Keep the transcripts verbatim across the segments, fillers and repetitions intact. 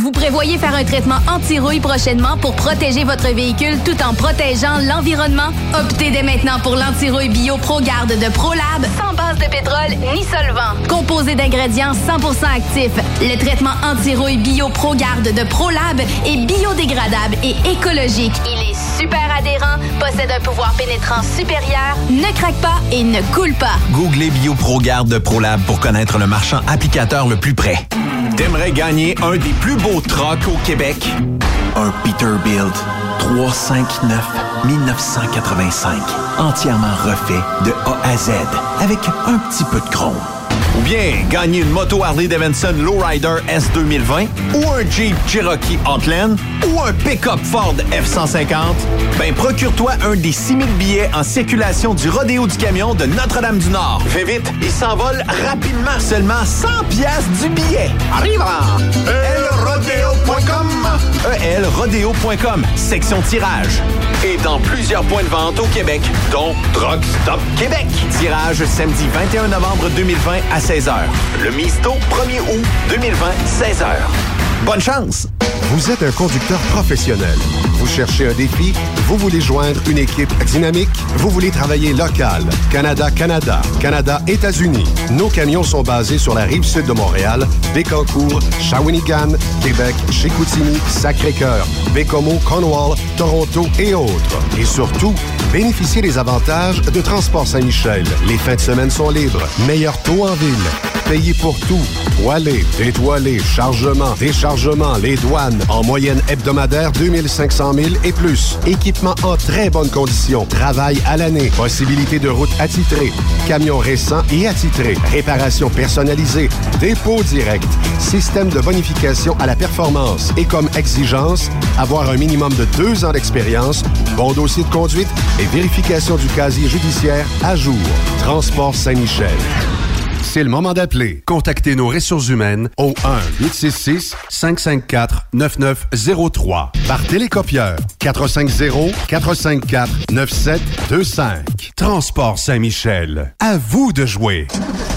Vous prévoyez faire un traitement anti-rouille prochainement pour protéger votre véhicule tout en protégeant l'environnement? Optez dès maintenant pour l'anti-rouille BioProGuard de ProLab, sans base de pétrole ni solvant. Composé d'ingrédients cent pour cent actifs, le traitement anti-rouille BioProGuard de ProLab est biodégradable et écologique. Il est super adhérent, possède un pouvoir pénétrant supérieur, ne craque pas et ne coule pas. Googlez BioProGuard de ProLab pour connaître le marchand applicateur le plus près. T'aimerais gagner un des plus beaux trucks au Québec? Un Peterbilt trois cent cinquante-neuf mille neuf cent quatre-vingt-cinq, entièrement refait de A à Z, avec un petit peu de chrome. Ou bien, gagner une moto Harley-Davidson Lowrider S deux mille vingt, ou un Jeep Cherokee Outland, ou un pick-up Ford F cent cinquante, ben procure-toi un des six mille billets en circulation du Rodéo du camion de Notre-Dame-du-Nord. Fais vite, il s'envole rapidement, seulement cent piastres du billet. Arriva! E L rodéo point com E L rodéo point com, section tirage. Et dans plusieurs points de vente au Québec, dont Truck Stop Québec. Tirage samedi vingt et un novembre deux mille vingt à seize heures. Le misto premier août deux mille vingt, seize heures. Bonne chance! Vous êtes un conducteur professionnel. Vous cherchez un défi? Vous voulez joindre une équipe dynamique? Vous voulez travailler local? Canada-Canada. Canada-États-Unis. Nos camions sont basés sur la rive sud de Montréal, Bécancour, Shawinigan, Québec, Chicoutimi, Sacré-Cœur, Bécomo, Cornwall, Toronto et autres. Et surtout, bénéficiez des avantages de Transport Saint-Michel. Les fins de semaine sont libres. Meilleur taux en ville. Payez pour tout. Toilé, détoilé, chargement, déchargement, les douanes. En moyenne hebdomadaire, deux mille cinq cents mille et plus. Équipement en très bonne condition. Travail à l'année. Possibilité de route attitrée. Camion récent et attitré. Réparation personnalisée. Dépôt direct. Système de bonification à la performance. Et comme exigence, avoir un minimum de deux ans d'expérience, bon dossier de conduite et vérification du casier judiciaire à jour. Transport Saint-Michel. C'est le moment d'appeler. Contactez nos ressources humaines au un huit six six cinq cinq quatre neuf neuf zéro trois. Par télécopieur quatre cinq zéro quatre cinq quatre neuf sept deux cinq. Transport Saint-Michel. À vous de jouer.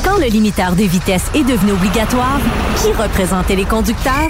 Quand le limiteur de vitesse est devenu obligatoire, qui représentait les conducteurs?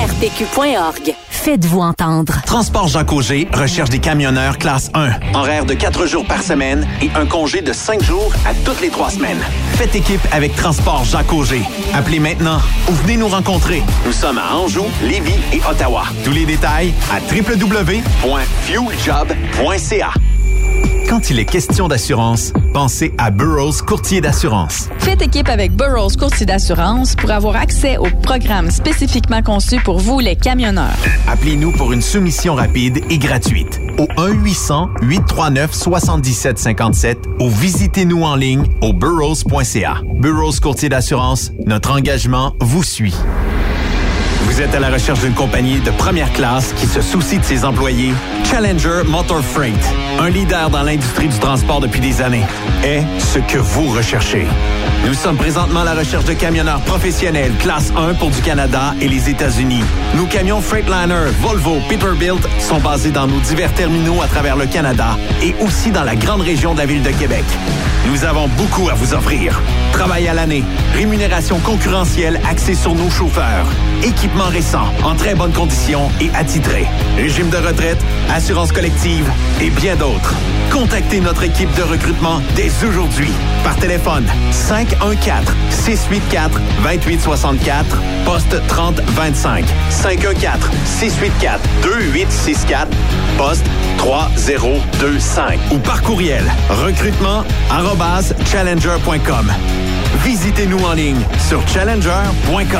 R P Q point org. Faites-vous entendre. Transport Jacques Auger recherche des camionneurs classe un. Horaire de quatre jours par semaine et un congé de cinq jours à toutes les trois semaines. Faites équipe avec Transport Jacques Auger. Appelez maintenant ou venez nous rencontrer. Nous sommes à Anjou, Lévis et Ottawa. Tous les détails à w w w point fuel job point c a. Quand il est question d'assurance, pensez à Burrows Courtier d'assurance. Faites équipe avec Burrows Courtier d'assurance pour avoir accès aux programmes spécifiquement conçus pour vous, les camionneurs. Appelez-nous pour une soumission rapide et gratuite au un huit cents huit trois neuf sept sept cinq sept ou visitez-nous en ligne au burrows point c a. Burrows Courtier d'assurance, notre engagement vous suit. Vous êtes à la recherche d'une compagnie de première classe qui se soucie de ses employés? Challenger Motor Freight, un leader dans l'industrie du transport depuis des années, est ce que vous recherchez. Nous sommes présentement à la recherche de camionneurs professionnels classe un pour du Canada et les États-Unis. Nos camions Freightliner, Volvo, Peterbilt sont basés dans nos divers terminaux à travers le Canada et aussi dans la grande région de la ville de Québec. Nous avons beaucoup à vous offrir. Travail à l'année, rémunération concurrentielle axée sur nos chauffeurs, équipement récent, en très bonne condition et attitré, régime de retraite, assurance collective et bien d'autres. Contactez notre équipe de recrutement dès aujourd'hui par téléphone cinq un quatre six huit quatre deux huit six quatre, poste trente vingt-cinq, cinq un quatre six huit quatre deux huit six quatre, poste trois zéro deux cinq ou par courriel recrutement arobase challenger point com. Visitez-nous en ligne sur challenger point com.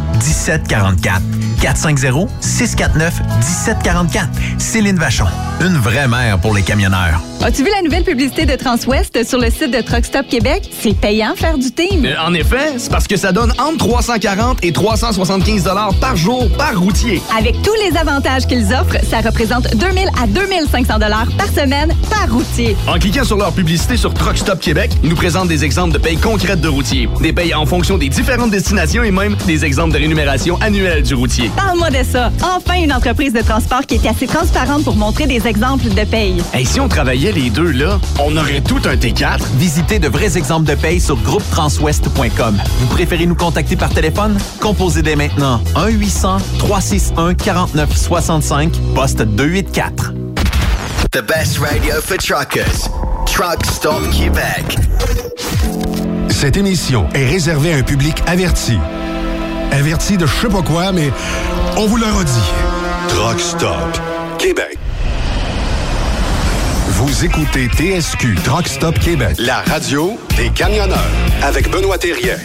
un sept quatre quatre. quatre cinq zéro, six quatre neuf, un sept quatre quatre. Céline Vachon, une vraie mère pour les camionneurs. As-tu vu la nouvelle publicité de Transwest sur le site de Truck Stop Québec? C'est payant faire du team. Euh, en effet, c'est parce que ça donne entre trois cent quarante et trois cent soixante-quinze par jour par routier. Avec tous les avantages qu'ils offrent, ça représente deux mille à deux mille cinq cents par semaine par routier. En cliquant sur leur publicité sur Truck Stop Québec, ils nous présentent des exemples de payes concrètes de routiers. Des payes en fonction des différentes destinations et même des exemples de rémunération annuelle du routier. Parle-moi de ça. Enfin, une entreprise de transport qui est assez transparente pour montrer des exemples de paye. Et hey, si on travaillait les deux, là, on aurait tout un T quatre. Visitez de vrais exemples de paye sur groupe transwest point com. Vous préférez nous contacter par téléphone? Composez dès maintenant un huit cents, trois six un, quarante-neuf soixante-cinq, poste deux cent quatre-vingt-quatre. The best radio for truckers. Truck Stop Québec. Cette émission est réservée à un public averti. Averti de je sais pas quoi, mais on vous le redit. Truck Stop Québec. Vous écoutez T S Q Truck Stop Québec, la radio des camionneurs, avec Benoît Thérien.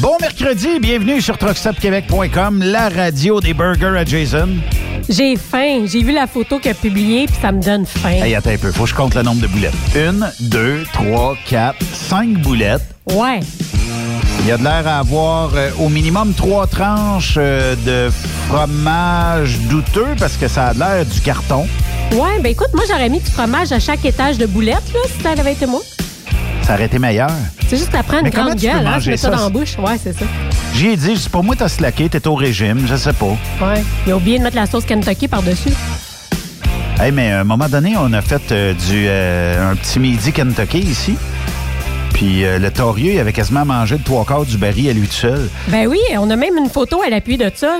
Bon mercredi, bienvenue sur truck stop québec point com, la radio des burgers à Jason. J'ai faim. J'ai vu la photo qu'elle a publiée, puis ça me donne faim. Hey, attends un peu. Faut que je compte le nombre de boulettes. Une, deux, trois, quatre, cinq boulettes. Ouais. Il y a de l'air à avoir euh, au minimum trois tranches euh, de fromage douteux, parce que ça a de l'air du carton. Ouais, ben écoute, moi, j'aurais mis du fromage à chaque étage de boulettes, là, si ça avait été moi. Ça aurait été meilleur. C'est juste à prendre une grande gueule, hein? Je mets ça dans la bouche. Ouais, c'est ça. J'ai dit, c'est pas moi t'as slacké, t'es au régime, je sais pas. Ouais, il a oublié de mettre la sauce Kentucky par-dessus. Hey, mais à un moment donné, on a fait euh, du euh, un petit midi Kentucky ici. Puis euh, le Torieux, il avait quasiment mangé le trois quarts du baril à lui tout seul. Ben oui, on a même une photo à l'appui de ça.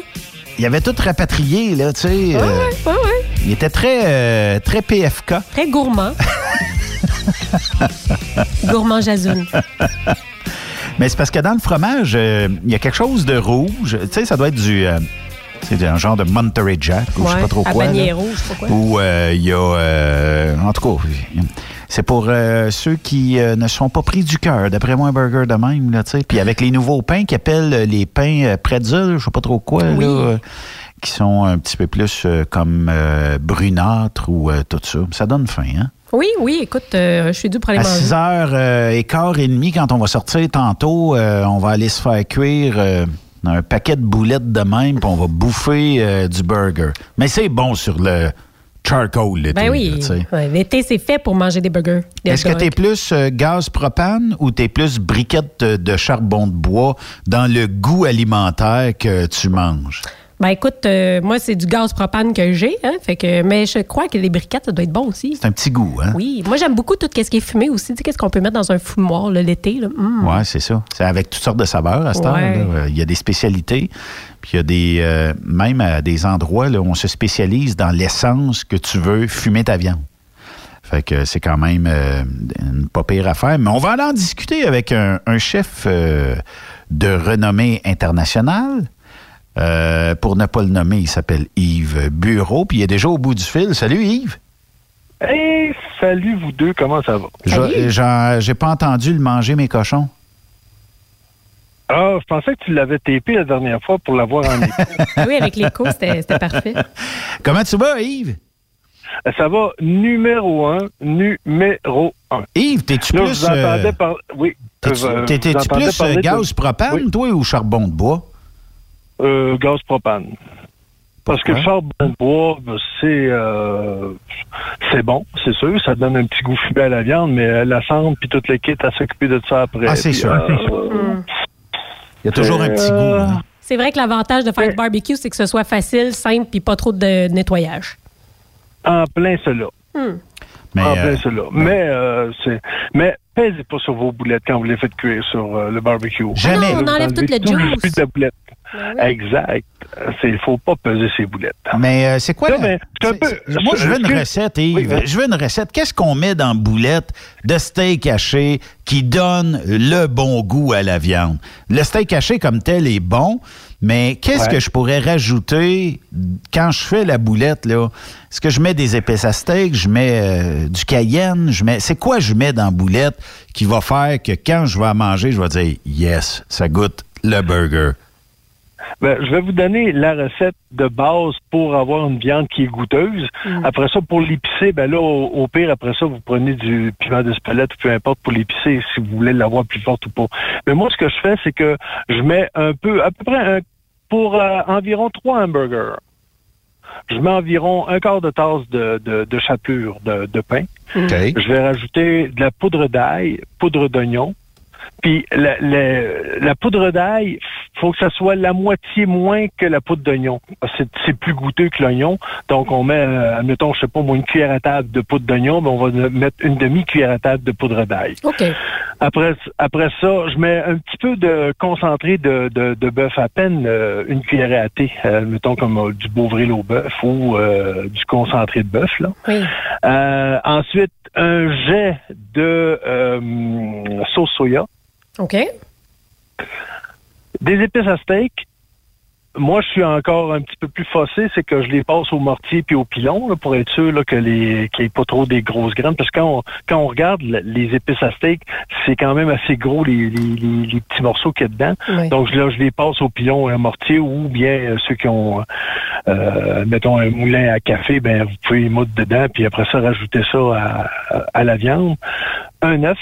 Il avait tout rapatrié, là, tu sais. Ouais, euh, ouais, ouais, ouais. Il était très, euh, très P F K. Très gourmand. Gourmand Jasoun. Mais c'est parce que dans le fromage, il euh, y a quelque chose de rouge. Tu sais, ça doit être du... Euh, c'est un genre de Monterey Jack ou ouais, je sais pas trop quoi. Panier rouge, je sais pas quoi. Ou euh, il y a... Euh, en tout cas, c'est pour euh, ceux qui euh, ne sont pas pris du cœur. D'après moi, un burger de même, là, tu sais. Puis avec les nouveaux pains qu'ils appellent les pains euh, pretzel, je sais pas trop quoi, oui. là... Euh, qui sont un petit peu plus euh, comme euh, brunâtres ou euh, tout ça. Ça donne faim, hein? Oui, oui, écoute, euh, je suis dû pour aller manger. À six heures quinze, quand on va sortir tantôt, euh, on va aller se faire cuire euh, un paquet de boulettes de même, puis on va bouffer euh, du burger. Mais c'est bon sur le charcoal l'été. Ben oui, ouais, l'été, c'est fait pour manger des burgers. Des Est-ce que t'es plus euh, gaz propane ou t'es plus briquette de, de charbon de bois dans le goût alimentaire que tu manges? Ben écoute, euh, moi, c'est du gaz propane que j'ai, hein, fait que, mais je crois que les briquettes, ça doit être bon aussi. C'est un petit goût, hein? Oui. Moi, j'aime beaucoup tout ce qui est fumé aussi. Tu sais, qu'est-ce qu'on peut mettre dans un fumoir là, l'été, là? Mm. Oui, c'est ça. C'est avec toutes sortes de saveurs à ce temps. Il y a des spécialités. Puis il y a des... Euh, même à des endroits là, où on se spécialise dans l'essence que tu veux fumer ta viande. Fait que c'est quand même euh, une pas pire affaire. Mais on va aller en discuter avec un, un chef euh, de renommée internationale. Euh, pour ne pas le nommer, il s'appelle Yves Bureau, puis il est déjà au bout du fil. Salut Yves! Hey, salut vous deux, comment ça va? Je, j'en, j'ai pas entendu le manger mes cochons. Ah, je pensais que tu l'avais tapé la dernière fois pour l'avoir en écho. Oui, avec l'écho, c'était, c'était parfait. Comment tu vas Yves? Ça va numéro un, numéro un. Yves, t'es-tu Là, plus... Euh, par... Oui. T'es-tu, euh, t'es-tu plus euh, gaz de... propane, oui. toi, ou charbon de bois? Euh, gaz propane. Parce Pourquoi? que le charbon de bois, c'est, euh, c'est bon, c'est sûr. Ça donne un petit goût fumé à la viande, mais la cendre puis toute l'équipe à s'occuper de ça après. Ah, c'est sûr. Euh, euh, Il y a toujours euh, un petit euh, goût. Là. C'est vrai que l'avantage de faire du barbecue, c'est que ce soit facile, simple puis pas trop de nettoyage. En plein cela. Hmm. Mais en euh, plein cela. Ouais. Mais, euh, c'est, mais pèsez pas sur vos boulettes quand vous les faites cuire sur euh, le barbecue. Jamais. Ah non, on enlève toute la juice. Oui. Exact. Il ne faut pas peser ses boulettes. Mais euh, c'est quoi? Non, mais, c'est, c'est, c'est, moi, je veux une recette, Yves. Oui, oui. Je veux une recette. Qu'est-ce qu'on met dans boulette de steak haché qui donne le bon goût à la viande? Le steak haché comme tel est bon, mais qu'est-ce ouais. que je pourrais rajouter quand je fais la boulette, là? Est-ce que je mets des épices à steak? Je mets euh, du cayenne? Je mets, c'est quoi je mets dans boulette qui va faire que quand je vais à manger, je vais dire « Yes, ça goûte le burger ». Ben, je vais vous donner la recette de base pour avoir une viande qui est goûteuse. Mmh. Après ça, pour l'épicer, ben là, au, au pire, après ça, vous prenez du piment d'Espelette ou peu importe pour l'épicer, si vous voulez l'avoir plus forte ou pas. Mais moi, ce que je fais, c'est que je mets un peu, à peu près, un, pour euh, environ trois hamburgers, je mets environ un quart de tasse de, de, de chapelure de, de pain. Okay. Je vais rajouter de la poudre d'ail, poudre d'oignon. Puis la, la, la poudre d'ail, faut que ça soit la moitié moins que la poudre d'oignon. C'est, c'est plus goûteux que l'oignon. Donc, on met, euh, admettons, je sais pas, une cuillère à table de poudre d'oignon, mais on va mettre une demi-cuillère à table de poudre d'ail. OK. Après, après ça, je mets un petit peu de concentré de, de, de bœuf, à peine euh, une cuillère à thé, euh, mettons comme euh, du Beauvril au bœuf ou euh, du concentré de bœuf, là. Oui. Euh, ensuite, un jet de euh, sauce soya. OK. Des épices à steak. Moi, je suis encore un petit peu plus faussé, c'est que je les passe au mortier puis au pilon là, pour être sûr là, que les, qu'il n'y ait pas trop des grosses graines. Parce que quand on, quand on regarde les épices à steak, c'est quand même assez gros les, les, les, les petits morceaux qu'il y a dedans. Oui. Donc là, je les passe au pilon et au mortier ou bien ceux qui ont, euh, mettons, un moulin à café, ben vous pouvez y moutre dedans puis après ça, rajouter ça à, à, à la viande. Un œuf,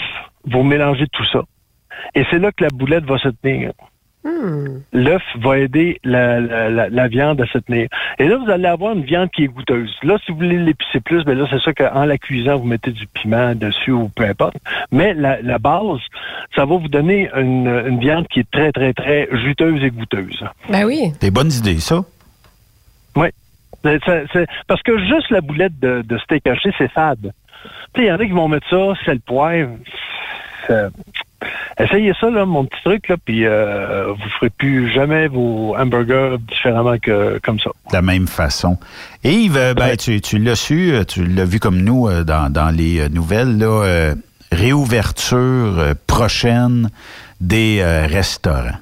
vous mélangez tout ça. Et c'est là que la boulette va se tenir. Mmh. L'œuf va aider la, la, la, la viande à se tenir. Et là, vous allez avoir une viande qui est goûteuse. Là, si vous voulez l'épicer plus, ben là, c'est sûr qu'en la cuisant, vous mettez du piment dessus ou peu importe. Mais la, la base, ça va vous donner une, une viande qui est très, très, très juteuse et goûteuse. Ben oui. Des bonnes idées, ça. Oui. C'est, c'est, parce que juste la boulette de, de steak haché, c'est fade. Tu sais, il y en a qui vont mettre ça, sel, poivre. C'est... Essayez ça, là, mon petit truc, là, puis euh, vous ne ferez plus jamais vos hamburgers différemment que comme ça. De la même façon. Et Yves, ben, ouais. tu, tu l'as su, tu l'as vu comme nous dans, dans les nouvelles, là, euh, réouverture prochaine des euh, restaurants.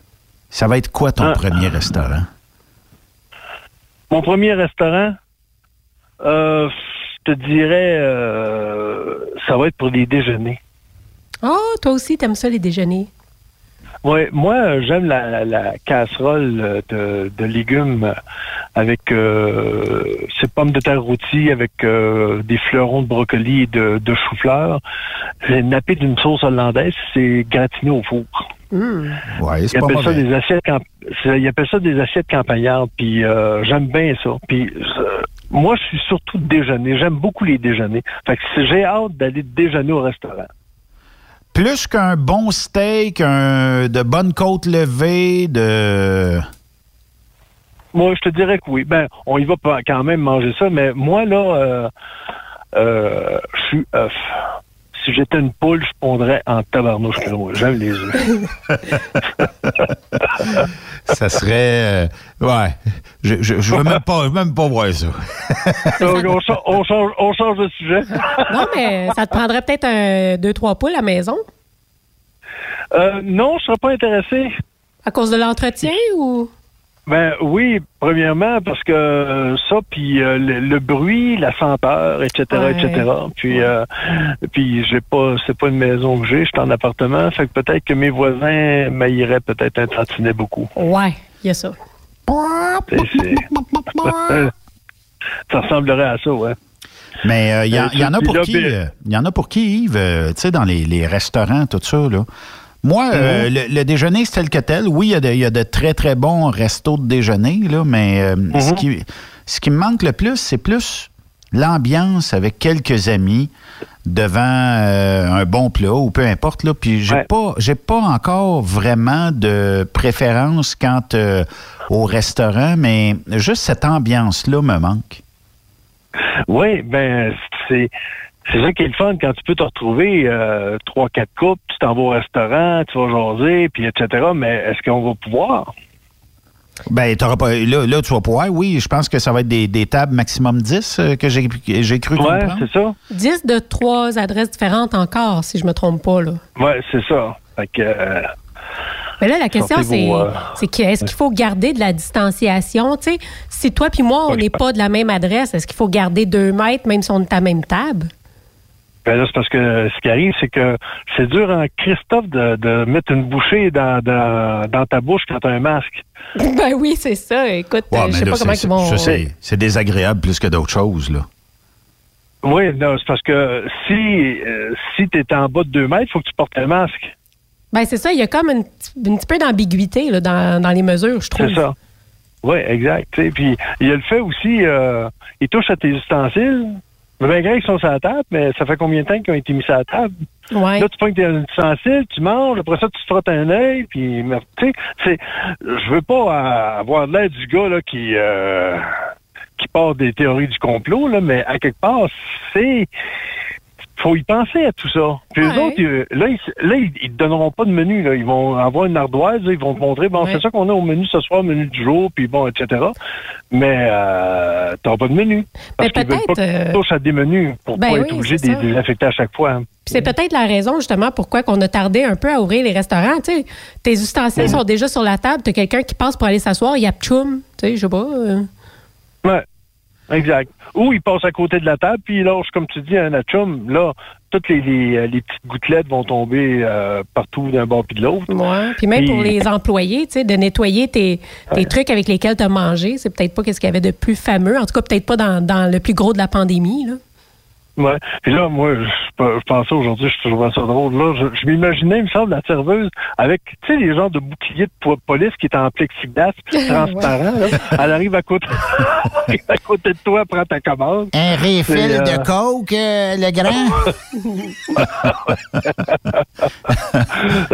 Ça va être quoi ton ah, premier restaurant? Mon premier restaurant, euh, je te dirais, euh, ça va être pour les déjeuners. Oh, toi aussi, t'aimes ça les déjeuners? Oui, moi, j'aime la, la, la casserole de, de légumes avec euh, ces pommes de terre rôties, avec euh, des fleurons de brocoli et de, de chou-fleur, nappé d'une sauce hollandaise, c'est gratiné au four. Mmh. Ouais, c'est ils, appellent ça des assiettes, ils appellent ça des assiettes campagnardes, puis euh, j'aime bien ça. Puis euh, moi, je suis surtout déjeuner, j'aime beaucoup les déjeuners. Fait que j'ai hâte d'aller déjeuner au restaurant. Plus qu'un bon steak, un, de bonnes côtes levées, de... Moi, je te dirais que oui. Ben, on y va quand même manger ça, mais moi, là, euh, euh, je suis œuf. Si j'étais une poule, je pondrais en tabarnouche. J'aime les œufs. Ça serait... Euh, ouais. Je ne je, je veux même pas, même pas voir ça. Donc, on, cha- on, change, on change de sujet. Non, mais ça te prendrait peut-être un, deux, trois poules à la maison? Euh, non, je ne serais pas intéressé. À cause de l'entretien ou... Ben oui, premièrement, parce que euh, ça, puis euh, le, le bruit, la senteur, et cetera, ouais. et cetera. Puis, euh, puis j'ai pas, c'est pas une maison que j'ai, je suis en appartement, fait que peut-être que mes voisins m'haïraient peut-être un tantinet beaucoup. Ouais, il y a ça. C'est, c'est... ça ressemblerait à ça, ouais. Mais euh, il y, euh, y, y en a pour là, qui, il euh, y en a pour qui, Yves, euh, tu sais, dans les, les restaurants, tout ça, là. Moi, euh, mm-hmm. le, le déjeuner, c'est tel que tel. Oui, il y, y a de très, très bons restos de déjeuner, là, mais euh, mm-hmm. ce qui, ce qui me manque le plus, c'est plus l'ambiance avec quelques amis devant euh, un bon plat ou peu importe. Là. Puis j'ai ouais. pas, j'ai pas encore vraiment de préférence quant euh, au restaurant, mais juste cette ambiance-là me manque. Oui, ben c'est... C'est ça qui est le fun, quand tu peux te retrouver trois, euh, quatre couples, tu t'en vas au restaurant, tu vas jaser, puis et cetera. Mais est-ce qu'on va pouvoir? Ben, t'auras pas, là, là, tu vas pouvoir, oui, je pense que ça va être des, des tables maximum dix euh, que j'ai, j'ai cru comprendre. Oui, c'est ça. dix de trois adresses différentes encore, si je me trompe pas, là. Oui, c'est ça. Fait que, euh, mais là, la question, c'est, vos, euh, c'est que, est-ce qu'il faut garder de la distanciation? Tu sais, si toi puis moi, on n'est pas de la même adresse, est-ce qu'il faut garder deux mètres même si on est à la même table? Ben là, c'est parce que ce qui arrive, c'est que c'est dur, hein, Christophe, de, de mettre une bouchée dans, dans, dans ta bouche quand t'as un masque. Ben oui, c'est ça. Écoute, ouais, euh, je sais là, pas comment ils vont... C'est, c'est désagréable plus que d'autres choses, là. Oui, non, c'est parce que si, euh, si t'es en bas de deux mètres, il faut que tu portes un masque. Ben c'est ça, il y a comme un petit peu d'ambiguïté là, dans, dans les mesures, je trouve. C'est ça. Oui, exact. Puis il y a le fait aussi, euh, ils touchent à tes ustensiles. Ben, gars, ils sont sur la table, mais ça fait combien de temps qu'ils ont été mis sur la table? Ouais. Là, tu prends que t'es un ustensile, tu manges, après ça, tu te frottes un œil, puis, tu sais, c'est, je veux pas avoir l'air du gars, là, qui, euh, qui part des théories du complot, là, mais à quelque part, c'est, faut y penser à tout ça. Puis ouais. Eux autres, ils, là, ils, là, ils te donneront pas de menu, là. Ils vont avoir une ardoise, là, ils vont te montrer, bon, ouais. C'est ça qu'on a au menu ce soir, menu du jour, puis bon, et cetera. Mais, euh, t'auras pas de menu. Parce mais qu'ils veulent pas que tu touches à des menus pour ben pas oui, être obligé de les affecter à chaque fois. Puis c'est peut-être la raison, justement, pourquoi qu'on a tardé un peu à ouvrir les restaurants, tu sais. Tes ustensiles mmh. sont déjà sur la table, t'as quelqu'un qui passe pour aller s'asseoir, il y a tchoum, tu sais, je sais pas. Euh... Ouais. Exact. Ou il passe à côté de la table, puis il lâche, comme tu dis, un atchoum. Là, toutes les, les, les petites gouttelettes vont tomber euh, partout d'un bord puis de l'autre. Ouais. Puis même puis... pour les employés, tu sais, de nettoyer tes, tes ouais. trucs avec lesquels tu as mangé, c'est peut-être pas ce qu'il y avait de plus fameux. En tout cas, peut-être pas dans, dans le plus gros de la pandémie, là. Ouais. Et là, moi, je, je pensais aujourd'hui, je trouvais ça drôle. Là, je, je m'imaginais, il me semble, la serveuse avec, tu sais, les genres de boucliers de police qui est en plexiglas, transparent. Ouais. Là, elle arrive à côté, à côté de toi, prend ta commande. Un refill euh... de coke, euh, le grand.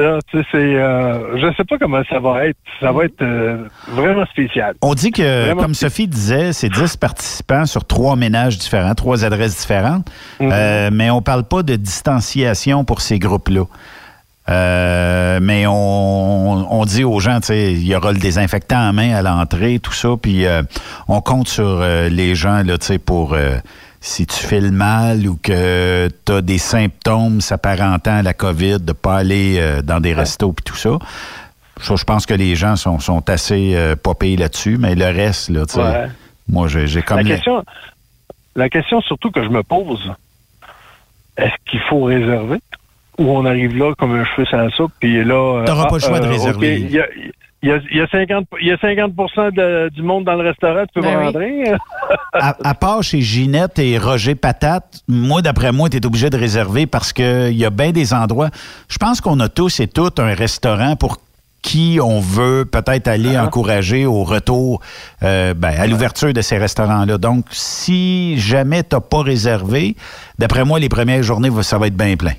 Alors, tu sais, c'est, euh, je sais pas comment ça va être. Ça va être euh, vraiment spécial. On dit que, vraiment comme Sophie disait, c'est dix participants sur trois ménages différents, trois adresses différentes. Mmh. Euh, mais on ne parle pas de distanciation pour ces groupes-là. Euh, mais on, on dit aux gens, tu sais, il y aura le désinfectant en main à l'entrée, tout ça, puis euh, on compte sur euh, les gens, là, tu sais, pour euh, si tu files mal ou que tu as des symptômes s'apparentant à la COVID, de ne pas aller euh, dans des restos, puis tout ça. Ça, je pense que les gens sont, sont assez euh, popés là-dessus, mais le reste, là, tu sais, ouais. moi, j'ai, j'ai comme... La question... La question surtout que je me pose, est-ce qu'il faut réserver? Ou on arrive là comme un cheveu sans soupe, puis là... T'auras ah, pas le choix euh, de réserver. Okay, y a, y a, y a cinquante, y a cinquante pour cent de, du monde dans le restaurant, tu peux ben rentrer. Oui. à, à part chez Ginette et Roger Patate, moi, d'après moi, t'es obligé de réserver parce qu'il y a bien des endroits... Je pense qu'on a tous et toutes un restaurant pour... qui on veut peut-être aller ah. encourager au retour, euh, ben, à l'ouverture de ces restaurants-là. Donc, si jamais tu n'as pas réservé, d'après moi, les premières journées, ça va être bien plein.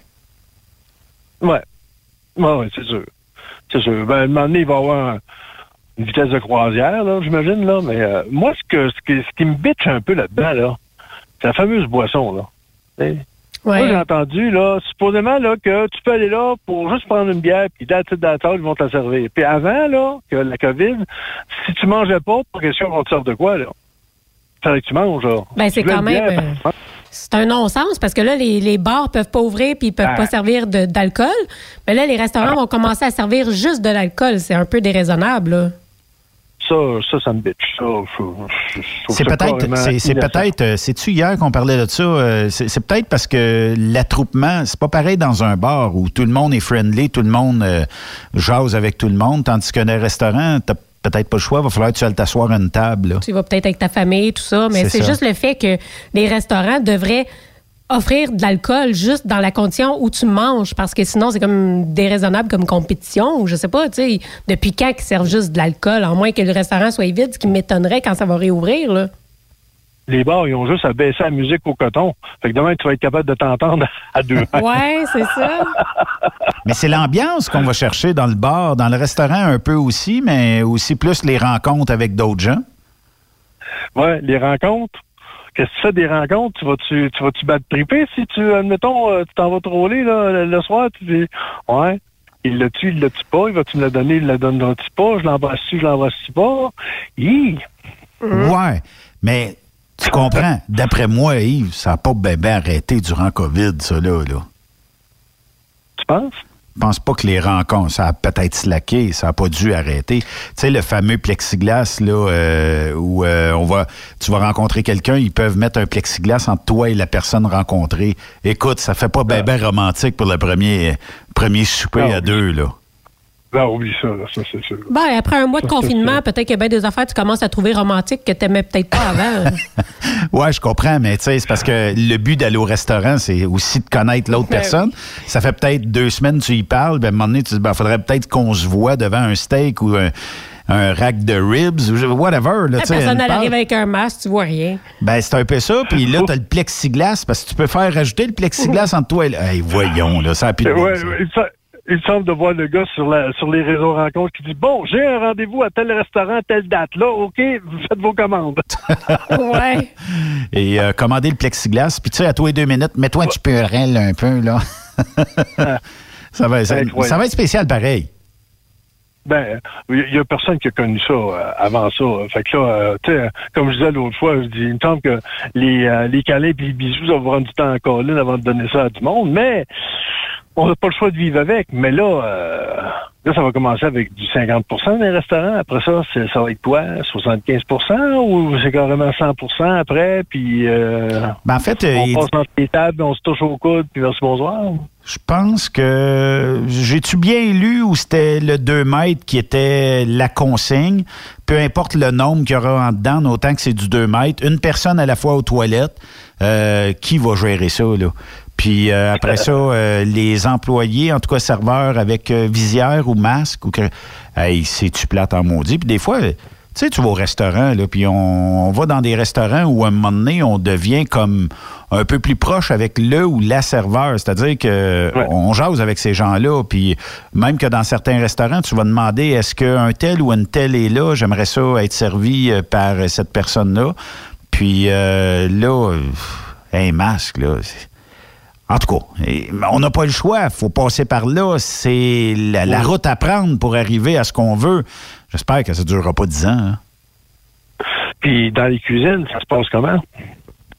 Oui. Ah oui, c'est sûr. C'est sûr. Ben, à un moment donné, il va y avoir une vitesse de croisière, là, j'imagine, là. Mais euh, moi, ce, que, ce, que, ce qui me bitche un peu là-dedans, là, c'est la fameuse boisson, là. C'est... Ouais. Moi, j'ai entendu, là, supposément, là, que tu peux aller là pour juste prendre une bière, puis d'un titre d'attente, ils vont te la servir. Puis avant, là, que la COVID, si tu mangeais pas, pour question qu'on te serve de quoi, là? Il fallait que tu manges, là. Ben, tu c'est quand même... Bière, euh, c'est un non-sens, parce que là, les, les bars peuvent pas ouvrir, puis ils peuvent ah. pas servir de, d'alcool. Mais là, les restaurants ah. vont commencer à servir juste de l'alcool. C'est un peu déraisonnable, là. Ça, ça, ça me bitch. Ça, je, je, je c'est, ça peut-être, c'est, c'est peut-être, c'est-tu hier qu'on parlait de ça? C'est, c'est peut-être parce que l'attroupement, c'est pas pareil dans un bar où tout le monde est friendly, tout le monde euh, jase avec tout le monde, tandis qu'un restaurant, t'as peut-être pas le choix, il va falloir que tu ailles t'asseoir à une table. Là. Tu vas peut-être avec ta famille, tout ça, mais c'est, c'est ça. Juste le fait que les restaurants devraient offrir de l'alcool juste dans la condition où tu manges, parce que sinon, c'est comme déraisonnable comme compétition, ou je sais pas, tu sais, depuis quand ils servent juste de l'alcool, à moins que le restaurant soit vide, ce qui m'étonnerait quand ça va réouvrir, là. Les bars, ils ont juste à baisser la musique au coton. Fait que demain, tu vas être capable de t'entendre à deux. Ouais, c'est ça. Mais c'est l'ambiance qu'on va chercher dans le bar, dans le restaurant un peu aussi, mais aussi plus les rencontres avec d'autres gens. Ouais, les rencontres. Qu'est-ce que tu fais des rencontres? Tu vas-tu, tu vas-tu battre triper si tu, admettons, tu t'en vas troller, là, le soir? Tu dis, ouais. Il le tue, il le tue pas. Il va-tu me la donner, il la donne, il la tue pas. Je l'embrasse-tu, je l'embrasse-tu pas. Hi! Ouais, mais tu comprends. D'après moi, Yves, ça n'a pas bien ben arrêté durant COVID, ça, là. là. Tu penses? Je pense pas que les rencontres, ça a peut-être slacké, ça n'a pas dû arrêter. Tu sais, le fameux plexiglas, là, euh, où euh, on va, tu vas rencontrer quelqu'un, ils peuvent mettre un plexiglas entre toi et la personne rencontrée. Écoute, ça fait pas ben, ben romantique pour le premier, premier souper non, à deux, là. Non, oublie ça, là, ça, c'est sûr. Ben, après un mois de ça, confinement, peut-être qu'il y a bien des affaires tu commences à trouver romantiques que t'aimais peut-être pas avant. Ouais, je comprends, mais tu sais, c'est parce que le but d'aller au restaurant, c'est aussi de connaître l'autre ouais. personne. Ça fait peut-être deux semaines que tu y parles, ben, à un moment donné, tu te dis, ben, faudrait peut-être qu'on se voit devant un steak ou un, un rack de ribs ou whatever. Là, la personne, elle arrive avec un masque, tu vois rien. Ben, c'est un peu ça, puis là, t'as le plexiglas, parce que tu peux faire rajouter le plexiglas entre toi et là. Hey, voyons, là, ça a plus de ouais, ça. Ouais, ça... Il semble de voir le gars sur, la, sur les réseaux rencontres qui dit « Bon, j'ai un rendez-vous à tel restaurant, à telle date. Là, OK, vous faites vos commandes. » Ouais. Et euh, commander le plexiglas. Puis tu sais, à toi et deux minutes, mets-toi un petit Purell un peu, là. ça, va, ça, ça va être spécial, pareil. Ben, il n'y a personne qui a connu ça euh, avant ça. Fait que là, euh, tu sais, comme je disais l'autre fois, je dis, il me semble que les, euh, les câlins et les bisous, ça va prendre du temps encore là avant de donner ça à du monde, mais... On n'a pas le choix de vivre avec, mais là, euh, là, ça va commencer avec du cinquante pour cent des restaurants. Après ça, c'est, ça va être quoi? soixante-quinze pour cent ou c'est carrément cent pour cent après? Puis, euh, ben en fait, on il... passe entre les tables, on se touche au coude, puis merci, bonsoir. Je pense que j'ai-tu bien lu ou c'était le deux mètres qui était la consigne? Peu importe le nombre qu'il y aura en dedans, autant que c'est du deux mètres, une personne à la fois aux toilettes, euh, qui va gérer ça, là? Puis euh, après ça, euh, les employés, en tout cas serveurs avec euh, visière ou masque, ou que, hey, c'est-tu plate en maudit? Puis des fois, tu sais, tu vas au restaurant, là, puis on, on va dans des restaurants où à un moment donné, on devient comme un peu plus proche avec le ou la serveur. C'est-à-dire que ouais. on jase avec ces gens-là, puis même que dans certains restaurants, tu vas demander, est-ce qu'un tel ou une telle est là? J'aimerais ça être servi par cette personne-là. Puis euh, là, un masque, là... C'est... En tout cas, on n'a pas le choix. Il faut passer par là. C'est la, la route à prendre pour arriver à ce qu'on veut. J'espère que ça ne durera pas dix ans. Hein. Puis dans les cuisines, ça se passe comment?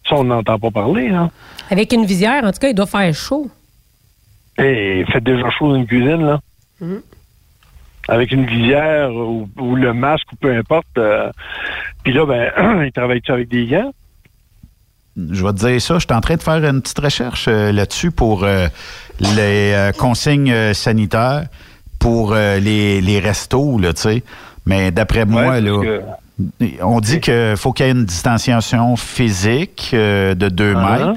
Ça, on n'entend pas parler. Hein. Avec une visière, en tout cas, il doit faire chaud. Et il fait déjà chaud dans une cuisine, là. Mm-hmm. Avec une visière ou, ou le masque ou peu importe. Euh, puis là, ben, il travaille-tu avec des gants? Je vais te dire ça, je suis en train de faire une petite recherche euh, là-dessus pour euh, les euh, consignes euh, sanitaires pour euh, les, les restos, là, tu sais. Mais d'après moi, ouais, là, que... on dit qu'il faut qu'il y ait une distanciation physique euh, de deux uh-huh. mètres.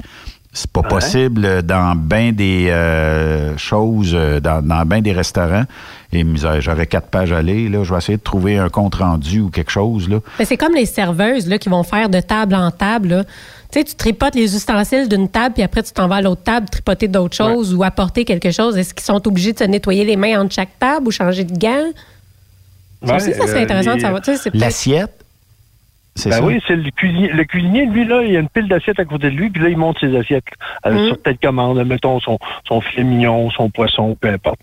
C'est pas uh-huh. possible dans bien des euh, choses, dans, dans bien des restaurants. Et misère, j'aurais quatre pages à lire, là. Je vais essayer de trouver un compte-rendu ou quelque chose, là. Mais c'est comme les serveuses, là, qui vont faire de table en table, là. Tu sais, tu tripotes les ustensiles d'une table, puis après, tu t'en vas à l'autre table tripoter d'autres choses ouais. ou apporter quelque chose. Est-ce qu'ils sont obligés de se nettoyer les mains entre chaque table ou changer de gants? Ouais, ça aussi, ça, c'est euh, intéressant les... de savoir. Tu sais, c'est peut-être... L'assiette, c'est ben ça? Oui, c'est le cuisinier. Le cuisinier, lui, là, il y a une pile d'assiettes à côté de lui, puis là, il monte ses assiettes euh, hum. sur telle commande. Mettons son, son filet mignon, son poisson, peu importe.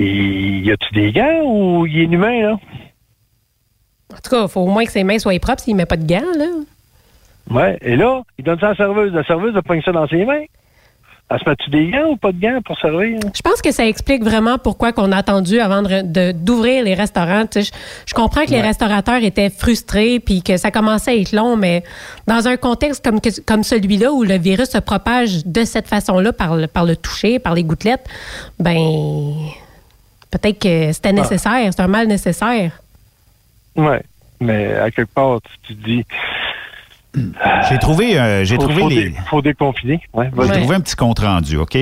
Et y a-tu des gants ou il est humain, là? En tout cas, il faut au moins que ses mains soient propres s'il ne met pas de gants, là. Ouais, et là, il donne ça à la serveuse. La serveuse, elle pogne ça dans ses mains. Elle se met-tu des gants ou pas de gants pour servir? Je pense que ça explique vraiment pourquoi qu'on a attendu avant de, de, d'ouvrir les restaurants. Tu sais, je, je comprends que ouais. les restaurateurs étaient frustrés puis que ça commençait à être long, mais dans un contexte comme, comme celui-là où le virus se propage de cette façon-là par le, par le toucher, par les gouttelettes, ben peut-être que c'était nécessaire. Ah. C'est un mal nécessaire. Oui, mais à quelque part, tu te dis... J'ai trouvé, euh, j'ai faut, trouvé faut les. Dé, faut déconfiner. Ouais, j'ai trouvé un petit compte rendu, OK?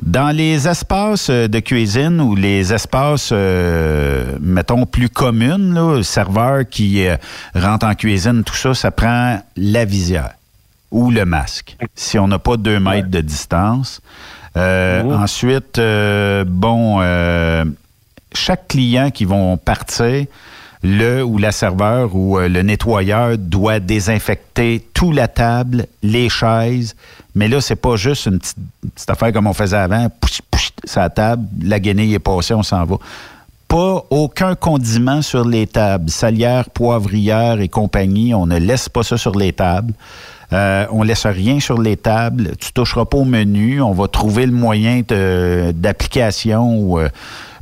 Dans les espaces de cuisine ou les espaces, euh, mettons, plus communes, là, serveur qui euh, rentre en cuisine, tout ça, ça prend la visière ou le masque. Si on n'a pas deux mètres ouais. de distance. Euh, mmh. Ensuite, euh, bon, euh, chaque client qui vont partir. Le ou la serveur ou euh, le nettoyeur doit désinfecter toute la table, les chaises. Mais là, c'est pas juste une petite, une petite affaire comme on faisait avant. Pouch, pouch, sa table, la guenille est passée, on s'en va. Pas aucun condiment sur les tables. Salière, poivrière et compagnie, on ne laisse pas ça sur les tables. Euh, on ne laisse rien sur les tables. Tu ne toucheras pas au menu. On va trouver le moyen de, d'application ou euh,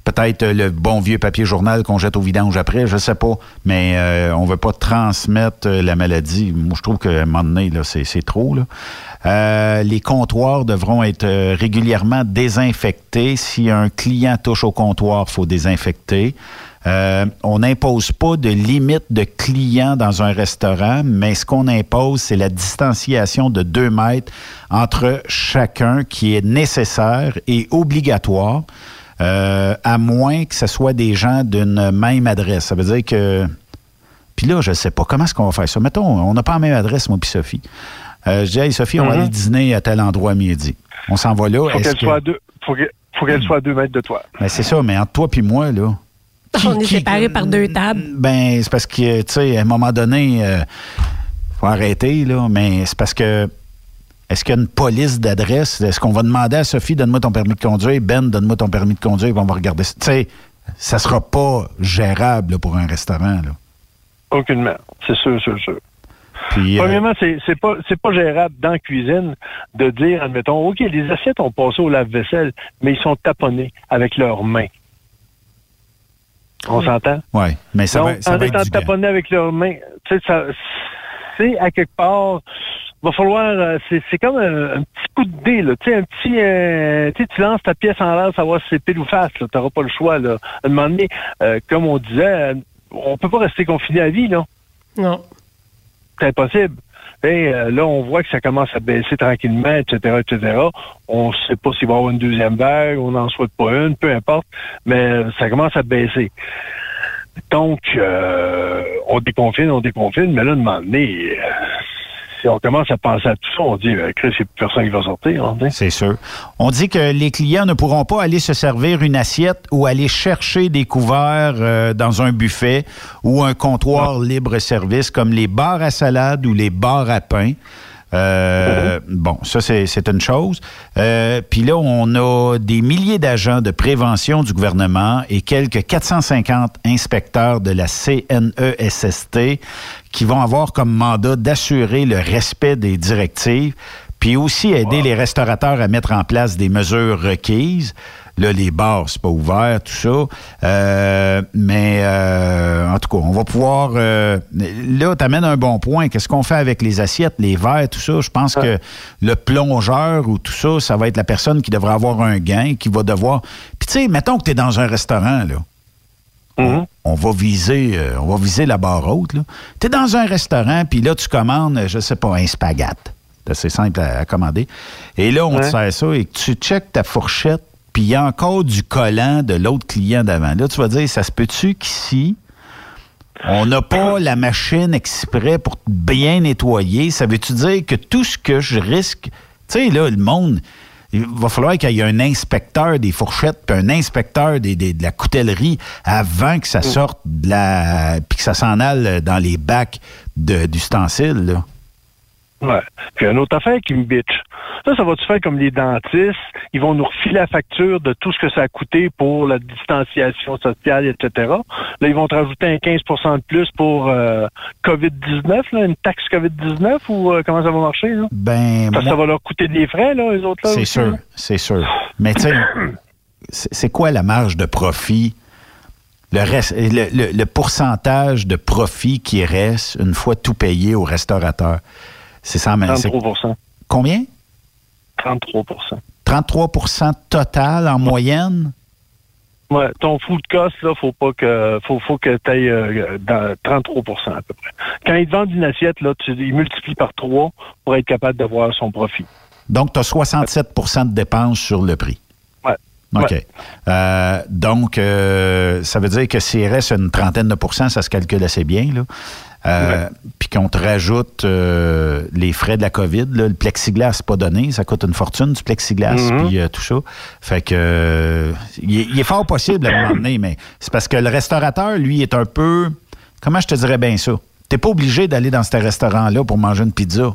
peut-être le bon vieux papier journal qu'on jette au vidange après, je ne sais pas. Mais euh, on ne veut pas transmettre la maladie. Moi, je trouve qu'à un moment donné, là, c'est, c'est trop, là. Euh, les comptoirs devront être régulièrement désinfectés. Si un client touche au comptoir, il faut désinfecter. Euh, on n'impose pas de limite de clients dans un restaurant, mais ce qu'on impose, c'est la distanciation de deux mètres entre chacun qui est nécessaire et obligatoire, euh, à moins que ce soit des gens d'une même adresse. Ça veut dire que... Puis là, je ne sais pas, comment est-ce qu'on va faire ça? Mettons, on n'a pas la même adresse, moi puis Sophie. Euh, je dis, hey, Sophie, on mm-hmm. va aller dîner à tel endroit à midi. On s'en va là. Faut est-ce qu'elle que... soit à deux. Faut qu'elle, faut qu'elle soit à deux mètres de toi. Ben, c'est ça, mais entre toi puis moi, là... Qui, on est qui, séparés par deux tables. Ben, c'est parce que, tu sais, à un moment donné, il euh, faut arrêter, là, mais c'est parce que, est-ce qu'il y a une police d'adresse? Est-ce qu'on va demander à Sophie, donne-moi ton permis de conduire, Ben, donne-moi ton permis de conduire, on va regarder ça. Tu sais, ça sera pas gérable là, pour un restaurant, là. Aucunement, c'est sûr, sûr, sûr. Puis, Premièrement, euh... c'est, c'est pas c'est pas gérable dans la cuisine de dire, admettons, OK, les assiettes ont passé au lave-vaisselle, mais ils sont taponnés avec leurs mains. On s'entend? Oui, mais ça Donc, va, ça en va être en étant taponnés avec leurs mains, tu sais, ça, c'est à quelque part, va falloir, c'est, c'est comme un, un petit coup de dé, là, tu sais, un petit, euh, tu sais, tu lances ta pièce en l'air, savoir si c'est pile ou face, là, t'auras pas le choix, là. À un moment donné, euh, comme on disait, on peut pas rester confiné à vie, là. Non. C'est impossible. Et euh, là, on voit que ça commence à baisser tranquillement, et cetera, et cetera. On ne sait pas s'il va y avoir une deuxième vague, on n'en souhaite pas une, peu importe, mais ça commence à baisser. Donc, euh, on déconfine, on déconfine, mais là, de un moment donné, euh, si on commence à penser à tout ça, on dit, euh, Chris, il n'y a plus personne qui va sortir. On dit. C'est sûr. On dit que les clients ne pourront pas aller se servir une assiette ou aller chercher des couverts euh, dans un buffet ou un comptoir ah. libre-service comme les bars à salade ou les bars à pain. Euh, mmh. Bon, ça, c'est, c'est une chose. Euh, Puis là, on a des milliers d'agents de prévention du gouvernement et quelques quatre cent cinquante inspecteurs de la C N E S S T qui vont avoir comme mandat d'assurer le respect des directives puis aussi aider wow. les restaurateurs à mettre en place des mesures requises. Là, les bars, c'est pas ouvert, tout ça. Euh, mais, euh, en tout cas, on va pouvoir... Euh, là, t'amènes un bon point. Qu'est-ce qu'on fait avec les assiettes, les verres, tout ça? Je pense ah. que le plongeur ou tout ça, ça va être la personne qui devra avoir un gain, qui va devoir... Puis, tu sais, mettons que t'es dans un restaurant, là. Mm-hmm. On, on va viser euh, on va viser la barre haute, là. T'es dans un restaurant, puis là, tu commandes, je sais pas, un spaghetti. C'est assez simple à, à commander. Et là, on ouais. te sert ça et tu checkes ta fourchette, puis il y a encore du collant de l'autre client d'avant. Là, tu vas dire, ça se peut-tu qu'ici, on n'a pas la machine exprès pour bien nettoyer? Ça veut-tu dire que tout ce que je risque... Tu sais, là, le monde, il va falloir qu'il y ait un inspecteur des fourchettes puis un inspecteur des, des, de la coutellerie avant que ça sorte de la... puis que ça s'en aille dans les bacs de, d'ustensiles, là. Ouais. Puis une autre affaire qui me bitch. Ça, ça va-tu faire comme les dentistes? Ils vont nous refiler la facture de tout ce que ça a coûté pour la distanciation sociale, et cetera. Là, ils vont te rajouter un quinze pour cent de plus pour euh, covid dix-neuf, là, une taxe covid dix-neuf, ou euh, comment ça va marcher, là? Ben, Parce que moi... ça va leur coûter des frais, là, les autres, là. C'est aussi, sûr, là. C'est sûr. Mais tu sais, c'est quoi la marge de profit? Le, reste, le, le, le pourcentage de profit qui reste une fois tout payé aux restaurateurs? C'est trente-trois pour cent. Combien? trente-trois pour cent. trente-trois pour cent total en moyenne? Oui, ton food cost, là, faut pas que faut, faut que tu ailles euh, dans trente-trois pour cent à peu près. Quand ils te vendent une assiette, là, tu ils multiplient par trois pour être capable d'avoir son profit. Donc, tu as soixante-sept pour cent de dépenses sur le prix. Oui. OK. Ouais. Euh, donc, euh, ça veut dire que s'il reste une trentaine de pourcents, ça se calcule assez bien, là. Euh, puis qu'on te rajoute euh, les frais de la COVID, là, le plexiglas, c'est pas donné, ça coûte une fortune du plexiglas, mm-hmm. puis euh, tout ça. Fait que euh, il, il est fort possible à un moment donné, mais c'est parce que le restaurateur, lui, est un peu... Comment je te dirais bien ça? T'es pas obligé d'aller dans ce restaurant-là pour manger une pizza.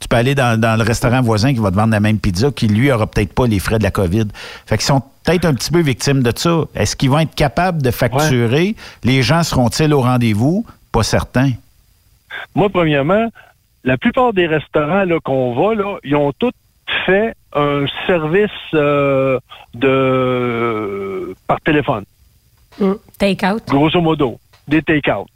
Tu peux aller dans, dans le restaurant voisin qui va te vendre la même pizza, qui, lui, n'aura peut-être pas les frais de la COVID. Fait qu'ils sont peut-être un petit peu victimes de ça. Est-ce qu'ils vont être capables de facturer? Ouais. Les gens seront-ils au rendez-vous? Pas certain. Moi, premièrement, la plupart des restaurants là, qu'on va, là, ils ont tous fait un service euh, de par téléphone. Mm. Take-out. Grosso modo, des take-out.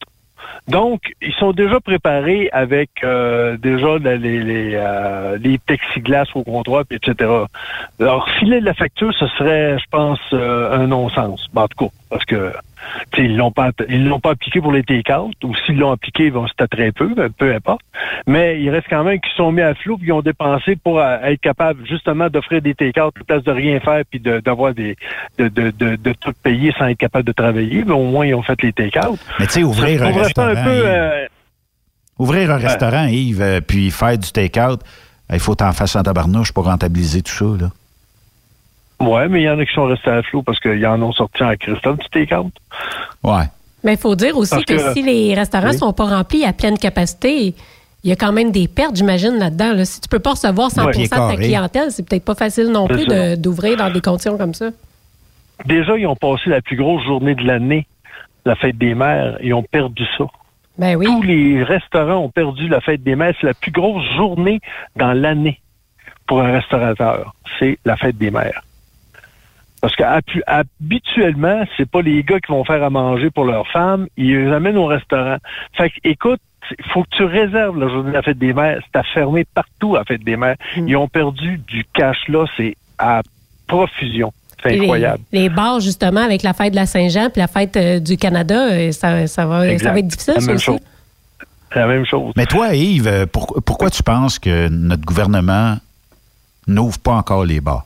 Donc, ils sont déjà préparés avec euh, déjà les, les, euh, les plexiglas au comptoir, et cetera. Alors, filer de la facture, ce serait, je pense, euh, un non-sens. Ben, en tout cas, parce que ils l'ont pas, ils l'ont pas appliqué pour les take-out, ou s'ils l'ont appliqué, ben, c'était très peu, ben, peu importe. Mais il reste quand même qu'ils sont mis à flou, puis ils ont dépensé pour à, à être capables justement d'offrir des take-out, en place de rien faire, puis de, d'avoir des, de, de, de, de tout payer sans être capable de travailler. Ben, au moins, ils ont fait les take-out. Mais tu sais, ouvrir un restaurant, un peu, Yves, euh, ouvrir un euh, restaurant, Yves, puis faire du take-out, il faut t'en faire sans tabarnouche pour rentabiliser tout ça, là. Oui, mais il y en a qui sont restés à flot parce qu'ils en ont sorti en Christophe, tu t'es compte? Oui. Mais il faut dire aussi que, que si les restaurants ne oui. sont pas remplis à pleine capacité, il y a quand même des pertes, j'imagine, là-dedans. Là. Si tu ne peux pas recevoir cent pour cent oui, de ta clientèle, c'est peut-être pas facile non c'est plus de, d'ouvrir dans des conditions comme ça. Déjà, ils ont passé la plus grosse journée de l'année, la fête des mères, et ont perdu ça. Ben oui. Tous les restaurants ont perdu la fête des mères. C'est la plus grosse journée dans l'année pour un restaurateur. C'est la fête des mères. Parce qu'habituellement, c'est pas les gars qui vont faire à manger pour leurs femmes, ils les amènent au restaurant. Fait que, écoute, faut que tu réserves la journée de la fête des mères. C'est à fermer partout à la fête des mères. Ils ont perdu du cash là, c'est à profusion. C'est incroyable. Les, les bars, justement, avec la fête de la Saint-Jean puis la fête euh, du Canada, ça, ça, va, ça va être difficile, la même chose. C'est la même chose. Mais toi, Yves, pour, pourquoi tu penses que notre gouvernement n'ouvre pas encore les bars?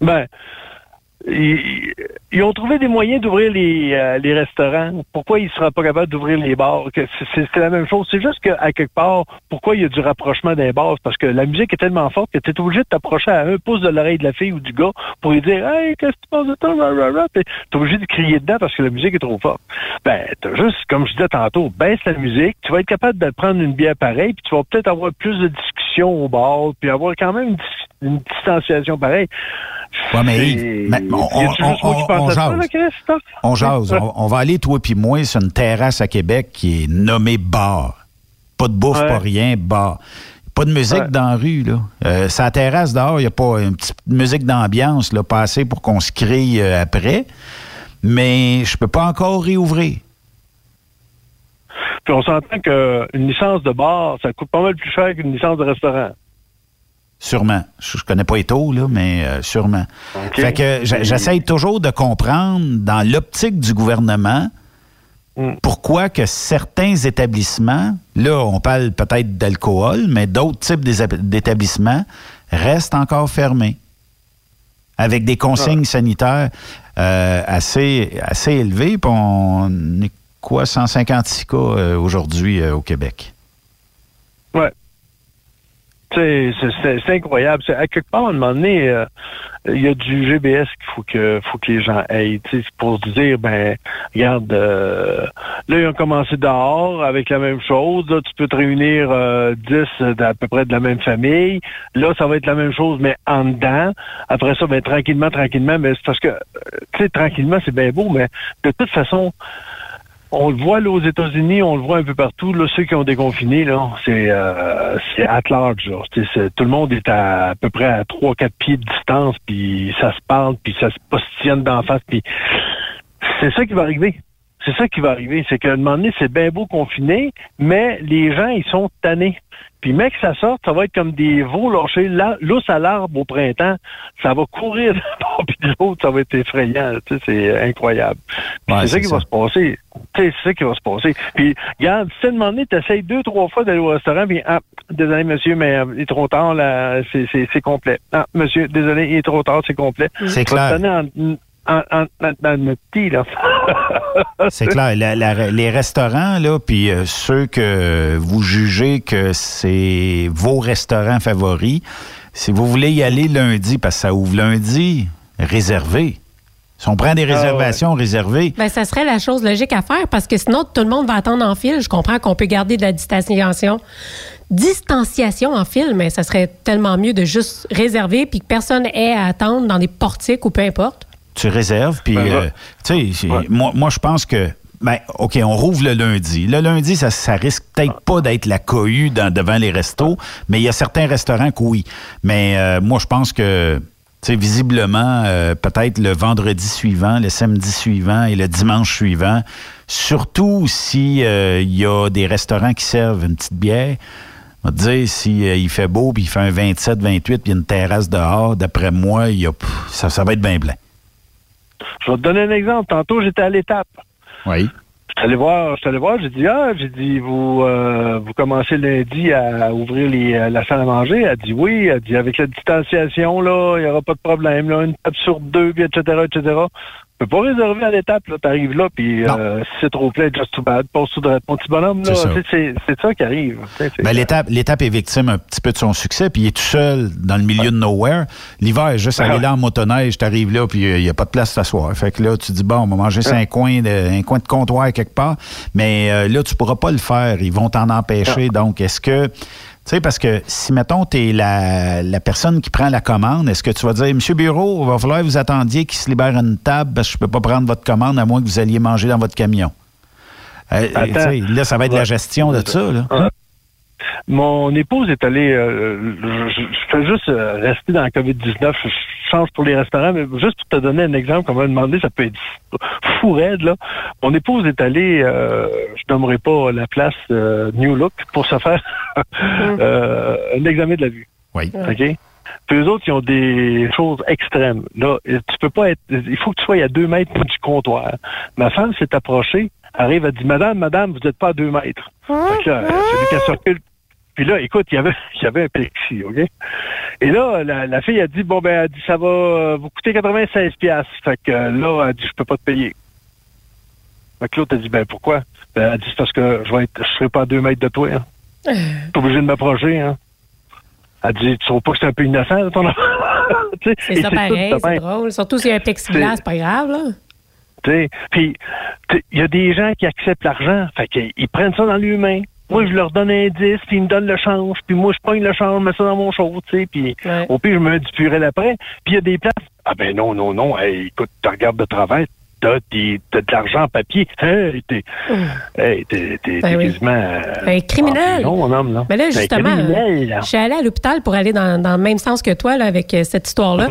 Ben, ils, ils ont trouvé des moyens d'ouvrir les, euh, les restaurants. Pourquoi ils ne seront pas capables d'ouvrir les bars? C'est, c'est, c'est la même chose. C'est juste qu'à quelque part, pourquoi il y a du rapprochement des bars? Parce que la musique est tellement forte que tu es obligé de t'approcher à un pouce de l'oreille de la fille ou du gars pour lui dire « Hey, qu'est-ce que tu penses de toi? » Tu es obligé de crier dedans parce que la musique est trop forte. Ben, t'as juste, comme je disais tantôt, baisse la musique, tu vas être capable de prendre une bière pareille, puis tu vas peut-être avoir plus de discussions au bar, puis avoir quand même une, une distanciation pareille. Oui, mais Yves, on, on, on, on jase, ça, là, on, jase. on, on va aller, toi puis moi, sur une terrasse à Québec qui est nommée bar. Pas de bouffe, ouais. pas rien, bar. Pas de musique ouais. dans la rue, là. Euh, sur la terrasse dehors, il n'y a pas une petite musique d'ambiance, là, pas assez pour qu'on se crie euh, après, mais je peux pas encore réouvrir. Puis on s'entend qu'une licence de bar, ça coûte pas mal plus cher qu'une licence de restaurant. Sûrement. Je connais pas les taux, là, mais euh, sûrement. Okay. Fait que j'essaye toujours de comprendre, dans l'optique du gouvernement, mm. pourquoi que certains établissements, là, on parle peut-être d'alcool, mais d'autres types d'établissements restent encore fermés, avec des consignes ah. sanitaires euh, assez, assez élevées. Puis on est quoi, cent cinquante-six cas euh, aujourd'hui euh, au Québec? Oui. C'est, c'est, c'est incroyable. C'est, à quelque part, à un moment donné, euh, il y a du G B S qu'il faut que, faut que les gens aient. C'est pour se dire, ben, regarde, euh, là, ils ont commencé dehors avec la même chose. Là, tu peux te réunir euh, dix à peu près de la même famille. Là, ça va être la même chose, mais en dedans. Après ça, ben, tranquillement, tranquillement. Mais c'est parce que, tu sais, tranquillement, c'est bien beau, mais de toute façon... On le voit là aux États-Unis, on le voit un peu partout. Là, ceux qui ont déconfiné, là, c'est, euh, c'est at large. Là. C'est, c'est, tout le monde est à, à peu près à trois quatre pieds de distance, puis ça se parle, puis ça se positionne d'en face. Puis c'est ça qui va arriver. C'est ça qui va arriver. C'est qu'à un moment donné, c'est bien beau confiner, mais les gens, ils sont tannés. Puis mec, ça sort, ça va être comme des veaux lâchés lousses à l'arbre au printemps. Ça va courir d'un bord puis de l'autre, ça va être effrayant. Tu sais, c'est incroyable. Ouais, c'est, c'est ça qui ça. va se passer. Tu sais, c'est ça qui va se passer. Puis regarde, si à un moment donné, tu essayes deux, trois fois d'aller au restaurant, puis ah, désolé monsieur, mais euh, il est trop tard, là, c'est, c'est, c'est complet. Ah, monsieur, désolé, il est trop tard, c'est complet. C'est clair. En, en, dans notre petit, là. C'est clair. La, la, les restaurants, là, puis euh, ceux que vous jugez que c'est vos restaurants favoris, si vous voulez y aller lundi, parce que ça ouvre lundi, réservez. Si on prend des réservations ah ouais. réservées... Bien, ça serait la chose logique à faire parce que sinon, tout le monde va attendre en file. Je comprends qu'on peut garder de la distanciation. Distanciation en file, mais ça serait tellement mieux de juste réserver puis que personne ait à attendre dans des portiques ou peu importe. Tu réserves, puis... Ben, euh, tu sais, ouais. moi, moi je pense que... Bien, OK, on rouvre le lundi. Le lundi, ça, ça risque peut-être pas d'être la cohue dans, devant les restos, mais il y a certains restaurants que oui. Mais euh, moi, je pense que... T'sais, visiblement, euh, peut-être le vendredi suivant, le samedi suivant et le dimanche suivant, surtout si euh, y a des restaurants qui servent une petite bière. On va te dire, si euh, il fait beau, puis il fait un vingt-sept, vingt-huit, puis une terrasse dehors, d'après moi, y a, pff, ça, ça va être bien blanc. Je vais te donner un exemple. Tantôt, j'étais à l'étape. Oui. Je suis allé voir, je suis allé voir, j'ai dit, ah, j'ai dit, vous, euh, vous commencez lundi à ouvrir les, la salle à manger. Elle dit oui, elle dit, avec la distanciation, là, il n'y aura pas de problème, là, une table sur deux, puis et cetera, et cetera. Tu peux pas réserver à l'étape, là, t'arrives là, puis euh, si c'est trop plein, just too bad, passe tout de ton petit bonhomme, là, c'est ça, c'est, c'est ça qui arrive. C'est, c'est ben, l'étape, l'étape est victime un petit peu de son succès, puis il est tout seul dans le milieu ouais. de nowhere. L'hiver, juste ouais. aller là en motoneige, t'arrives là, puis il euh, n'y a pas de place t'asseoir. Fait que là, tu dis, bon, on va manger ouais. sur un coin, de, un coin de comptoir quelque part, mais euh, là, tu pourras pas le faire, ils vont t'en empêcher, ouais. donc est-ce que... Tu sais, parce que si, mettons, tu es la, la personne qui prend la commande, est-ce que tu vas dire, Monsieur Bureau, il va falloir que vous attendiez qu'il se libère une table parce que je peux pas prendre votre commande à moins que vous alliez manger dans votre camion? Euh, là, ça va être ouais. la gestion de ça, là. Ouais. Mon épouse est allée, euh, je, je fais juste euh, rester dans la covid dix-neuf, je change pour les restaurants, mais juste pour te donner un exemple, comme on m'a demandé, ça peut être fou raide, là. Mon épouse est allée, euh, je nommerai pas la place euh, New Look, pour se faire euh, un examen de la vue. Oui. OK? Puis eux autres, ils ont des choses extrêmes. Là, tu peux pas être, il faut que tu sois à deux mètres du comptoir. Ma femme s'est approchée, arrive, elle dit, Madame, Madame, vous n'êtes pas à deux mètres. Fait que là, celui qui circule. Puis là, écoute, il y avait, il y avait un plexi, OK? Et là, la, la fille a dit, bon, ben, elle dit, ça va vous coûter quatre-vingt-seize piastres. Fait que là, elle dit, je peux pas te payer. Fait que l'autre a dit, ben, pourquoi? Ben, elle dit, c'est parce que je vais être, je serai pas à deux mètres de toi, hein. T'es obligé de m'approcher, hein. Elle dit, tu trouves pas que c'est un peu innocent, ton enfant? C'est ça, c'est pareil, tout, c'est drôle. Surtout s'il y a un plexiglas, c'est pas grave, là. T'sais, puis, il y a des gens qui acceptent l'argent. Fait qu'ils prennent ça dans l'humain. Moi, je leur donne un dix, puis ils me donnent le change, puis moi, je pogne le change, je mets ça dans mon chaud, tu sais, puis ouais. au pire, je me mets du Purell après, puis il y a des places. Ah ben non, non, non, hey, écoute, tu regardes de travers, t'as, t'as de l'argent en papier, hey, t'es, mmh. hey, t'es, t'es, ben t'es oui. quasiment... Euh, un criminel! Non, mon homme, là. Mais là, justement, euh, je suis allée à l'hôpital pour aller dans, dans le même sens que toi, là, avec euh, cette histoire-là,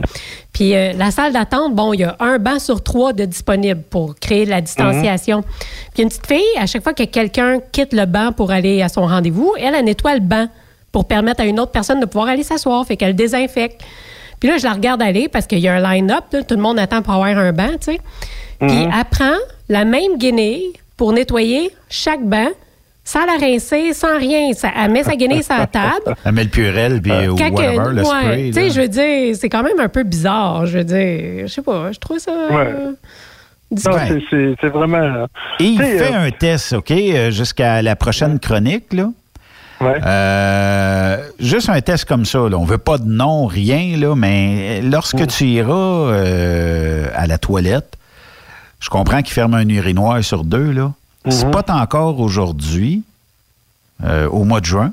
puis euh, la salle d'attente, bon, il y a un banc sur trois de disponible pour créer de la distanciation. Mmh. Puis une petite fille, à chaque fois que quelqu'un quitte le banc pour aller à son rendez-vous, elle, elle nettoie le banc pour permettre à une autre personne de pouvoir aller s'asseoir, fait qu'elle désinfecte. Puis là, je la regarde aller parce qu'il y a un line-up, là, tout le monde attend pour avoir un banc, tu sais. Mmh. Puis elle prend la même guenille pour nettoyer chaque banc, sans la rincer, sans rien. Ça, elle met sa guenille sur la table. Elle met le Purell, puis euh, whatever, euh, le spray. Tu sais, je veux dire, c'est quand même un peu bizarre, je veux dire. Je sais pas, je trouve ça... Ouais. Euh, Non, c'est, c'est, c'est vraiment... Et il fait euh... un test, OK, jusqu'à la prochaine chronique, là. Ouais. Euh, juste un test comme ça, là. On veut pas de nom, rien, là, mais lorsque ouais. tu iras euh, à la toilette, je comprends qu'ils ferment un urinoir sur deux, là. Mm-hmm. C'est pas encore aujourd'hui, euh, au mois de juin,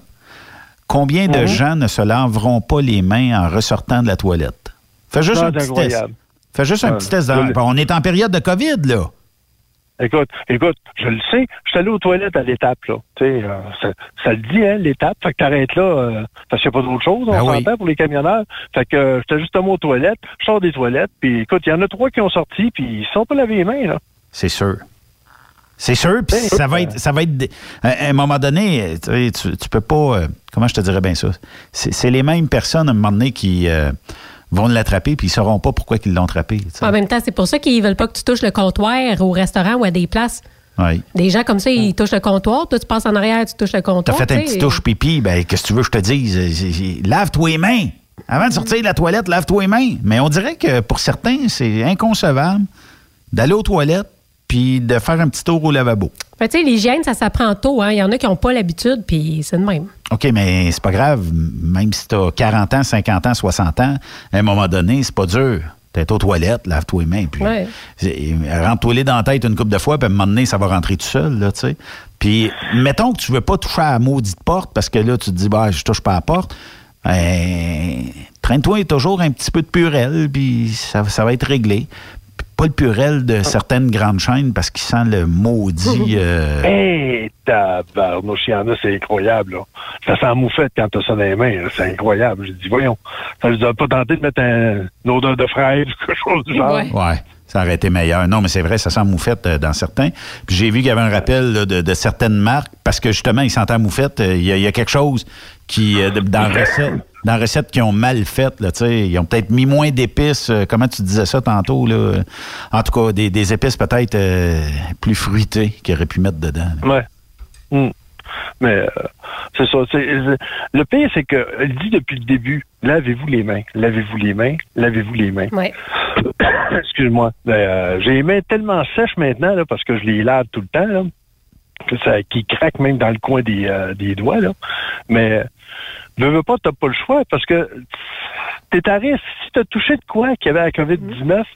combien mm-hmm. de gens ne se laveront pas les mains en ressortant de la toilette? Fais juste un petit test. Fait juste un euh, petit test. De... On est en période de COVID, là. Écoute, écoute, je le sais. Je suis allé aux toilettes à l'étape, là. Tu sais, euh, ça, ça le dit, hein, l'étape. Fait que t'arrêtes là, euh, parce qu'il n'y a pas d'autre chose. On ben s'entend oui. pour les camionneurs. Fait que euh, j'étais justement aux toilettes. Je sors des toilettes. Puis écoute, il y en a trois qui ont sorti, puis ils ne se sont pas lavé les mains, là. C'est sûr. C'est sûr, puis ça va être, ça va être, à un moment donné, tu, tu peux pas, comment je te dirais bien ça? C'est, c'est les mêmes personnes, à un moment donné, qui... Euh, vont l'attraper, puis ils ne sauront pas pourquoi ils l'ont attrapé. T'sais. En même temps, c'est pour ça qu'ils veulent pas que tu touches le comptoir au restaurant ou à des places. Oui. Des gens comme ça, ils touchent le comptoir, toi, tu passes en arrière, tu touches le comptoir. T'as fait un petit touche pipi, ben qu'est-ce que tu veux que je te dise? Lave-toi les mains! Avant de sortir de la toilette, lave-toi les mains! Mais on dirait que pour certains, c'est inconcevable d'aller aux toilettes puis de faire un petit tour au lavabo. Ben, tu sais, l'hygiène, ça s'apprend tôt. Hein? Il y en a qui n'ont pas l'habitude, puis c'est de même. OK, mais c'est pas grave. Même si tu as quarante ans, cinquante ans, soixante ans, à un moment donné, c'est pas dur. T'es aux toilettes, lave-toi les mains. Puis ouais. Rentre-toi-les dans la tête une couple de fois, puis à un moment donné, ça va rentrer tout seul, là, tu sais. Puis, mettons que tu veux pas toucher à la maudite porte, parce que là, tu te dis, bah, je touche pas à la porte. Euh, traîne-toi toujours un petit peu de Purell, puis ça, ça va être réglé. Puis, pas le Purell de certaines grandes chaînes, parce qu'il sent le maudit... Euh... Hey, tabarnouche, il y en a, c'est incroyable, là. Ça sent moufette quand t'as ça dans les mains, là. C'est incroyable. J'ai dit, voyons, ça vous a pas tenté de mettre un, une odeur de fraise, quelque chose du genre? Ouais. ouais. Ça aurait été meilleur. Non, mais c'est vrai, ça sent moufette euh, dans certains. Puis j'ai vu qu'il y avait un rappel là, de, de certaines marques, parce que justement, ils sentent moufette. Il y, y a quelque chose qui, euh, dans recette, dans recettes qu'ils ont mal faites, là, tu sais, ils ont peut-être mis moins d'épices. Euh, comment tu disais ça tantôt, là? En tout cas, des, des épices peut-être euh, plus fruitées qu'ils auraient pu mettre dedans. Oui. Mmh. Mais euh, c'est ça. C'est, le pire, c'est qu'elle dit depuis le début, lavez-vous les mains, lavez-vous les mains, lavez-vous les mains. Oui. Excuse-moi. Euh, j'ai les mains tellement sèches maintenant, là, parce que je les lave tout le temps, là, que ça, qu'ils craquent même dans le coin des, euh, des doigts, là. Mais, veux, veux pas, t'as pas le choix, parce que t'es à risque. Si t'as touché de quoi qu'il y avait la covid dix-neuf,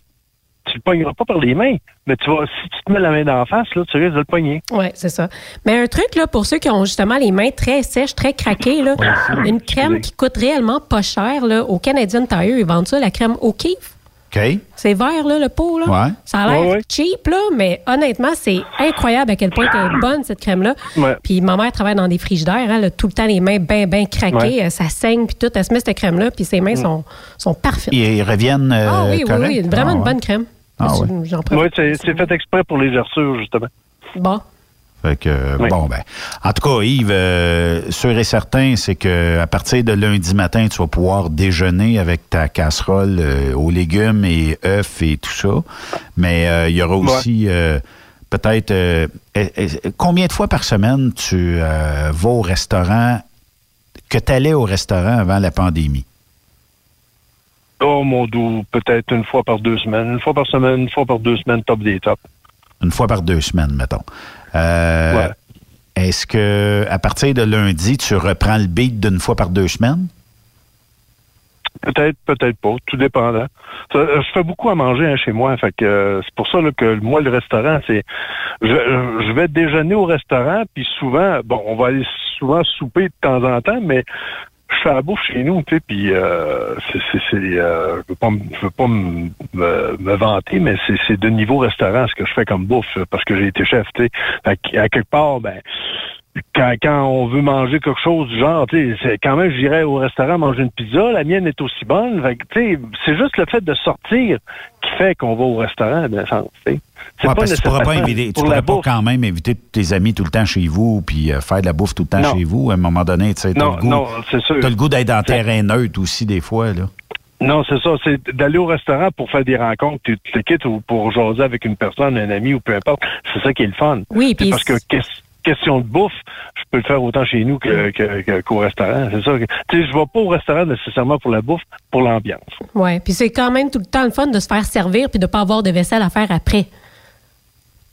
tu le pogneras pas par les mains, mais tu vas, si tu te mets la main d'en face, là, tu risques de le pogner. Oui, c'est ça. Mais un truc, là, pour ceux qui ont justement les mains très sèches, très craquées, là, ouais, une crème qui coûte réellement pas cher, là, au Canadian Tire, ils vendent ça, la crème O'Keeffe. Okay. C'est vert, là, le pot, là. Ouais. Ça a l'air ouais, ouais. cheap, là, mais honnêtement, c'est incroyable à quel point elle est bonne, cette crème-là. Ouais. Puis ma mère travaille dans des frigidaires, elle a tout le temps les mains bien, bien craquées, ouais. ça saigne, puis tout. Elle se met cette crème-là, puis ses mains sont, sont parfaites. Et ils reviennent euh, Ah oui, correct. oui, oui, vraiment ah, une ouais. bonne crème. Ah, oui, ouais, c'est, c'est fait exprès pour les gerçures, justement. Bon. Fait que, oui. bon, ben, en tout cas, Yves, euh, sûr et certain, c'est que à partir de lundi matin, tu vas pouvoir déjeuner avec ta casserole euh, aux légumes et œufs et tout ça. Mais euh, il y aura aussi ouais. euh, peut-être... Euh, combien de fois par semaine tu euh, vas au restaurant, que tu allais au restaurant avant la pandémie? Oh, mon doux, peut-être une fois par deux semaines. Une fois par semaine, une fois par deux semaines, top des tops. Une fois par deux semaines, mettons. Euh, ouais. Est-ce que à partir de lundi, tu reprends le beat d'une fois par deux semaines? Peut-être, peut-être pas, tout dépendant. Ça, je fais beaucoup à manger hein, chez moi, fait que euh, c'est pour ça là, que moi le restaurant, c'est je, je vais déjeuner au restaurant, puis souvent, bon, on va aller souvent souper de temps en temps, mais je fais la bouffe chez nous, tu sais, puis euh, c'est, c'est, c'est euh, je veux pas, je veux pas me, me, me vanter, mais c'est, c'est de niveau restaurant ce que je fais comme bouffe, parce que j'ai été chef, tu sais. À quelque part, ben, quand, quand on veut manger quelque chose du genre, tu sais, quand même, j'irais au restaurant manger une pizza, la mienne est aussi bonne, fait que, tu sais, c'est juste le fait de sortir qui fait qu'on va au restaurant, bien sens, tu sais. C'est ouais, pas parce que tu pourras pas inviter, tu pourras pas quand même inviter tous tes amis tout le temps chez vous, puis euh, faire de la bouffe tout le temps non. chez vous. À un moment donné, tu sais, t'as, t'as le goût d'être dans c'est... terrain neutre aussi, des fois, là. Non, c'est ça. C'est d'aller au restaurant pour faire des rencontres, tu te quittes ou pour jaser avec une personne, un ami ou peu importe. C'est ça qui est le fun. Oui, puis parce que question de bouffe, je peux le faire autant chez nous que, que, que, qu'au restaurant. C'est ça. Tu sais, je vais pas au restaurant nécessairement pour la bouffe, pour l'ambiance. Oui, puis c'est quand même tout le temps le fun de se faire servir puis de pas avoir de vaisselle à faire après.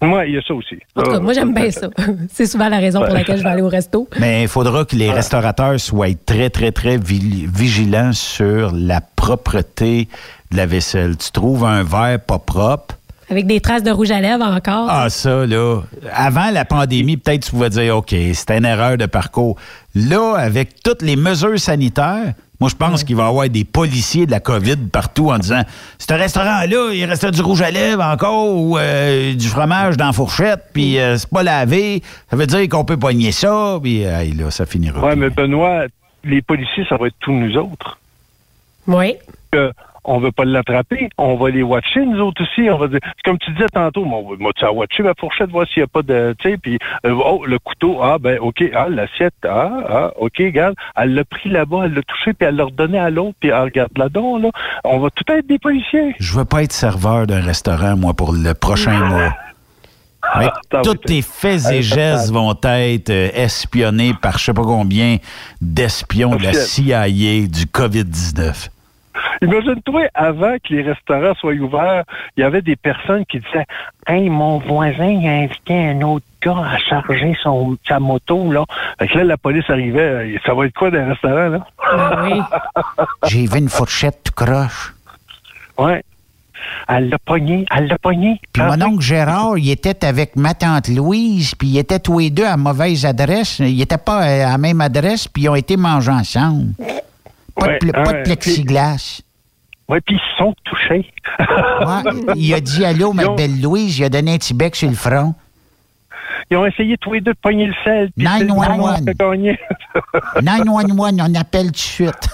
Oui, il y a ça aussi. En tout cas, moi, j'aime bien ça. C'est souvent la raison pour laquelle je vais aller au resto. Mais il faudra que les restaurateurs soient très, très, très vigilants sur la propreté de la vaisselle. Tu trouves un verre pas propre. Avec des traces de rouge à lèvres encore. Ah, ça, là. Avant la pandémie, peut-être tu pouvais dire, OK, c'était une erreur de parcours. Là, avec toutes les mesures sanitaires... Moi, je pense ouais. qu'il va y avoir des policiers de la COVID partout en disant « Ce restaurant-là, il restait du rouge à lèvres encore ou euh, du fromage dans la fourchette, puis euh, c'est pas lavé. Ça veut dire qu'on peut pogner ça, puis euh, là, ça finira. » Oui, mais Benoît, les policiers, ça va être tous nous autres. Oui. Euh, on veut pas l'attraper, on va les watcher, nous autres aussi. On va dire, comme tu disais tantôt, moi, tu as watché ma fourchette, voir s'il n'y a pas de, tu sais, puis, oh, le couteau, ah, ben, OK, ah, l'assiette, ah, ah, OK, regarde, elle l'a pris là-bas, elle l'a touché, puis elle l'a redonné à l'autre, puis, ah, regarde là-dedans, là. On va tout être des policiers. Je veux pas être serveur d'un restaurant, moi, pour le prochain mois. Mais ah, tous tes faits et gestes vont être espionnés par je sais pas combien d'espions de la C I A du covid dix-neuf. Imagine-toi, avant que les restaurants soient ouverts, il y avait des personnes qui disaient « Hey, mon voisin a invité un autre gars à charger son, sa moto, là. » Fait que là, la police arrivait. Ça va être quoi d'un restaurant, là? Ah oui. J'ai vu une fourchette tout croche. Ouais. Elle l'a pogné, elle l'a pogné. Puis mon oncle Gérard, il était avec ma tante Louise, puis ils étaient tous les deux à mauvaise adresse. Ils n'étaient pas à la même adresse, puis ils ont été mangés ensemble. Pas, ouais, de, pas euh, de plexiglas. Oui, puis ils sont touchés. Ouais, il a dit allô, ma belle Louise, il a donné un petit bec sur le front. Ils ont essayé tous les deux de pogner le sel. neuf un un. neuf un un, on appelle tout de suite.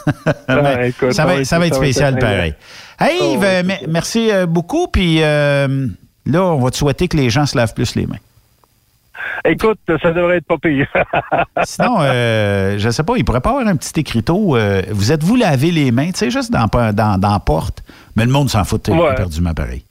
Ah, écoute, ça, va, ça va être spécial, pareil. Hey, oh, Yves, ouais, m- merci beaucoup. Puis euh, là, on va te souhaiter que les gens se lavent plus les mains. Écoute, ça devrait être pas pire. Sinon, euh, je ne sais pas, il pourrait pas avoir un petit écriteau. Euh, vous êtes-vous lavé les mains, tu sais, juste dans, dans, dans la porte. Mais le monde s'en fout, ouais. Éperdument pareil.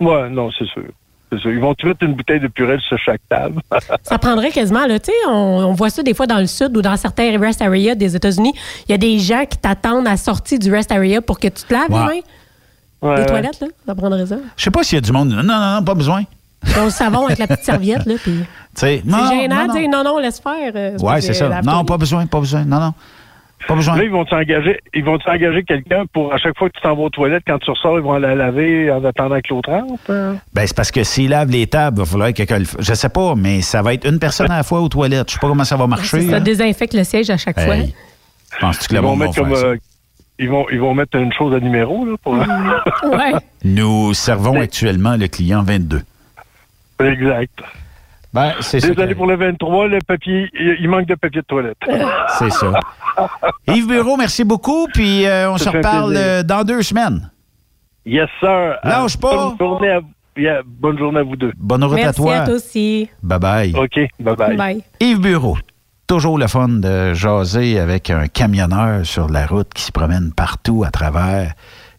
Ouais, non, c'est sûr. Ils vont te mettre une bouteille de Purell sur chaque table. Ça prendrait quasiment, là, tu sais, on, on voit ça des fois dans le sud ou dans certains rest areas des États-Unis. Il y a des gens qui t'attendent à la sortie du rest area pour que tu te laves, ouais. Les mains. Ouais. Des toilettes, là, ça prendrait ça. Je sais pas s'il y a du monde. Non, non, non, pas besoin. Ton savon avec la petite serviette, là, puis... C'est gênant de dire, non, non, laisse faire. Euh, ouais, c'est ça. Non, pas besoin, pas besoin, non, non. Pas besoin. Là, ils vont t'engager, ils vont t'engager quelqu'un pour, à chaque fois que tu t'en vas aux toilettes, quand tu ressors, ils vont la laver en attendant que l'autre rentre? Hein? Ben, c'est parce que s'ils lavent les tables, il va falloir que quelqu'un le fasse. Je sais pas, mais ça va être une personne à la fois aux toilettes. Je sais pas comment ça va marcher. Ça, ça désinfecte le siège à chaque hey. fois. Penses-tu que ils la vont mettre comme... Euh, ils, vont, ils vont mettre une chose à numéro, là, pour... ouais. Nous servons actuellement le client vingt-deux. Exact. Ben, c'est désolé pour le vingt-trois, le papier, il manque de papier de toilette. C'est ça. Yves Bureau, merci beaucoup, puis euh, on ça se reparle euh, dans deux semaines. Yes, sir. Lâche euh, pas. Bonne journée, à, yeah, bonne journée à vous deux. Bonne route merci à toi. Merci à toi aussi. Bye-bye. OK, bye-bye. Bye. Yves Bureau, toujours le fun de jaser avec un camionneur sur la route qui se promène partout à travers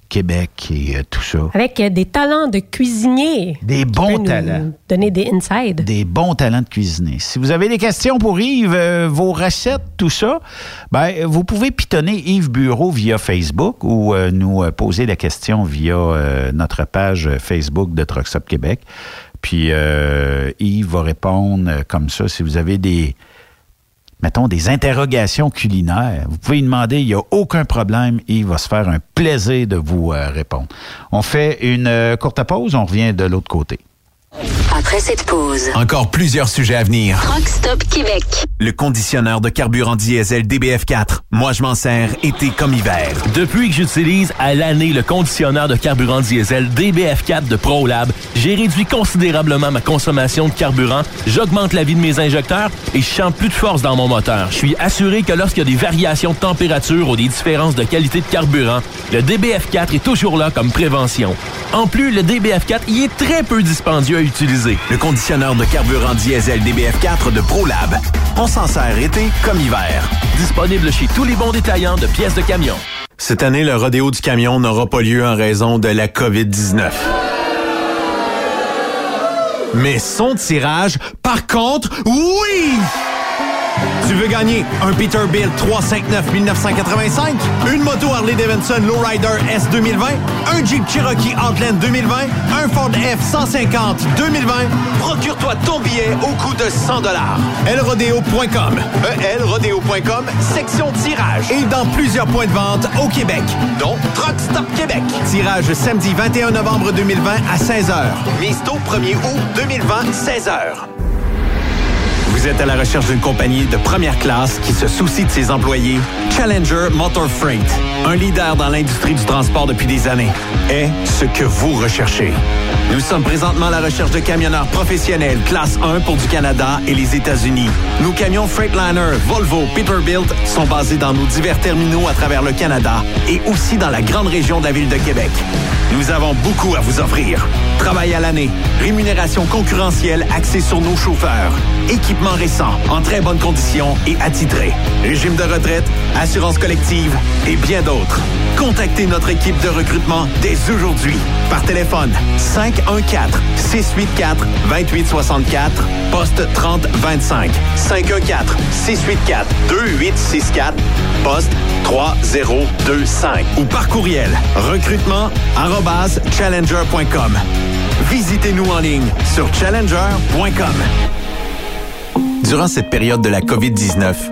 Québec et euh, tout ça. Avec euh, des talents de cuisinier. Des bons talents. Donner des insides. Des bons talents de cuisinier. Si vous avez des questions pour Yves, euh, vos recettes, tout ça, ben, vous pouvez pitonner Yves Bureau via Facebook ou euh, nous euh, poser la question via euh, notre page Facebook de Truck Stop Québec. Puis euh, Yves va répondre euh, comme ça. Si vous avez des... mettons, des interrogations culinaires. Vous pouvez y demander, il n'y a aucun problème et il va se faire un plaisir de vous euh, répondre. On fait une euh, courte pause, on revient de l'autre côté. Après cette pause, encore plusieurs sujets à venir. Truck Stop Québec. Le conditionneur de carburant diesel D B F quatre. Moi, je m'en sers été comme hiver. Depuis que j'utilise à l'année le conditionneur de carburant diesel D B F quatre de ProLab, j'ai réduit considérablement ma consommation de carburant, j'augmente la vie de mes injecteurs et je sens plus de force dans mon moteur. Je suis assuré que lorsqu'il y a des variations de température ou des différences de qualité de carburant, le D B F quatre est toujours là comme prévention. En plus, le D B F quatre y est très peu dispendieux à utiliser. Le conditionneur de carburant diesel D B F quatre de ProLab. On s'en sert été comme hiver. Disponible chez tous les bons détaillants de pièces de camion. Cette année, le Rodéo du camion n'aura pas lieu en raison de la covid dix-neuf. Mais son tirage, par contre, oui! Tu veux gagner un Peterbilt trois cent cinquante-neuf mille neuf cent quatre-vingt-cinq, une moto Harley-Davidson Lowrider S deux mille vingt, un Jeep Cherokee Outland deux mille vingt, un Ford F cent cinquante deux mille vingt. Procure-toi ton billet au coût de cent dollars. L rodeo point com, E L rodeo point com, section tirage. Et dans plusieurs points de vente au Québec, dont Truck Stop Québec. Tirage samedi vingt et un novembre deux mille vingt à seize heures. Mise tôt premier août deux mille vingt, seize heures. Vous êtes à la recherche d'une compagnie de première classe qui se soucie de ses employés? Challenger Motor Freight, un leader dans l'industrie du transport depuis des années, est ce que vous recherchez. Nous sommes présentement à la recherche de camionneurs professionnels classe un pour du Canada et les États-Unis. Nos camions Freightliner, Volvo, Peterbilt sont basés dans nos divers terminaux à travers le Canada et aussi dans la grande région de la ville de Québec. Nous avons beaucoup à vous offrir. Travail à l'année, rémunération concurrentielle axée sur nos chauffeurs, équipement récent, en très bonne condition et attitré, régime de retraite, assurance collective et bien d'autres. Contactez notre équipe de recrutement dès aujourd'hui par téléphone cinq un quatre six huit quatre deux huit six quatre, poste trente vingt-cinq, cinq un quatre six huit quatre deux huit six quatre, poste trois zéro deux cinq ou par courriel recrutement arobase challenger point com. Visitez-nous en ligne sur challenger point com. Durant cette période de la covid dix-neuf,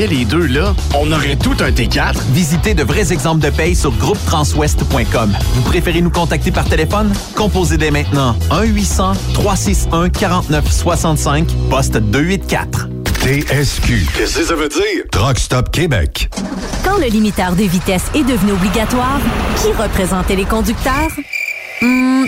les deux, là, on aurait tout un T quatre. Visitez de vrais exemples de paye sur groupe transwest point com. Vous préférez nous contacter par téléphone? Composez dès maintenant un huit cents, trois six un, quarante-neuf soixante-cinq, poste deux cent quatre-vingt-quatre. T S Q. Qu'est-ce que ça veut dire? Truck Stop Québec. Quand le limiteur de vitesse est devenu obligatoire, qui représentait les conducteurs? Hum... Mmh.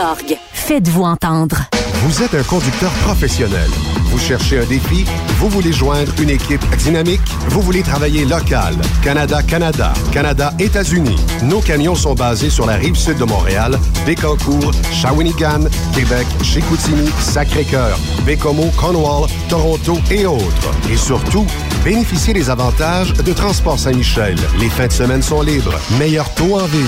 org. Faites-vous entendre. Vous êtes un conducteur professionnel. Vous cherchez un défi? Vous voulez joindre une équipe dynamique? Vous voulez travailler local? Canada-Canada, Canada-États-Unis. Nos camions sont basés sur la rive sud de Montréal, Bécancour, Shawinigan, Québec, Chicoutimi, Sacré-Cœur, Bécomo, Cornwall, Toronto et autres. Et surtout, bénéficiez des avantages de Transport Saint-Michel. Les fins de semaine sont libres. Meilleur taux en ville.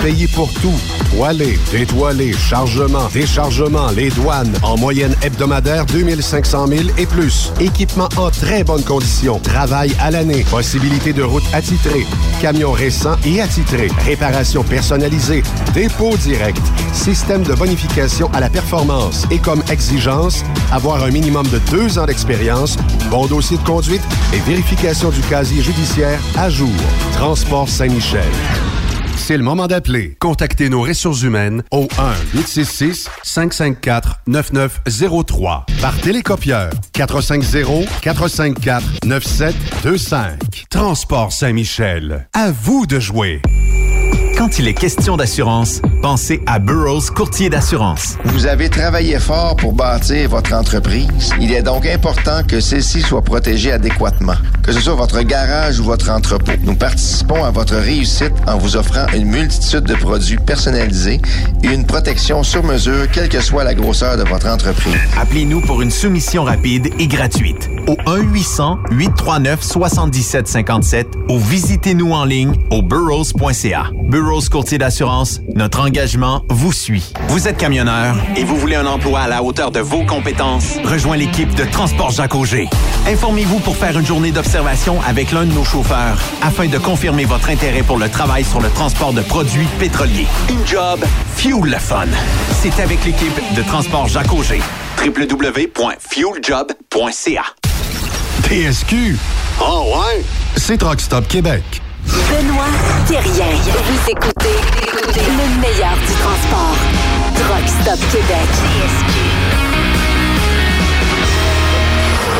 Payez pour tout. Toilé, détoilé, chargement, déchargement, les douanes. En moyenne hebdomadaire, deux mille cinq cents mille et plus. Équipement en très bonne condition. Travail à l'année. Possibilité de route attitrée. Camion récent et attitré. Réparation personnalisée. Dépôt direct. Système de bonification à la performance. Et comme exigence, avoir un minimum de deux ans d'expérience. Bon dossier de conduite et vérification du casier judiciaire à jour. Transport Saint-Michel. C'est le moment d'appeler. Contactez nos ressources humaines au un huit six six, cinq cinq quatre, neuf neuf zéro trois. Par télécopieur, quatre cinq zéro, quatre cinq quatre, neuf sept deux cinq. Transport Saint-Michel. À vous de jouer. Quand il est question d'assurance, pensez à Burrows Courtier d'assurance. Vous avez travaillé fort pour bâtir votre entreprise. Il est donc important que celle-ci soit protégée adéquatement, que ce soit votre garage ou votre entrepôt. Nous participons à votre réussite en vous offrant une multitude de produits personnalisés et une protection sur mesure, quelle que soit la grosseur de votre entreprise. Appelez-nous pour une soumission rapide et gratuite au un huit cents, huit trois neuf, sept sept cinq sept ou visitez-nous en ligne au burrows point c a. Burrows Courtier d'assurance, notre engagement vous suit. Vous êtes camionneur et vous voulez un emploi à la hauteur de vos compétences? Rejoins l'équipe de Transport Jacques Auger. Informez-vous pour faire une journée d'observation avec l'un de nos chauffeurs afin de confirmer votre intérêt pour le travail sur le transport de produits pétroliers. Une job, fuel le fun. C'est avec l'équipe de Transport Jacques Auger. w w w point fuel job point c a. T S Q? Oh ouais? C'est Truck Stop Québec. Benoît Thérien, vous écoutez, écoutez le meilleur du transport. Truck Stop Québec. T S Q.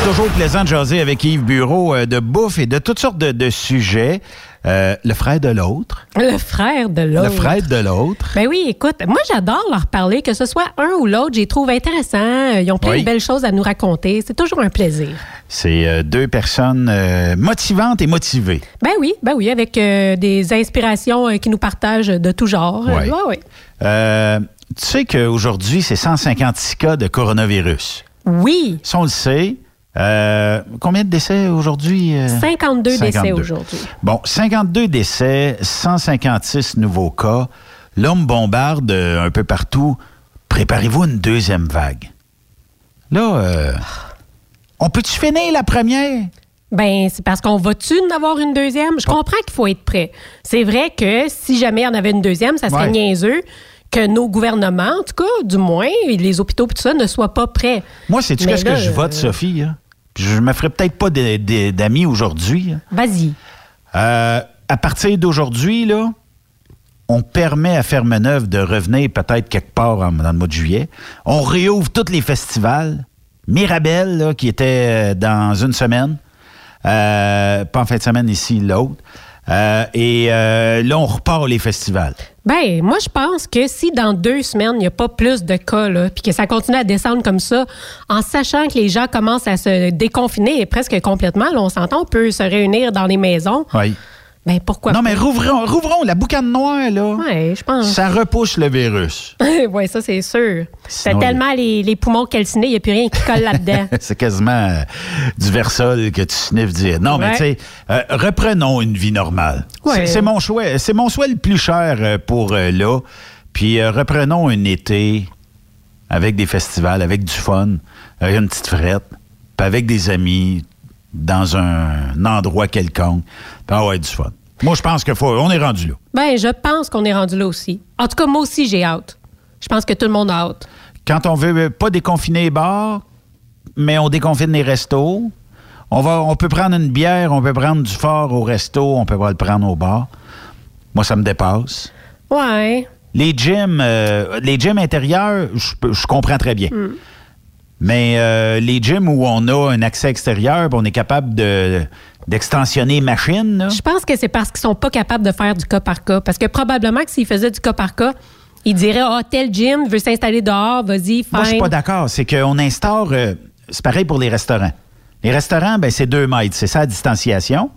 Toujours plaisant de jaser avec Yves Bureau euh, de bouffe et de toutes sortes de, de sujets. Euh, le frère de l'autre. Le frère de l'autre. Le frère de l'autre. Ben oui, écoute, moi j'adore leur parler, que ce soit un ou l'autre, je les trouve intéressants. Ils ont plein oui. de belles choses à nous raconter. C'est toujours un plaisir. C'est euh, deux personnes euh, motivantes et motivées. Ben oui, ben oui, avec euh, des inspirations euh, qui nous partagent de tout genre. Oui. Ouais, ouais. Euh, tu sais qu'aujourd'hui, c'est cent cinquante-six cas de coronavirus. Oui. Si on le sait... Euh, combien de décès aujourd'hui? cinquante-deux, cinquante-deux décès aujourd'hui. Bon, cinquante-deux décès, cent cinquante-six nouveaux cas. L'homme bombarde un peu partout préparez-vous une deuxième vague. Là, euh, on peut-tu finir la première? Ben, c'est parce qu'on va-tu en avoir une deuxième? Je comprends qu'il faut être prêt. C'est vrai que si jamais on avait une deuxième, ça serait ouais. niaiseux que nos gouvernements, en tout cas, du moins, les hôpitaux et tout ça, ne soient pas prêts. Moi, c'est-tu qu'est-ce que je vote, Sophie? Hein? Je me ferai peut-être pas d'amis aujourd'hui. Hein? Vas-y. Euh, à partir d'aujourd'hui, là, on permet à Fermeneuve de revenir peut-être quelque part en, dans le mois de juillet. On réouvre tous les festivals. Mirabel, là, qui était dans une semaine. Euh, pas en fin de semaine ici, l'autre. Euh, et euh, là, on repart les festivals. Bien, moi, je pense que si dans deux semaines, il n'y a pas plus de cas, là, puis que ça continue à descendre comme ça, en sachant que les gens commencent à se déconfiner et presque complètement, là, on s'entend, on peut se réunir dans les maisons. Oui. Bien, pourquoi non, pas? Mais rouvrons, rouvrons la boucane noire, là. Oui, je pense. Ça repousse le virus. Oui, ça, c'est sûr. Sinon, t'as tellement les, les poumons calcinés, il n'y a plus rien qui colle là-dedans. C'est quasiment euh, du Versol que tu sniffes dire. Non, ouais. mais tu sais, euh, reprenons une vie normale. Ouais. C'est, c'est mon choix. C'est mon souhait le plus cher euh, pour euh, là. Puis euh, reprenons un été avec des festivals, avec du fun, avec une petite frette, puis avec des amis, dans un endroit quelconque. Ah ouais, du fun. Moi, je pense qu'il faut... On est rendu là. Bien, je pense qu'on est rendu là aussi. En tout cas, moi aussi, j'ai hâte. Je pense que tout le monde a hâte. Quand on veut pas déconfiner les bars, mais on déconfine les restos, on, va, on peut prendre une bière, on peut prendre du fort au resto, on peut pas le prendre au bar. Moi, ça me dépasse. Ouais. Les gyms, euh, les gyms intérieurs, je, je comprends très bien. Mm. Mais euh, les gyms où on a un accès extérieur, on est capable de, d'extensionner machine. Là. Je pense que c'est parce qu'ils sont pas capables de faire du cas par cas. Parce que probablement que s'ils faisaient du cas par cas, ils diraient « Ah, oh, tel gym veut s'installer dehors, vas-y, fine. » Moi, je suis pas d'accord. C'est qu'on instaure... Euh, c'est pareil pour les restaurants. Les restaurants, ben c'est deux mètres. C'est ça, la distanciation.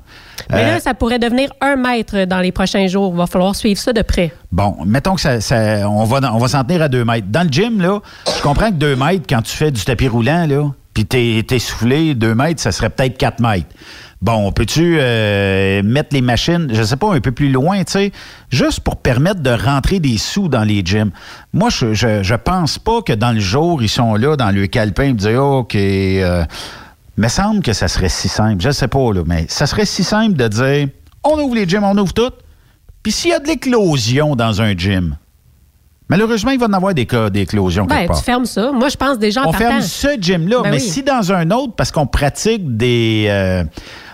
Mais euh, là, ça pourrait devenir un mètre dans les prochains jours. Il va falloir suivre ça de près. Bon, mettons que ça, ça, on va, on va s'en tenir à deux mètres. Dans le gym, là, je comprends que deux mètres, quand tu fais du tapis roulant, là, puis t'es, t'es soufflé, deux mètres, ça serait peut-être quatre mètres. Bon, peux-tu euh, mettre les machines, je sais pas, un peu plus loin, tu sais, juste pour permettre de rentrer des sous dans les gyms. Moi, je, je, je pense pas que dans le jour, ils sont là, dans le calepin, ils disent oh, « OK, euh, me semble que ça serait si simple. Je ne sais pas, là, mais ça serait si simple de dire on ouvre les gyms, on ouvre tout. Puis s'il y a de l'éclosion dans un gym, malheureusement, il va y en avoir des cas d'éclosion ben, quelque part. Tu fermes ça. Moi, je pense déjà en on partant. On ferme ce gym-là, ben mais oui. Si dans un autre, parce qu'on pratique des... Euh,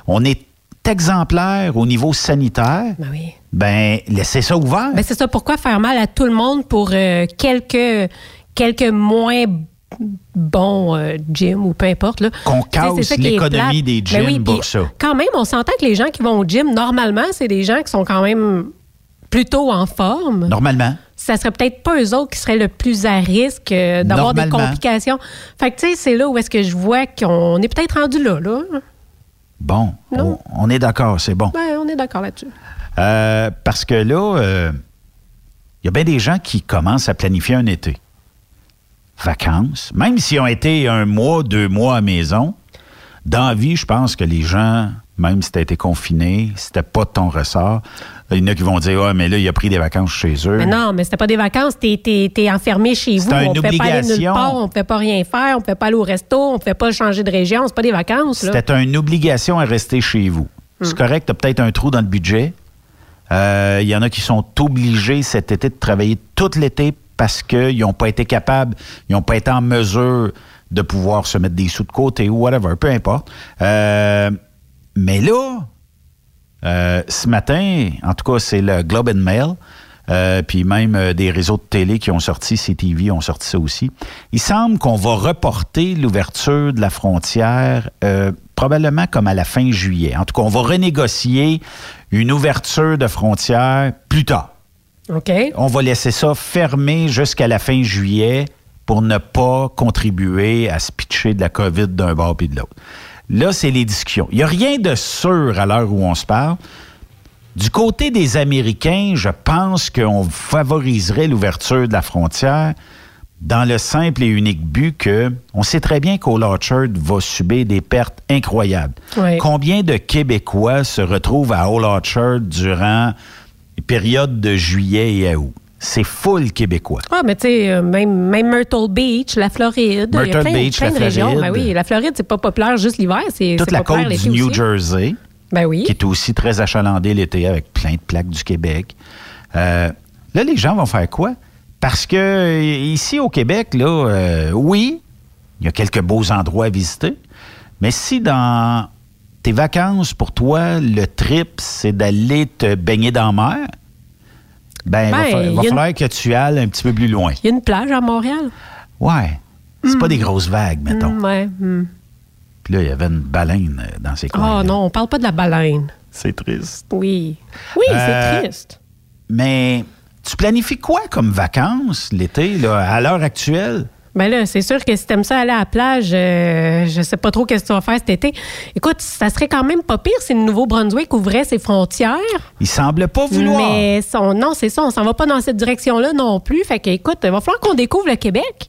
on est exemplaire au niveau sanitaire, ben, oui. ben laissez ça ouvert. Ben, c'est ça. Pourquoi faire mal à tout le monde pour euh, quelques, quelques moins... bon euh, gym ou peu importe. Là. Qu'on casse l'économie des gyms ben oui, pour ça. Quand même, on s'entend que les gens qui vont au gym, normalement, c'est des gens qui sont quand même plutôt en forme. Normalement. Ça serait peut-être pas eux autres qui seraient le plus à risque euh, d'avoir des complications. Fait que, tu sais, c'est là où est-ce que je vois qu'on est peut-être rendu là. là. Bon, on, on est d'accord, c'est bon. Ben, on est d'accord là-dessus. Euh, parce que là, il euh, y a bien des gens qui commencent à planifier un été. Vacances, même s'ils ont été un mois, deux mois à maison, dans la vie, je pense que les gens, même si tu as été confiné, c'était pas de ton ressort, il y en a qui vont dire « Ah, oh, mais là, il a pris des vacances chez eux. » Mais non, mais c'était pas des vacances, t'es, t'es, t'es enfermé chez c'est vous, on ne pouvait pas aller nulle part, on ne pouvait pas rien faire, on ne pouvait pas aller au resto, on ne pouvait pas changer de région, c'est pas des vacances. Là. C'était une obligation à rester chez vous. Hum. C'est correct, t'as peut-être un trou dans le budget. Il euh, y en a qui sont obligés cet été de travailler tout l'été parce qu'ils n'ont pas été capables, ils n'ont pas été en mesure de pouvoir se mettre des sous de côté ou whatever, peu importe. Euh, mais là, euh, ce matin, en tout cas, c'est le Globe and Mail, euh, puis même euh, des réseaux de télé qui ont sorti, C T V ont sorti ça aussi. Il semble qu'on va reporter l'ouverture de la frontière euh, probablement comme à la fin juillet. En tout cas, on va renégocier une ouverture de frontière plus tard. Okay. On va laisser ça fermé jusqu'à la fin juillet pour ne pas contribuer à se pitcher de la COVID d'un bord puis de l'autre. Là, c'est les discussions. Il n'y a rien de sûr à l'heure où on se parle. Du côté des Américains, je pense qu'on favoriserait l'ouverture de la frontière dans le simple et unique but que on sait très bien qu'Ole Orchard va subir des pertes incroyables. Oui. Combien de Québécois se retrouvent à Ole Orchard durant... période de juillet et août. c'est full québécois. Ah, mais tu sais, même, même Myrtle Beach, la Floride. Myrtle il y a plein, Beach, plein la de Floride. Régions. Ben oui, la Floride, c'est pas populaire juste l'hiver. C'est, toute c'est la populaire, côte du New aussi. Jersey, ben oui. qui est aussi très achalandée l'été avec plein de plaques du Québec. Euh, là, les gens vont faire quoi? Parce que ici au Québec, là, euh, oui, il y a quelques beaux endroits à visiter, mais si dans tes vacances, pour toi, le trip, c'est d'aller te baigner dans la mer, ben, ben il va, il va falloir une... que tu ailles un petit peu plus loin. Il y a une plage à Montréal? Ouais. C'est mmh. pas des grosses vagues, mettons. Mmh, ouais. Mmh. Puis là, il y avait une baleine dans ces coins-là. Oh non, on parle pas de la baleine. C'est triste. Oui. Oui, euh, c'est triste. Mais... tu planifies quoi comme vacances l'été, là, à l'heure actuelle? Bien là, c'est sûr que si t'aimes ça aller à la plage, euh, je sais pas trop qu'est-ce que tu vas faire cet été. Écoute, ça serait quand même pas pire si le Nouveau-Brunswick ouvrait ses frontières. Il semble pas vouloir. Mais son, non, c'est ça, on s'en va pas dans cette direction-là non plus. Fait que, écoute, il va falloir qu'on découvre le Québec.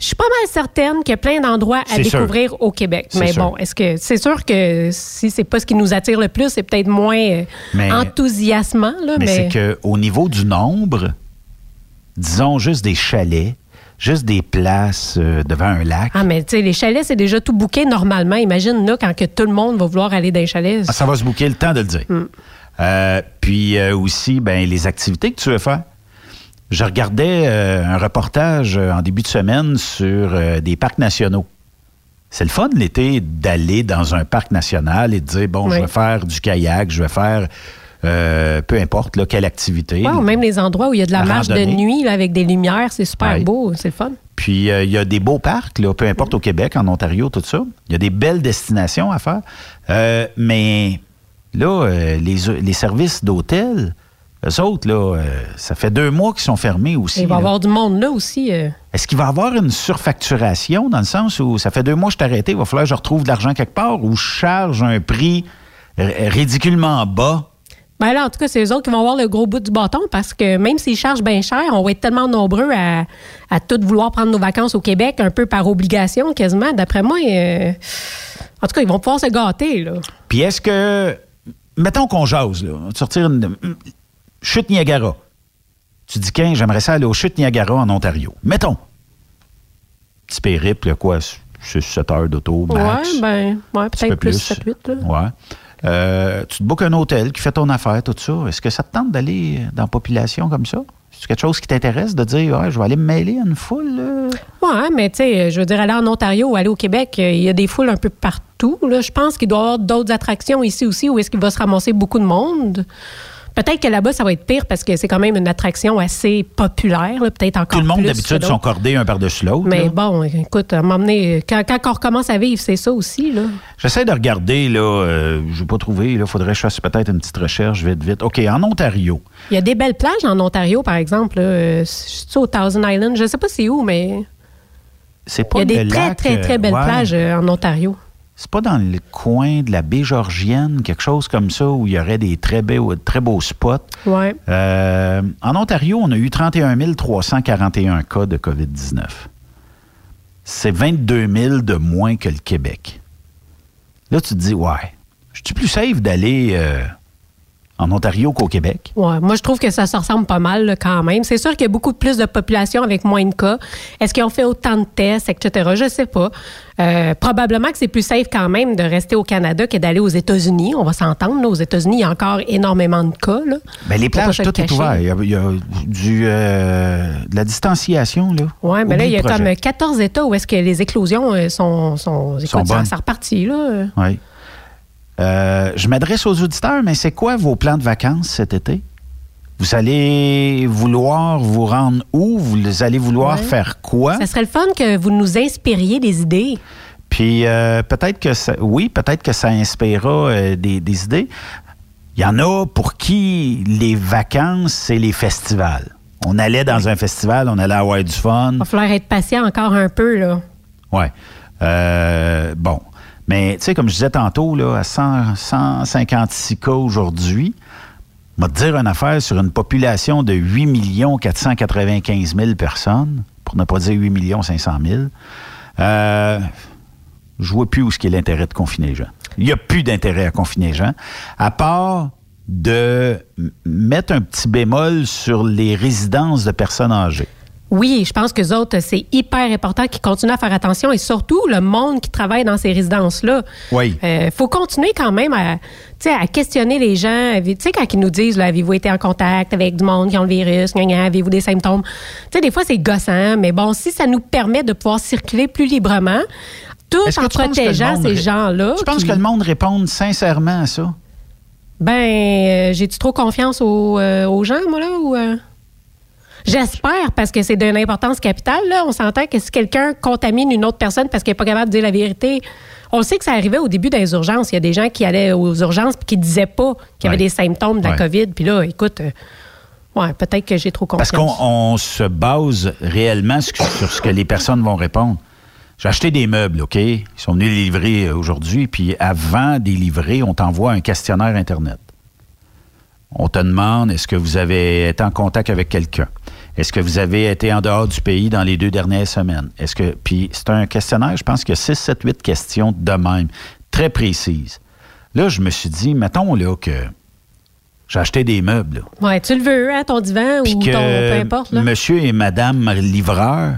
Je suis pas mal certaine qu'il y a plein d'endroits à c'est découvrir sûr. Au Québec. C'est mais sûr. Bon, est-ce que c'est sûr que si c'est pas ce qui nous attire le plus, c'est peut-être moins mais, enthousiasmant. Là, mais, mais c'est que au niveau du nombre, disons juste des chalets, juste des places euh, devant un lac. Ah, mais tu sais, les chalets, c'est déjà tout booké normalement. Imagine là, quand que tout le monde va vouloir aller dans les chalets. Ah, ça va se booker, le temps de le dire. Mm. Euh, puis euh, aussi, ben les activités que tu veux faire. Je regardais euh, un reportage euh, en début de semaine sur euh, des parcs nationaux. C'est le fun l'été d'aller dans un parc national et de dire, bon, oui. je vais faire du kayak, je vais faire, euh, peu importe, là, quelle activité. Wow, même les endroits où il y a de la marche de nuit là, avec des lumières, c'est super oui. beau, c'est le fun. Puis, euh, il y a des beaux parcs, là, peu importe mmh. au Québec, en Ontario, tout ça. Il y a des belles destinations à faire. Euh, mais là, euh, les, les services d'hôtel... eux autres, là, euh, ça fait deux mois qu'ils sont fermés aussi. Il va y avoir du monde là aussi. Euh... Est-ce qu'il va y avoir une surfacturation dans le sens où ça fait deux mois que je suis arrêté, il va falloir que je retrouve de l'argent quelque part ou je charge un prix r- ridiculement bas? Bien là, en tout cas, c'est eux autres qui vont avoir le gros bout du bâton parce que même s'ils chargent bien cher, on va être tellement nombreux à, à tous vouloir prendre nos vacances au Québec un peu par obligation quasiment. D'après moi, euh... en tout cas, ils vont pouvoir se gâter. Là. Puis est-ce que... mettons qu'on jase, là. On va sortir une... Chute Niagara. Tu dis, qu'un, j'aimerais ça aller aux Chutes Niagara en Ontario. Mettons. Petit périple, quoi, six sept heures d'auto, max. Ouais, ben, ouais, peut-être plus sept huit. Ouais. Euh, tu te bookes un hôtel qui fait ton affaire, tout ça. Est-ce que ça te tente d'aller dans la population comme ça? C'est quelque chose qui t'intéresse de dire, ouais, je vais aller me mêler à une foule? Là. Ouais, mais tu sais, je veux dire, aller en Ontario ou aller au Québec, il y a des foules un peu partout. Là. Je pense qu'il doit y avoir d'autres attractions ici aussi où est-ce qu'il va se ramasser beaucoup de monde. Peut-être que là-bas, ça va être pire parce que c'est quand même une attraction assez populaire. Là, peut-être encore plus. Tout le monde, plus d'habitude, sont cordés un par-dessus l'autre. Mais là. Bon, écoute, à m'emmener... Quand, quand on recommence à vivre, c'est ça aussi. Là. J'essaie de regarder. Là, euh, je n'ai pas trouvé. Il faudrait que je fasse peut-être une petite recherche vite, vite. OK, en Ontario. Il y a des belles plages en Ontario, par exemple. Euh, je suis au Thousand Island. Je ne sais pas c'est où, mais... C'est pas Il y a des très, lac, très, très belles ouais. plages euh, en Ontario. C'est pas dans le coin de la baie Georgienne, quelque chose comme ça, où il y aurait des très beaux, très beaux spots. Ouais. Euh, en Ontario, on a eu trente et un mille trois cent quarante et un cas de covid dix-neuf. C'est vingt-deux mille de moins que le Québec. Là, tu te dis, ouais, je suis plus safe d'aller euh, en Ontario qu'au Québec? Ouais, moi, je trouve que ça se ressemble pas mal là, quand même. C'est sûr qu'il y a beaucoup plus de population avec moins de cas. Est-ce qu'ils ont fait autant de tests, et cetera? Je sais pas. Euh, probablement que c'est plus safe quand même de rester au Canada que d'aller aux États-Unis. On va s'entendre. Là. Aux États-Unis, il y a encore énormément de cas. Là. Bien, les plages, tout est ouvert. Il y a, il y a du, euh, de la distanciation. Oui, mais là, il y a projet. Comme quatorze États où est-ce que les éclosions euh, sont... sont, écoute, sont bonnes. Ça repartit, là. Oui. Euh, je m'adresse aux auditeurs, mais c'est quoi vos plans de vacances cet été? Vous allez vouloir vous rendre où? Vous allez vouloir ouais. faire quoi? Ça serait le fun que vous nous inspiriez des idées. Puis euh, peut-être que ça, oui, peut-être que ça inspirera euh, des, des idées. Il y en a pour qui les vacances, c'est les festivals. On allait dans ouais. un festival, on allait avoir du fun. Il va falloir être patient encore un peu, là. Oui. Euh, bon. Mais tu sais, comme je disais tantôt, là, à cent, cent cinquante-six cas aujourd'hui, je vais te dire une affaire sur une population de huit millions quatre cent quatre-vingt-quinze mille personnes, pour ne pas dire huit millions cinq cent mille. Euh, je vois plus où est l'intérêt de confiner les gens. Il n'y a plus d'intérêt à confiner les gens, à part de mettre un petit bémol sur les résidences de personnes âgées. Oui, je pense qu'eux autres, c'est hyper important qu'ils continuent à faire attention et surtout le monde qui travaille dans ces résidences-là. Oui. Il euh, faut continuer quand même à, à questionner les gens. Tu sais, quand ils nous disent, là, avez-vous été en contact avec du monde qui ont le virus, gna, gna, avez-vous des symptômes? Tu sais, des fois, c'est gossant, mais bon, si ça nous permet de pouvoir circuler plus librement, tout en protégeant ces ré... gens-là. Tu penses qui... que le monde réponde sincèrement à ça? Ben, euh, j'ai-tu trop confiance aux, euh, aux gens, moi, là, ou... Euh... J'espère, parce que c'est d'une importance capitale. Là. On s'entend que si quelqu'un contamine une autre personne parce qu'elle n'est pas capable de dire la vérité, on sait que ça arrivait au début des urgences. Il y a des gens qui allaient aux urgences et qui ne disaient pas qu'il y avait ouais. des symptômes de la ouais. COVID. Puis là, écoute, euh, ouais, peut-être que j'ai trop confiance. Parce qu'on on se base réellement sur ce que les personnes vont répondre. J'ai acheté des meubles, OK? Ils sont venus les livrer aujourd'hui. Puis avant de les livrer, on t'envoie un questionnaire Internet. On te demande, est-ce que vous avez été en contact avec quelqu'un? Est-ce que vous avez été en dehors du pays dans les deux dernières semaines? Est-ce que, puis c'est un questionnaire, je pense qu'il y a six, sept, huit questions de même, très précises. Là, je me suis dit, mettons là que j'ai acheté des meubles. Là. Ouais, tu le veux, hein, ton divan puis ou que ton, peu importe. Là. Monsieur et madame livreur,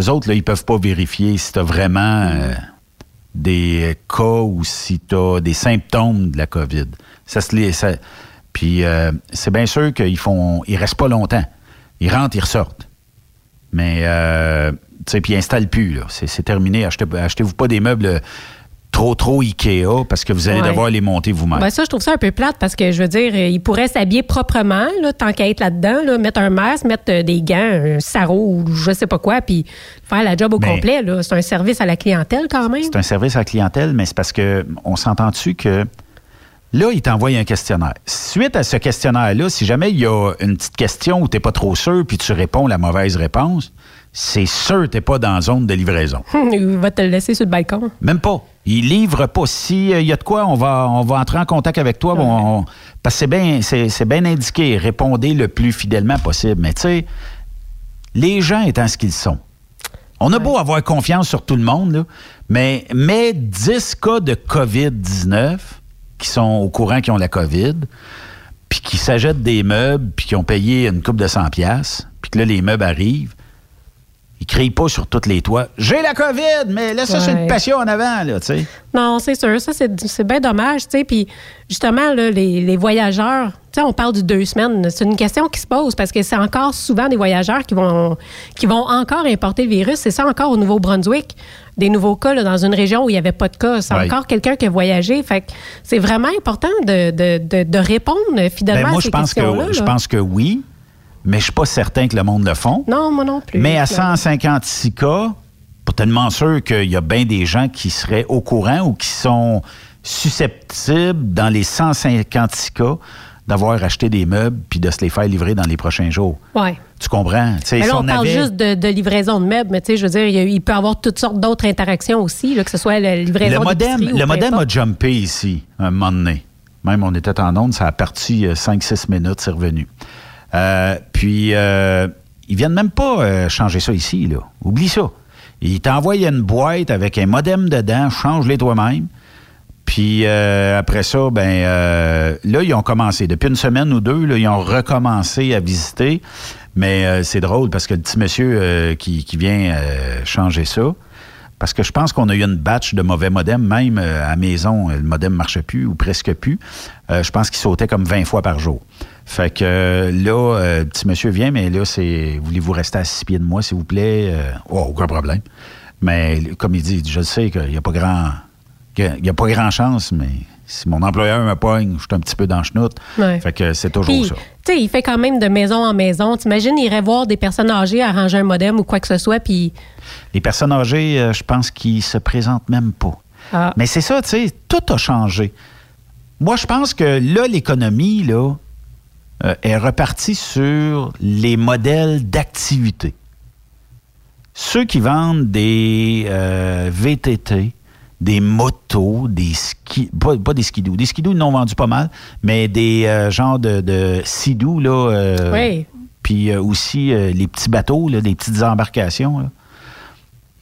eux autres, là, ils peuvent pas vérifier si tu as vraiment euh, des cas ou si tu as des symptômes de la COVID. Ça se, ça, puis euh, c'est bien sûr qu'ils font, ils restent pas longtemps. Ils rentrent, ils ressortent. Mais, euh, tu sais, puis ils n'installent plus. Là. C'est, c'est terminé. Achetez, achetez-vous pas des meubles trop, trop Ikea parce que vous allez ouais. devoir les monter vous-même. Ben ça, je trouve ça un peu plate parce que, je veux dire, ils pourraient s'habiller proprement, là, tant qu'à être là-dedans, là, mettre un masque, mettre des gants, un sarrau ou je sais pas quoi, puis faire la job au mais, complet. Là. C'est un service à la clientèle quand même. C'est un service à la clientèle, mais c'est parce qu'on s'entend-tu que... Là, il t'envoie un questionnaire. Suite à ce questionnaire-là, si jamais il y a une petite question où tu n'es pas trop sûr puis tu réponds la mauvaise réponse, c'est sûr que tu n'es pas dans la zone de livraison. Il va te le laisser sur le balcon. Même pas. Il livre pas. S'il y a de quoi, on va, on va entrer en contact avec toi. Ouais. Bon, on, parce que c'est bien, c'est, c'est bien indiqué. Répondez le plus fidèlement possible. Mais tu sais, les gens étant ce qu'ils sont. On a beau ouais. avoir confiance sur tout le monde, là, mais, mais dix cas de covid dix-neuf... qui sont au courant, qui ont la COVID, puis qui s'achètent des meubles, puis qui ont payé une couple de cent piastres, puis que là, les meubles arrivent, ils crient pas sur tous les toits. « J'ai la COVID, mais là, ça, ouais. c'est une passion en avant, là, tu sais. » Non, c'est sûr. Ça, c'est, c'est bien dommage, tu sais. Puis justement, là, les, les voyageurs, tu sais, on parle du deux semaines. C'est une question qui se pose parce que c'est encore souvent des voyageurs qui vont, qui vont encore importer le virus. C'est ça encore au Nouveau-Brunswick. Des nouveaux cas là, dans une région où il n'y avait pas de cas. C'est oui. encore quelqu'un qui a voyagé. Fait que c'est vraiment important de, de, de, de répondre fidèlement ben moi, à ces questions-là. Moi, je pense que oui, mais je ne suis pas certain que le monde le font. Non, moi non plus. Mais à cent cinquante-six cas, pour tellement sûr qu'il y a bien des gens qui seraient au courant ou qui sont susceptibles, dans les cent cinquante-six cas, d'avoir acheté des meubles puis de se les faire livrer dans les prochains jours. Oui. Tu comprends? T'sais, mais là, on si on parle avait... juste de, de livraison de meubles, mais tu sais, je veux dire, il peut y avoir toutes sortes d'autres interactions aussi, là, que ce soit la livraison de meubles. Le modem a jumpé ici, un moment donné. Même, on était en onde, ça a parti euh, cinq six minutes, c'est revenu. Euh, puis, euh, ils viennent même pas euh, changer ça ici, là. Oublie ça. Ils t'envoient une boîte avec un modem dedans, change-les toi-même. Puis euh, après ça, ben euh, là, ils ont commencé. Depuis une semaine ou deux, là, ils ont recommencé à visiter. Mais euh, c'est drôle parce que le petit monsieur euh, qui, qui vient euh, changer ça, parce que je pense qu'on a eu une batch de mauvais modems, même euh, à la maison, le modem ne marchait plus ou presque plus. Euh, je pense qu'il sautait comme vingt fois par jour. Fait que euh, là, euh, le petit monsieur vient, mais là, c'est « Voulez-vous rester à six pieds de moi, s'il vous plaît? Euh, » Oh, aucun problème. Mais comme il dit, je sais qu'il n'y a pas grand... Il n'y a pas grand chance, mais si mon employeur me pogne, je suis un petit peu dans le chenoute. Ouais. Fait que c'est toujours puis, ça. Tu sais, il fait quand même de maison en maison. T'imagines, il irait voir des personnes âgées arranger un modem ou quoi que ce soit, puis... Les personnes âgées, euh, je pense qu'ils se présentent même pas. Ah. Mais c'est ça, tu sais, tout a changé. Moi, je pense que là, l'économie, là, euh, est repartie sur les modèles d'activité. Ceux qui vendent des euh, V T T, des motos, des skis... Pas, pas des skidoo. Des skidoo, ils n'ont vendu pas mal, mais des euh, genres de, de sidou, là. Euh, oui. Puis euh, aussi euh, les petits bateaux, là, des petites embarcations. Là.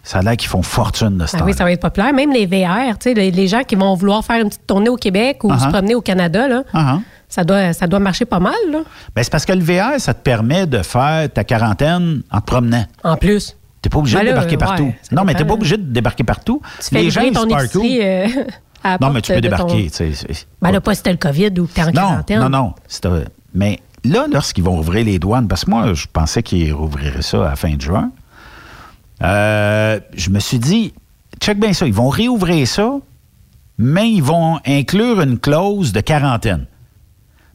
Ça a l'air qu'ils font fortune de ce temps-là. Ah oui, ça va être populaire. Même les V R, tu sais, les, les gens qui vont vouloir faire une petite tournée au Québec ou uh-huh. se promener au Canada, là, uh-huh. ça doit, ça doit marcher pas mal, là. Bien, c'est parce que le V R, ça te permet de faire ta quarantaine en te promenant. En plus. T'es pas obligé ben là, de débarquer partout. Ouais, non, mais t'es pas obligé de débarquer partout. Tu les fais gens, ton épicerie euh, à la porte. Non, mais tu peux débarquer, ton... tu sais. Ben là, pas si t'as le COVID ou que t'es en quarantaine. Non, non, non. Mais là, lorsqu'ils vont ouvrir les douanes, parce que moi, je pensais qu'ils rouvriraient ça à la fin de juin, Euh, je me suis dit, check bien ça, ils vont réouvrir ça, mais ils vont inclure une clause de quarantaine.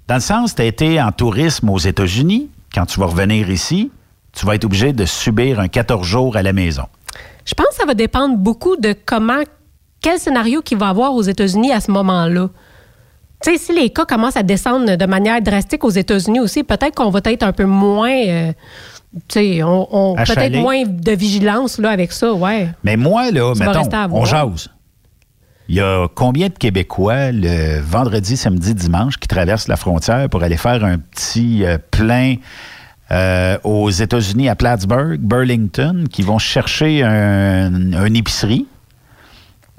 Dans le sens, tu as été en tourisme aux États-Unis, quand tu vas revenir ici, tu vas être obligé de subir un quatorze jours à la maison. Je pense que ça va dépendre beaucoup de comment, quel scénario qu'il va y avoir aux États-Unis à ce moment-là. Tu sais, si les cas commencent à descendre de manière drastique aux États-Unis aussi, peut-être qu'on va être un peu moins... Euh, tu sais, on, on peut-être moins de vigilance là, avec ça, ouais. Mais moi, là, ça mettons, on jase. Il y a combien de Québécois le vendredi, samedi, dimanche qui traversent la frontière pour aller faire un petit euh, plein euh, aux États-Unis à Plattsburgh, Burlington, qui vont chercher un, un épicerie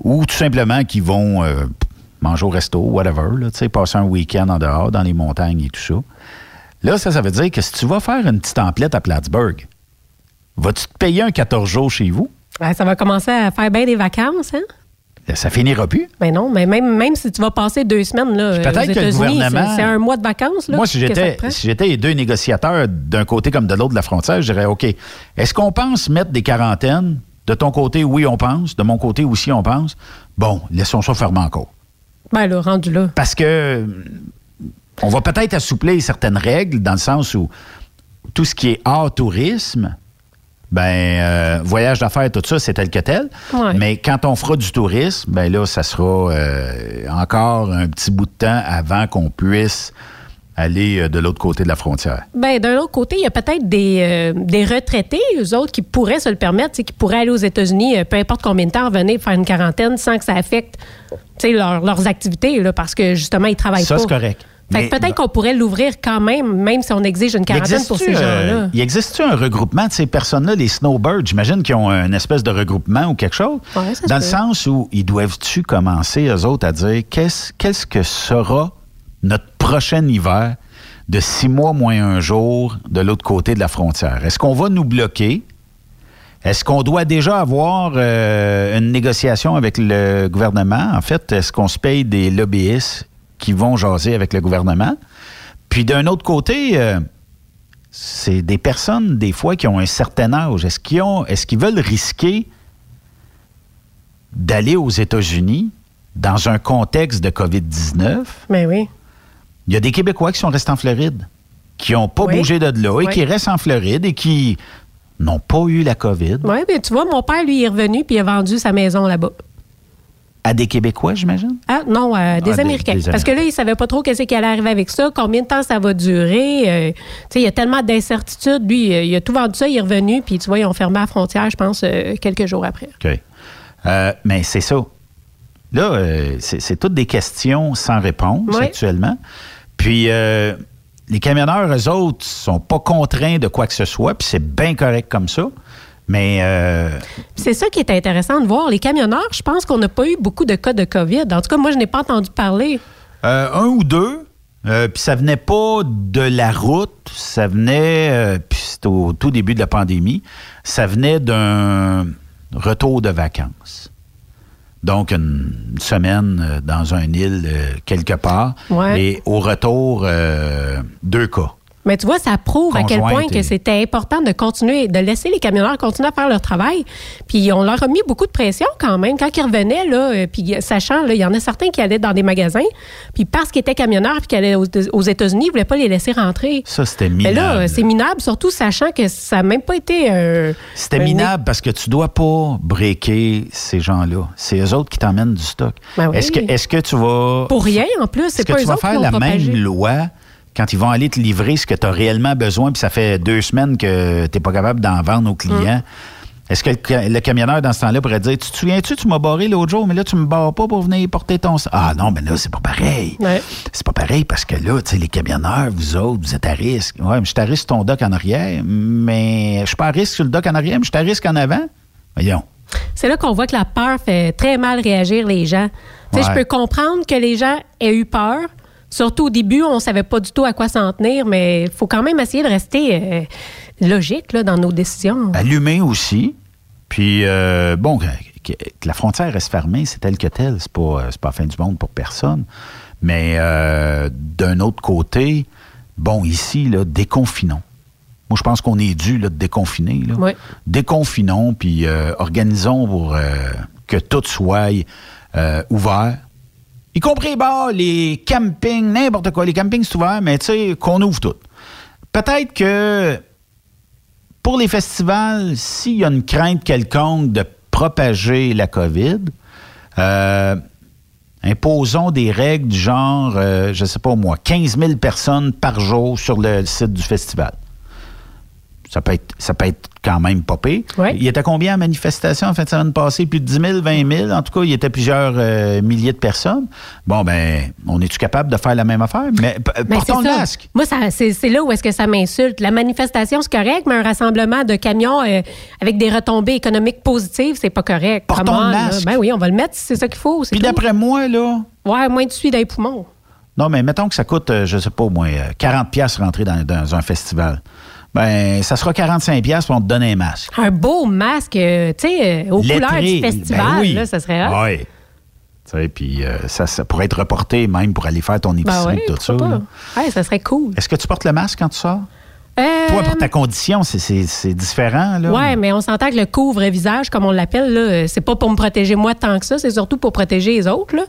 ou tout simplement qui vont euh, manger au resto, whatever, là, tu sais, passer un week-end en dehors, dans les montagnes et tout ça. Là, ça, ça veut dire que si tu vas faire une petite emplette à Plattsburgh, vas-tu te payer un quatorze jours chez vous? Ouais, ça va commencer à faire bien des vacances, hein? Là, ça finira plus. Mais ben non, mais même, même si tu vas passer deux semaines là, peut-être aux États-Unis, que le gouvernement, c'est, c'est un mois de vacances. Là, moi, si j'étais, si j'étais les deux négociateurs d'un côté comme de l'autre de la frontière, je dirais, OK, est-ce qu'on pense mettre des quarantaines? De ton côté, oui, on pense. De mon côté aussi, on pense. Bon, laissons ça fermer encore. Ben là, rendu là. Parce que... on va peut-être assouplir certaines règles dans le sens où tout ce qui est hors tourisme, ben euh, voyage d'affaires, tout ça, c'est tel que tel. Ouais. Mais quand on fera du tourisme, ben là, ça sera euh, encore un petit bout de temps avant qu'on puisse aller euh, de l'autre côté de la frontière. Bien, d'un autre côté, il y a peut-être des, euh, des retraités, eux autres, qui pourraient se le permettre, qui pourraient aller aux États-Unis, euh, peu importe combien de temps, venir faire une quarantaine sans que ça affecte leur, leurs activités, là, parce que justement, ils travaillent ça, pas. Ça, c'est correct. Fait mais, que peut-être qu'on pourrait l'ouvrir quand même, même si on exige une quarantaine pour ces euh, gens-là. Y existe-tu un regroupement de ces personnes-là, les snowbirds? J'imagine qu'ils ont une espèce de regroupement ou quelque chose. Ouais, ça dans le fait. Sens où ils doivent-tu commencer, eux autres, à dire qu'est-ce, qu'est-ce que sera notre prochain hiver de six mois moins un jour de l'autre côté de la frontière? Est-ce qu'on va nous bloquer? Est-ce qu'on doit déjà avoir euh, une négociation avec le gouvernement? En fait, est-ce qu'on se paye des lobbyistes qui vont jaser avec le gouvernement? Puis d'un autre côté, euh, c'est des personnes, des fois, qui ont un certain âge. Est-ce qu'ils ont, est-ce qu'ils veulent risquer d'aller aux États-Unis dans un contexte de COVID dix-neuf? Mais oui. Il y a des Québécois qui sont restés en Floride, qui n'ont pas oui. bougé de là et oui. qui restent en Floride et qui n'ont pas eu la COVID. Oui, bien, tu vois, mon père, lui, est revenu puis il a vendu sa maison là-bas. À des Québécois, j'imagine? Ah, non, euh, des ah, Américains. Des, des Parce que là, ils ne savaient pas trop qu'est-ce qui allait arriver avec ça, combien de temps ça va durer. Euh, tu sais, il y a tellement d'incertitudes. Lui, euh, il a tout vendu ça, il est revenu, puis tu vois, ils ont fermé la frontière, je pense, euh, quelques jours après. OK. Euh, mais c'est ça. Là, euh, c'est, c'est toutes des questions sans réponse ouais. actuellement. Puis, euh, les camionneurs, eux autres, sont pas contraints de quoi que ce soit, puis c'est bien correct comme ça. Mais euh... c'est ça qui est intéressant de voir. Les camionneurs, je pense qu'on n'a pas eu beaucoup de cas de COVID. En tout cas, moi, je n'ai pas entendu parler. Euh, un ou deux. Euh, puis ça venait pas de la route. Ça venait, euh, puis c'était au tout début de la pandémie, ça venait d'un retour de vacances. Donc, une semaine dans un île euh, quelque part. Ouais. Et au retour, euh, deux cas. Mais tu vois, ça prouve Conjointe à quel point et... que c'était important de continuer, de laisser les camionneurs continuer à faire leur travail. Puis on leur a mis beaucoup de pression quand même. Quand ils revenaient, là, puis sachant, là, il y en a certains qui allaient dans des magasins, puis parce qu'ils étaient camionneurs puis qu'ils allaient aux, aux États-Unis, ils ne voulaient pas les laisser rentrer. Ça, c'était minable. Mais là, c'est minable, surtout sachant que ça n'a même pas été... Euh, c'était euh, minable parce que tu ne dois pas breaker ces gens-là. C'est eux autres qui t'emmènent du stock. Ben oui. Est-ce que, est-ce que tu vas... Pour rien, en plus. C'est est-ce pas que tu vas faire la propagé. Même loi... quand ils vont aller te livrer ce que tu as réellement besoin, puis ça fait deux semaines que tu n'es pas capable d'en vendre aux clients, mmh. est-ce que le, le camionneur, dans ce temps-là, pourrait dire « Tu te souviens-tu, tu m'as barré l'autre jour, mais là, tu ne me barres pas pour venir porter ton... » Ah non, mais là, c'est pas pareil. Ouais. C'est pas pareil parce que là, tu sais, les camionneurs, vous autres, vous êtes à risque. Ouais, mais je suis à risque sur ton dock en arrière, mais je suis pas à risque sur le dock en arrière, mais je suis à risque en avant. Voyons, C'est là qu'on voit que la peur fait très mal réagir les gens. Ouais. Je peux comprendre que les gens aient eu peur. Surtout au début, on ne savait pas du tout à quoi s'en tenir, mais il faut quand même essayer de rester euh, logique là, dans nos décisions. Allumé aussi. Puis, euh, bon, que la frontière reste fermée, c'est tel que tel. C'est pas, c'est pas la fin du monde pour personne. Mais euh, d'un autre côté, bon, ici, là, déconfinons. Moi, je pense qu'on est dû là, de déconfiner. Là. Oui. Déconfinons, puis euh, organisons pour euh, que tout soit euh, ouvert. Y compris les bars, les campings, n'importe quoi. Les campings, c'est ouvert, mais tu sais, qu'on ouvre tout. Peut-être que pour les festivals, s'il y a une crainte quelconque de propager la COVID, euh, imposons des règles du genre, euh, je ne sais pas moi, quinze mille personnes par jour sur le site du festival. Ça peut être, ça peut être quand même popé. Ouais. Il était combien à manifestation en fin de semaine passée? Plus de dix mille, vingt mille. En tout cas, il était plusieurs euh, milliers de personnes. Bon, ben, on est-tu capable de faire la même affaire? Mais p- ben, portons le masque. Moi, ça, c'est, c'est là où est-ce que ça m'insulte. La manifestation, c'est correct, mais un rassemblement de camions euh, avec des retombées économiques positives, c'est pas correct. Portons Comment, le masque. Là? Ben oui, on va le mettre, c'est ça qu'il faut. Puis d'après moi, là... Ouais, moins de suie dans les poumons. Non, mais mettons que ça coûte, euh, je sais pas, moi, euh, quarante piastres rentrer dans, dans un festival. Ben, ça sera quarante-cinq piastres pour te donner un masque. Un beau masque, euh, tu sais, euh, aux Lettré, couleurs du festival, ben oui. Là, ça serait... Oui. Tu sais, puis euh, ça, ça pourrait être reporté même pour aller faire ton épicerie ben ouais, et tout ça. Oui, ça serait cool. Est-ce que tu portes le masque quand tu sors? Euh... Toi, pour ta condition, c'est, c'est, c'est différent, là. Oui, mais on s'entend que le couvre-visage, comme on l'appelle, là, c'est pas pour me protéger moi tant que ça, c'est surtout pour protéger les autres, là.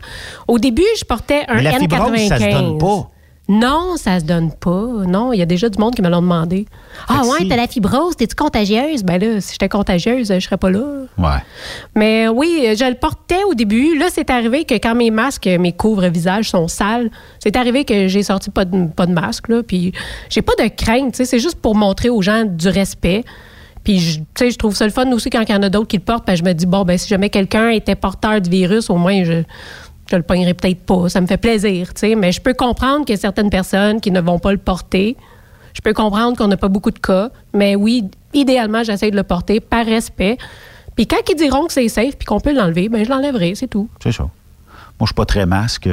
Au début, je portais un N quatre-vingt-quinze. Mais la fibrose, ça se donne pas. Non, ça se donne pas. Non, il y a déjà du monde qui me l'ont demandé. « Ah ouais, si... t'as la fibrose, t'es-tu contagieuse? » Ben là, si j'étais contagieuse, je serais pas là. Ouais. Mais oui, je le portais au début. Là, c'est arrivé que quand mes masques, mes couvre-visages sont sales, c'est arrivé que j'ai sorti pas de, pas de masque, là. Puis j'ai pas de crainte, tu sais. C'est juste pour montrer aux gens du respect. Puis, tu sais, je trouve ça le fun aussi quand il y en a d'autres qui le portent. Ben, je me dis, bon, ben si jamais quelqu'un était porteur du virus, au moins, je... je le pognerai peut-être pas. Ça me fait plaisir, tu sais. Mais je peux comprendre qu'il y a certaines personnes qui ne vont pas le porter. Je peux comprendre qu'on n'a pas beaucoup de cas. Mais oui, idéalement, j'essaie de le porter par respect. Puis quand ils diront que c'est safe puis qu'on peut l'enlever, bien, je l'enlèverai, c'est tout. C'est ça. Moi, je suis pas très masque.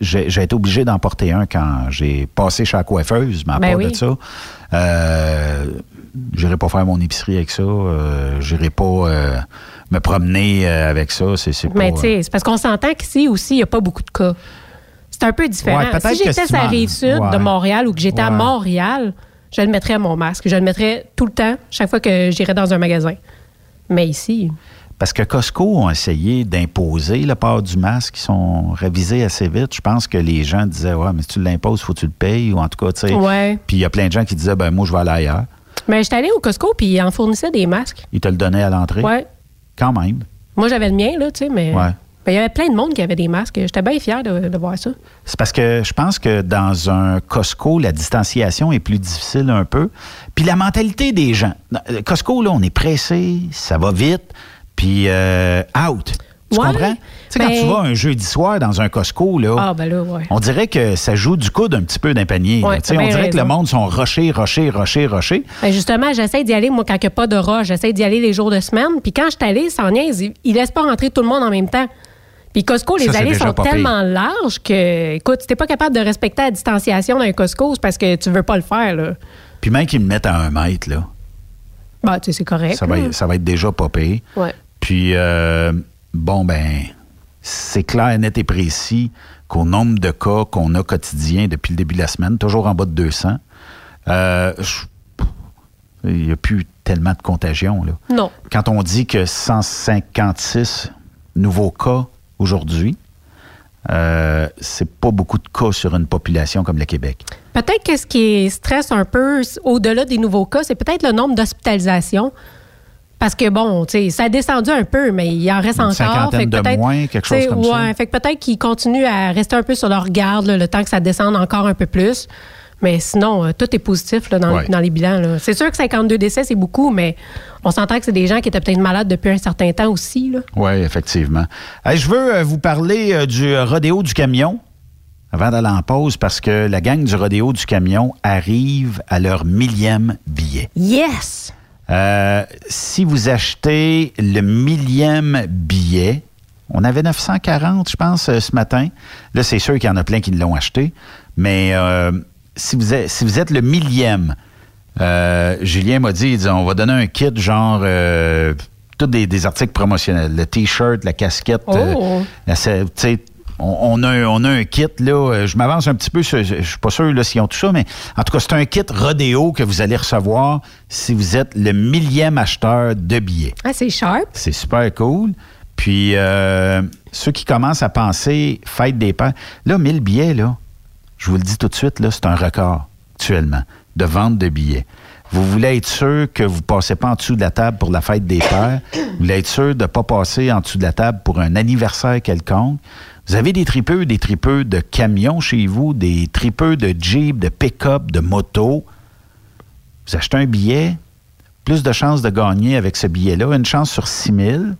J'ai, j'ai été obligé d'en porter un quand j'ai passé chez la coiffeuse, mais à ben part oui. de ça. Euh, j'irai pas faire mon épicerie avec ça. Euh, j'irai pas... Euh, me promener avec ça, c'est, c'est pas... Mais tu sais, c'est parce qu'on s'entend qu'ici aussi, il n'y a pas beaucoup de cas. C'est un peu différent. Ouais, si j'étais sur la Rive-Sud ouais. de Montréal ou que j'étais ouais. à Montréal, je le mettrais à mon masque. Je le mettrais tout le temps, chaque fois que j'irais dans un magasin. Mais ici... Parce que Costco a essayé d'imposer le port du masque. Ils sont révisés assez vite. Je pense que les gens disaient, « Ouais, mais si tu l'imposes, faut que tu le payes. » Ou en tout cas, tu sais... Ouais. Puis il y a plein de gens qui disaient, « Ben moi, je vais aller ailleurs. » Mais j'étais allé au Costco, puis ils en fournissaient des masques. Ils te le donnaient à l'entrée? Oui. Quand même. Moi, j'avais le mien, là, tu sais, mais ouais. ben, y avait plein de monde qui avait des masques. J'étais bien fier de, de voir ça. C'est parce que je pense que dans un Costco, la distanciation est plus difficile un peu. Puis la mentalité des gens. Costco, là, on est pressé, ça va vite, puis euh, out. Tu ouais, comprends? Tu sais, ben... quand tu vas un jeudi soir dans un Costco, là, ah, ben là, ouais. on dirait que ça joue du coude un petit peu d'un panier. Ouais, on dirait raison. que le monde sont rochés, rochés, rochés, rochés. Ben justement, j'essaie d'y aller, moi, quand il n'y a pas de roche. J'essaie d'y aller les jours de semaine. Puis quand je suis allée, sans niaise, ils ne laissent pas rentrer tout le monde en même temps. Puis Costco, les ça, allées sont tellement pire. larges que, écoute, si tu n'es pas capable de respecter la distanciation d'un Costco, c'est parce que tu ne veux pas le faire, là. Puis même qu'ils me mettent à un mètre, là. Ben, tu sais, c'est correct. Ça, va, ça va être déjà pas pire. Ouais. Puis... Euh, Bon, ben, c'est clair, net et précis qu'au nombre de cas qu'on a quotidien depuis le début de la semaine, toujours en bas de deux cents, euh, je, il n'y a plus tellement de contagion, là. Non. Quand on dit que cent cinquante-six nouveaux cas aujourd'hui, euh, c'est pas beaucoup de cas sur une population comme le Québec. Peut-être que ce qui stresse un peu au-delà des nouveaux cas, c'est peut-être le nombre d'hospitalisations. Parce que, bon, tu sais, ça a descendu un peu, mais il en reste Une encore. cinquantaine fait que de moins, quelque chose comme ouais, ça. Oui, fait que peut-être qu'ils continuent à rester un peu sur leur garde là, le temps que ça descende encore un peu plus. Mais sinon, euh, tout est positif là, dans, ouais. dans les bilans. Là. C'est sûr que cinquante-deux décès, c'est beaucoup, mais on s'entend que c'est des gens qui étaient peut-être malades depuis un certain temps aussi. Oui, effectivement. Hey, je veux vous parler euh, du rodéo du camion avant d'aller en pause parce que la gang du rodéo du camion arrive à leur millième billet. Yes! Euh, si vous achetez le millième billet, on avait neuf cent quarante, je pense, ce matin. Là, c'est sûr qu'il y en a plein qui l'ont acheté. Mais euh, si, vous êtes, si vous êtes le millième, euh, Julien m'a dit, il dit, on va donner un kit genre... Euh, tous des, des articles promotionnels. Le T-shirt, la casquette. Oh. Euh, la, t'sais, on, on, a, on a un kit, là. Je m'avance un petit peu. Sur, je ne suis pas sûr là, s'ils ont tout ça, mais en tout cas, c'est un kit Rodéo que vous allez recevoir si vous êtes le millième acheteur de billets. Ah, c'est sharp. C'est super cool. Puis, euh, ceux qui commencent à penser fête des pères, là, mille billets, là, je vous le dis tout de suite, là, c'est un record actuellement de vente de billets. Vous voulez être sûr que vous ne passez pas en dessous de la table pour la fête des pères. Vous voulez être sûr de ne pas passer en dessous de la table pour un anniversaire quelconque. Vous avez des tripeux, des tripeux de camions chez vous, des tripeux de Jeep, de pick-up, de moto. Vous achetez un billet, plus de chances de gagner avec ce billet-là. Une chance sur six mille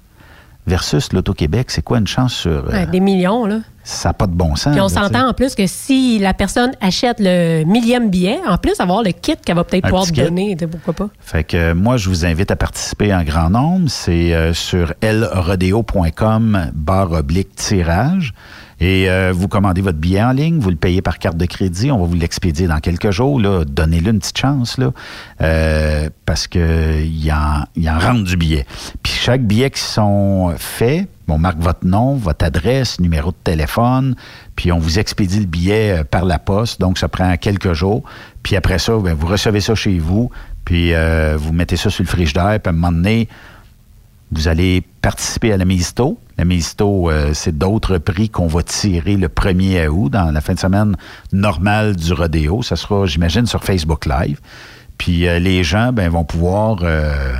versus l'Auto-Québec. C'est quoi une chance sur... Euh, des millions, là. Ça n'a pas de bon sens. Puis on là, s'entend t'sais. En plus que si la personne achète le millième billet, en plus, avoir le kit qu'elle va peut-être un pouvoir te donner, pourquoi pas? Fait que euh, moi, je vous invite à participer en grand nombre. C'est euh, sur lrodeo.com barre oblique tirage. Et euh, vous commandez votre billet en ligne, vous le payez par carte de crédit, on va vous l'expédier dans quelques jours. Là. Donnez-le une petite chance, là, euh, parce qu'il en, il en rentre du billet. Puis chaque billet qui sont faits, on marque votre nom, votre adresse, numéro de téléphone, puis on vous expédie le billet par la poste, donc ça prend quelques jours. Puis après ça, bien, vous recevez ça chez vous, puis euh, vous mettez ça sur le frigidaire, puis à un moment donné, vous allez participer à la Mésisto. La Mésisto, euh, c'est d'autres prix qu'on va tirer le premier août, dans la fin de semaine normale du rodéo. Ça sera, j'imagine, sur Facebook Live. Puis euh, les gens ben, vont pouvoir euh,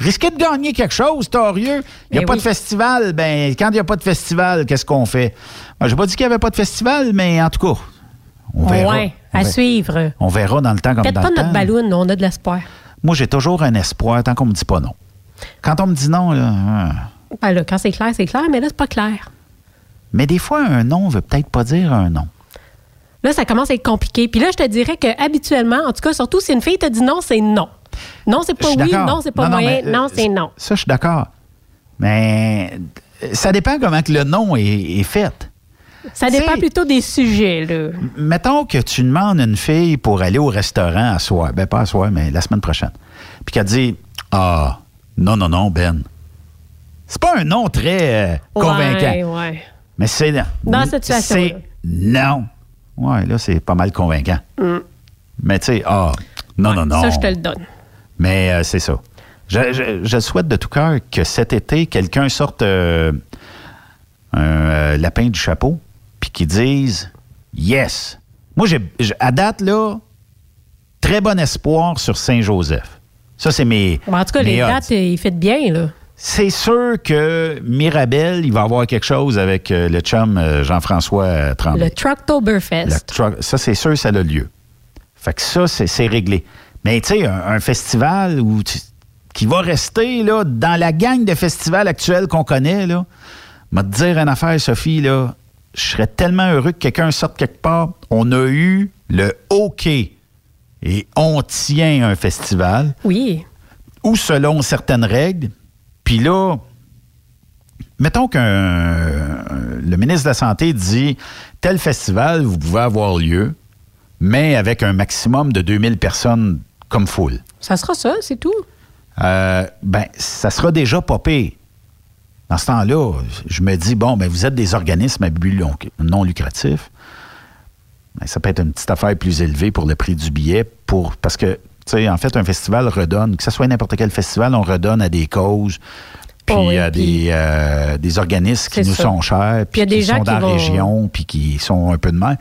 risquer de gagner quelque chose, torieux. Il n'y a mais pas oui. de festival. Ben, quand il n'y a pas de festival, qu'est-ce qu'on fait? Moi, je n'ai pas dit qu'il n'y avait pas de festival, mais en tout cas, on verra. Oui, à on verra. Suivre. On verra dans le temps comme peut-être dans le temps. Peut-être pas notre balloune, on a de l'espoir. Moi, j'ai toujours un espoir tant qu'on ne me dit pas non. Quand on me dit non, là, hein. Ben là, quand c'est clair, c'est clair, mais là, c'est pas clair. Mais des fois, un non veut peut-être pas dire un non. Là, ça commence à être compliqué. Puis là, je te dirais que habituellement, en tout cas, surtout si une fille te dit non, c'est non. Non, c'est pas oui, d'accord. non, c'est pas non, non, moyen, mais, euh, non, c'est non. Ça, je suis d'accord. Mais ça dépend comment que le non est, est fait. Ça dépend c'est, plutôt des sujets, là. Mettons que tu demandes une fille pour aller au restaurant à soir. Ben pas à soir, mais la semaine prochaine. Puis qu'elle dit ah. Non, non, non, Ben. C'est pas un non très euh, convaincant. Ouais, ouais. Mais c'est... Dans cette situation c'est non. Ouais, là, c'est pas mal convaincant. Mm. Mais tu sais, ah, non, ouais, non, non. Ça, je te le donne. Mais euh, c'est ça. Je, je, je souhaite de tout cœur que cet été, quelqu'un sorte euh, un euh, lapin du chapeau puis qu'il dise « Yes! » Moi, j'ai, j'ai, à date, là, très bon espoir sur Saint-Joseph. Ça, c'est mes... En tout cas, les dates, ils fêtent bien, là. C'est sûr que Mirabel, il va avoir quelque chose avec le chum Jean-François Tremblay. Le Trucktoberfest. Le tru- ça, c'est sûr, ça a lieu. Fait que ça, c'est, c'est réglé. Mais tu sais, un, un festival où tu, qui va rester là, dans la gang de festivals actuels qu'on connaît, là, m'a te dire une affaire, Sophie, là, je serais tellement heureux que quelqu'un sorte quelque part. On a eu le hockey. Et on tient un festival. Oui. Ou selon certaines règles. Puis là, mettons que le ministre de la Santé dit tel festival, vous pouvez avoir lieu, mais avec un maximum de deux mille personnes comme foule. Ça sera ça, c'est tout. Euh, ben, ça sera déjà pas pire. Dans ce temps-là, je me dis bon, ben, vous êtes des organismes à but non lucratif. Ça peut être une petite affaire plus élevée pour le prix du billet. Pour, parce que, tu sais, en fait, un festival redonne, que ce soit n'importe quel festival, on redonne à des causes, puis oh oui, à puis des, euh, des organismes qui nous ça. sont chers, puis, puis qui des sont gens dans la vont... région, puis qui sont un peu de mer.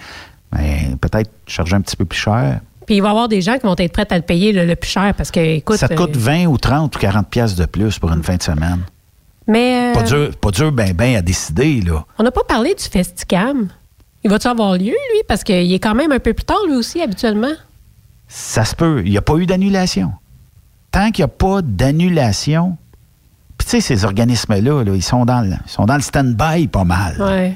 Mais peut-être charger un petit peu plus cher. Puis il va y avoir des gens qui vont être prêts à le payer le, le plus cher parce que, écoute. Ça te coûte vingt ou trente ou quarante piastres de plus pour une fin de semaine. Mais. Euh... Pas dur, pas dur ben, ben à décider, là. On n'a pas parlé du Festicam. Il va-tu avoir lieu, lui? Parce qu'il est quand même un peu plus tard, lui aussi, habituellement. Ça se peut. Il n'y a pas eu d'annulation. Tant qu'il n'y a pas d'annulation... Puis, tu sais, ces organismes-là, là, ils sont dans le, ils sont dans le stand-by pas mal. Oui.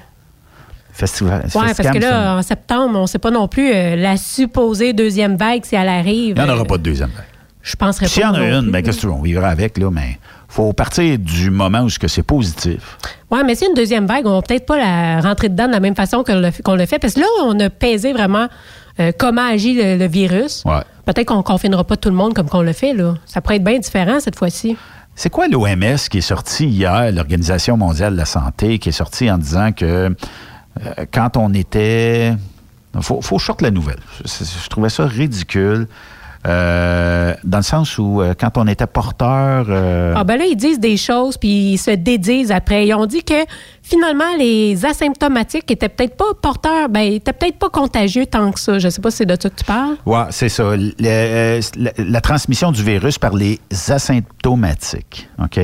Festival. Oui, parce que là, en septembre, on ne sait pas non plus euh, la supposée deuxième vague si elle arrive. Il n'y en aura pas de deuxième vague. Je penserais pas. S'il y en a une, bien, qu'est-ce que tu veux, on vivra avec, là, mais il faut partir du moment où c'est positif. Oui, mais s'il y a une deuxième vague, on ne va peut-être pas la rentrer dedans de la même façon qu'on le, qu'on le fait, parce que là, on a pesé vraiment euh, comment agit le, le virus. Ouais. Peut-être qu'on ne confinera pas tout le monde comme qu'on le fait, là. Ça pourrait être bien différent cette fois-ci. C'est quoi l'O M S qui est sorti hier, l'Organisation mondiale de la santé, qui est sortie en disant que euh, quand on était... Il faut, faut short la nouvelle. Je, je trouvais ça ridicule. Euh, dans le sens où, euh, quand on était porteur... Euh... Ah ben là, ils disent des choses, puis ils se dédisent après. Ils ont dit que, finalement, les asymptomatiques étaient peut-être pas porteurs, ben, étaient peut-être pas contagieux tant que ça. Je sais pas si c'est de ça que tu parles. Oui, c'est ça. Le, euh, la, la transmission du virus par les asymptomatiques, OK?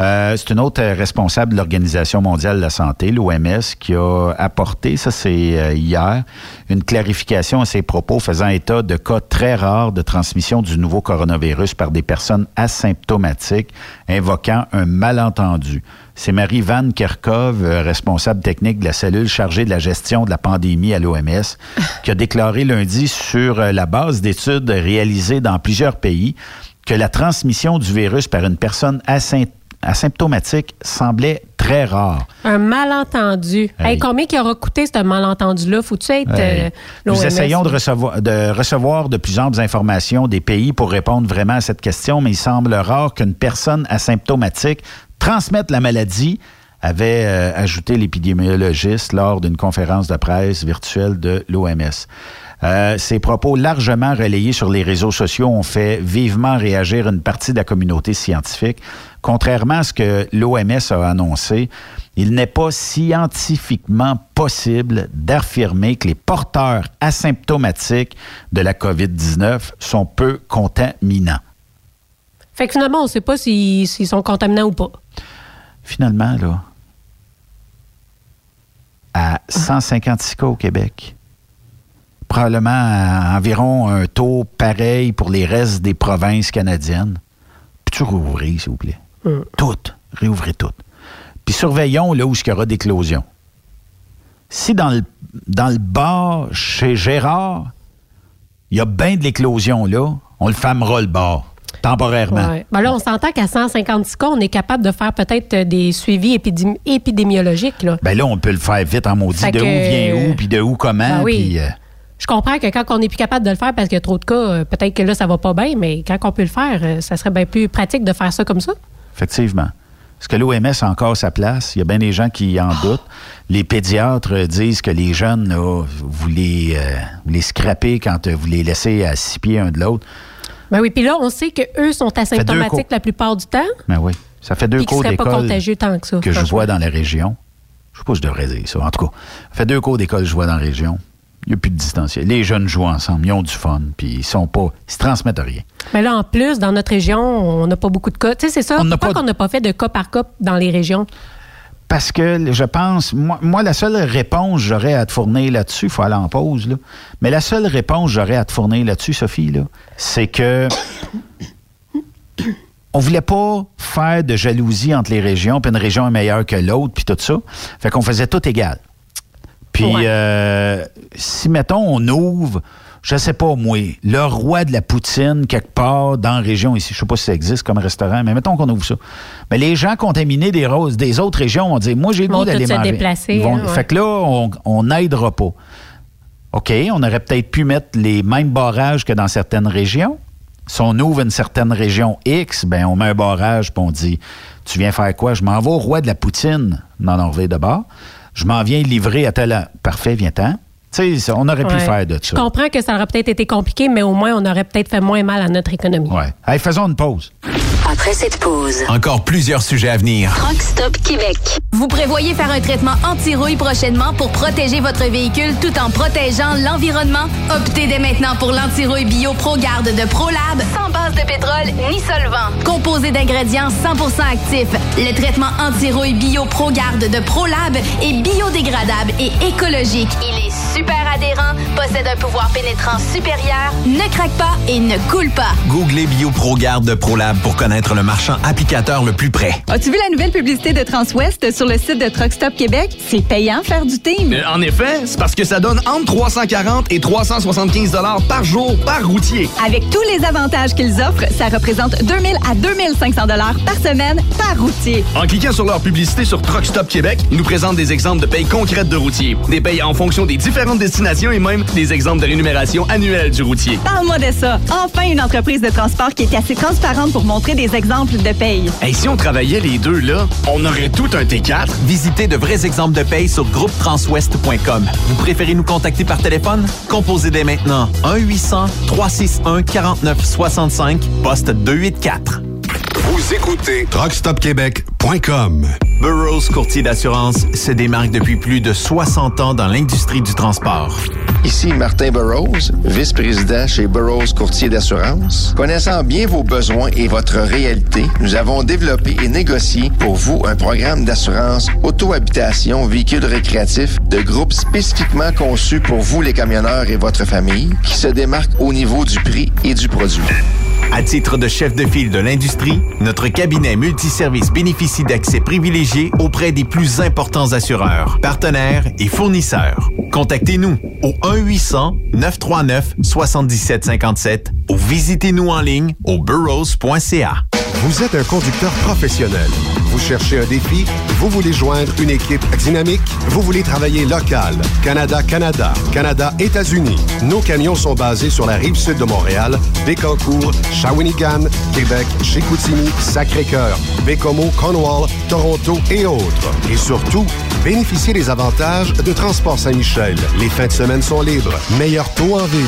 Euh, c'est une autre responsable de l'Organisation mondiale de la santé, l'O M S, qui a apporté, ça c'est hier, une clarification à ses propos faisant état de cas très rares de transmission du nouveau coronavirus par des personnes asymptomatiques, invoquant un malentendu. C'est Marie Van Kerkhove, responsable technique de la cellule chargée de la gestion de la pandémie à l'O M S, qui a déclaré lundi sur la base d'études réalisées dans plusieurs pays que la transmission du virus par une personne asymptomatique asymptomatique semblait très rare. Un malentendu. Hey. Hey, combien il aura coûté ce malentendu-là? Faut-tu être hey. euh, l'O M S? Nous essayons de recevoir, de recevoir de plus amples informations des pays pour répondre vraiment à cette question, mais il semble rare qu'une personne asymptomatique transmette la maladie, avait euh, ajouté l'épidémiologiste lors d'une conférence de presse virtuelle de l'O M S. Euh, ces propos largement relayés sur les réseaux sociaux ont fait vivement réagir une partie de la communauté scientifique. Contrairement à ce que l'O M S a annoncé, il n'est pas scientifiquement possible d'affirmer que les porteurs asymptomatiques de la COVID dix-neuf sont peu contaminants. Fait que finalement, on ne sait pas s'ils, s'ils sont contaminants ou pas. Finalement, là, à cent cinquante-six cas au Québec... probablement à environ un taux pareil pour les restes des provinces canadiennes. Peux-tu rouvrir, s'il vous plaît? Mm. Toutes. Réouvrez toutes. Puis surveillons là où il y aura d'éclosion. Si dans le, dans le bar, chez Gérard, il y a bien de l'éclosion là, on le fermera le bar. Temporairement. Ouais. Ben là, on s'entend qu'à cent cinquante-six cas, on est capable de faire peut-être des suivis épidémi- épidémiologiques. Là. Ben là, on peut le faire vite en maudit. Fait de que... où vient où, puis de où, comment, ben oui. Puis... Euh... Je comprends que quand on n'est plus capable de le faire parce qu'il y a trop de cas, peut-être que là, ça va pas bien, mais quand on peut le faire, ça serait bien plus pratique de faire ça comme ça. Effectivement. Est-ce que l'O M S a encore sa place? Il y a bien des gens qui en oh. doutent. Les pédiatres disent que les jeunes, là, vous les, euh, vous les scrapez quand vous les laissez à six pieds un de l'autre. Ben oui, puis là, on sait qu'eux sont asymptomatiques la plupart du temps. Ben oui, ça fait deux cours d'école pas contagieux tant que, ça, que je vois dans la région. Je sais pas si je devrais dire ça. En tout cas, ça fait deux cours d'école que je vois dans la région. Il n'y a plus de distanciel. Les jeunes jouent ensemble, ils ont du fun, puis ils sont pas, ils se transmettent rien. Mais là, en plus, dans notre région, on n'a pas beaucoup de cas. Tu sais, c'est ça. On Pourquoi pas... qu'on n'a pas fait de cas par cas dans les régions? Parce que je pense, moi, moi la seule réponse que j'aurais à te fournir là-dessus, il faut aller en pause, là. Mais la seule réponse que j'aurais à te fournir là-dessus, Sophie, là, c'est que on voulait pas faire de jalousie entre les régions, puis une région est meilleure que l'autre, puis tout ça. Fait qu'on faisait tout égal. Puis, ouais. euh, si, mettons, on ouvre, je sais pas, moi, le roi de la poutine, quelque part, dans la région ici, je sais pas si ça existe comme restaurant, mais mettons qu'on ouvre ça. Mais les gens contaminés des, roses, des autres régions vont dire, moi, j'ai le goût d'aller manger. Ils vont se déplacer. Ils vont, hein, ouais. Fait que là, on, on n'aidera pas. OK, on aurait peut-être pu mettre les mêmes barrages que dans certaines régions. Si on ouvre une certaine région X, ben on met un barrage, puis on dit, tu viens faire quoi? Je m'en vais au roi de la poutine. Non, non, on revient de bord. Je m'en viens livrer à tel... Parfait, viens-t'en. Tu sais, on aurait pu ouais. faire de ça. Je comprends que ça aurait peut-être été compliqué, mais au moins, on aurait peut-être fait moins mal à notre économie. Ouais. Allez, faisons une pause. Après cette pause, encore plusieurs sujets à venir. Truck Stop Québec. Vous prévoyez faire un traitement anti-rouille prochainement pour protéger votre véhicule tout en protégeant l'environnement? Optez dès maintenant pour l'anti-rouille BioProGuard de ProLab, sans base de pétrole ni solvant. Composé d'ingrédients cent pour cent actifs, le traitement anti-rouille BioProGuard de ProLab est biodégradable et écologique. Il est super super adhérent, possède un pouvoir pénétrant supérieur, ne craque pas et ne coule pas. Googlez BioProGuard de ProLab pour connaître le marchand applicateur le plus près. As-tu vu la nouvelle publicité de Transwest sur le site de Truck Stop Québec? C'est payant faire du team. Euh, en effet, c'est parce que ça donne entre trois cent quarante et trois cent soixante-quinze dollars par jour par routier. Avec tous les avantages qu'ils offrent, ça représente deux mille à deux mille cinq cents dollars par semaine par routier. En cliquant sur leur publicité sur Truck Stop Québec, ils nous présentent des exemples de payes concrètes de routiers, des payes en fonction des différentes destinations et même des exemples de rémunération annuelle du routier. Parle-moi de ça! Enfin, une entreprise de transport qui est assez transparente pour montrer des exemples de paye. Et hey, si on travaillait les deux, là, on aurait tout un T quatre. Visitez de vrais exemples de paye sur groupe transwest point com. Vous préférez nous contacter par téléphone? Composez dès maintenant un huit cents trois six un quarante-neuf soixante-cinq, poste deux cent quatre-vingt-quatre. Vous écoutez truck stop québec point com. Burrows Courtier d'assurance se démarque depuis plus de soixante ans dans l'industrie du transport. Ici Martin Burrows, vice-président chez Burrows Courtier d'assurance. Connaissant bien vos besoins et votre réalité, nous avons développé et négocié pour vous un programme d'assurance auto-habitation, véhicules récréatifs de groupe spécifiquement conçu pour vous les camionneurs et votre famille qui se démarque au niveau du prix et du produit. À titre de chef de file de l'industrie, notre cabinet multiservice bénéficie d'accès privilégié auprès des plus importants assureurs, partenaires et fournisseurs. Contactez-nous au un huit cents neuf trois neuf sept sept cinq sept ou visitez-nous en ligne au burrows point c a. Vous êtes un conducteur professionnel. Vous cherchez un défi? Vous voulez joindre une équipe dynamique? Vous voulez travailler local? Canada-Canada, Canada-États-Unis. Nos camions sont basés sur la rive sud de Montréal, Bécancour, Shawinigan, Québec, Chicoutimi, Sacré-Cœur, Bécomo, Cornwall, Toronto et autres. Et surtout, bénéficiez des avantages de Transport Saint-Michel. Les fins de semaine sont libres. Meilleur taux en ville.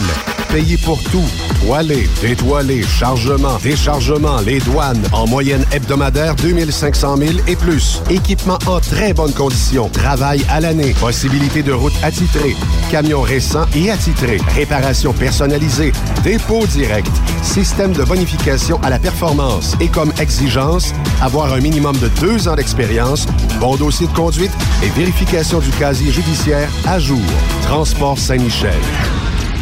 Payez pour tout. Toilé, détoilé, chargement, déchargement, les douanes. En moyenne hebdomadaire, deux mille cinq cents milles et plus. Équipement en très bonne condition. Travail à l'année. Possibilité de route attitrée. Camion récent et attitré. Réparation personnalisée. Dépôt direct. Système de bonification à la performance. Et comme exigence, avoir un minimum de deux ans d'expérience, bon dossier de conduite et vérification du casier judiciaire à jour. Transport Saint-Michel.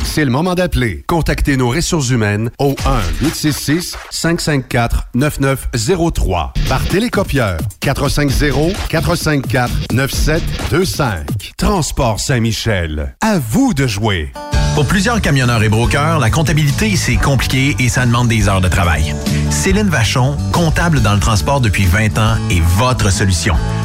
C'est le moment d'appeler. Contactez nos ressources humaines au un huit six six cinq cinq quatre neuf neuf zéro trois par télécopieur quatre cinq zéro quatre cinq quatre neuf sept deux cinq. Transport Saint-Michel. À vous de jouer. Pour plusieurs camionneurs et brokers, la comptabilité, c'est compliqué et ça demande des heures de travail. Céline Vachon, comptable dans le transport depuis vingt ans, est votre solution.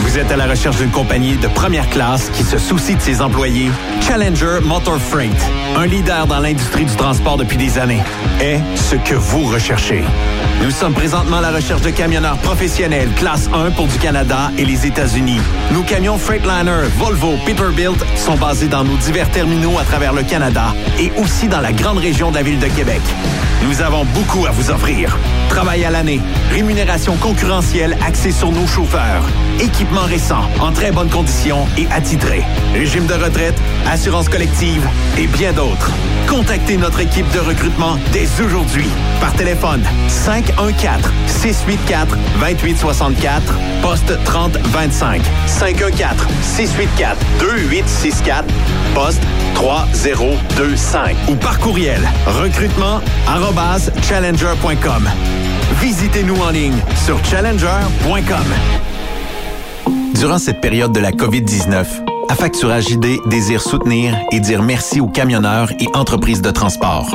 Vous êtes à la recherche d'une compagnie de première classe qui se soucie de ses employés? Challenger Motor Freight, un leader dans l'industrie du transport depuis des années, est ce que vous recherchez. Nous sommes présentement à la recherche de camionneurs professionnels classe un pour du Canada et les États-Unis. Nos camions Freightliner, Volvo, Peterbilt sont basés dans nos divers terminaux à travers le Canada et aussi dans la grande région de la ville de Québec. Nous avons beaucoup à vous offrir. Travail à l'année, rémunération concurrentielle axée sur nos chauffeurs, équipement récent, en très bonne condition et attitré, régime de retraite, assurance collective et bien d'autres. Contactez notre équipe de recrutement dès aujourd'hui par téléphone cinq un quatre six huit quatre deux huit six quatre, poste trente vingt-cinq, cinq un quatre six huit quatre deux huit six quatre, poste trois zéro deux cinq ou par courriel recrutement arobase challenger point com. Visitez-nous en ligne sur challenger point com. Durant cette période de la covid dix-neuf, Affacturage I D désire soutenir et dire merci aux camionneurs et entreprises de transport.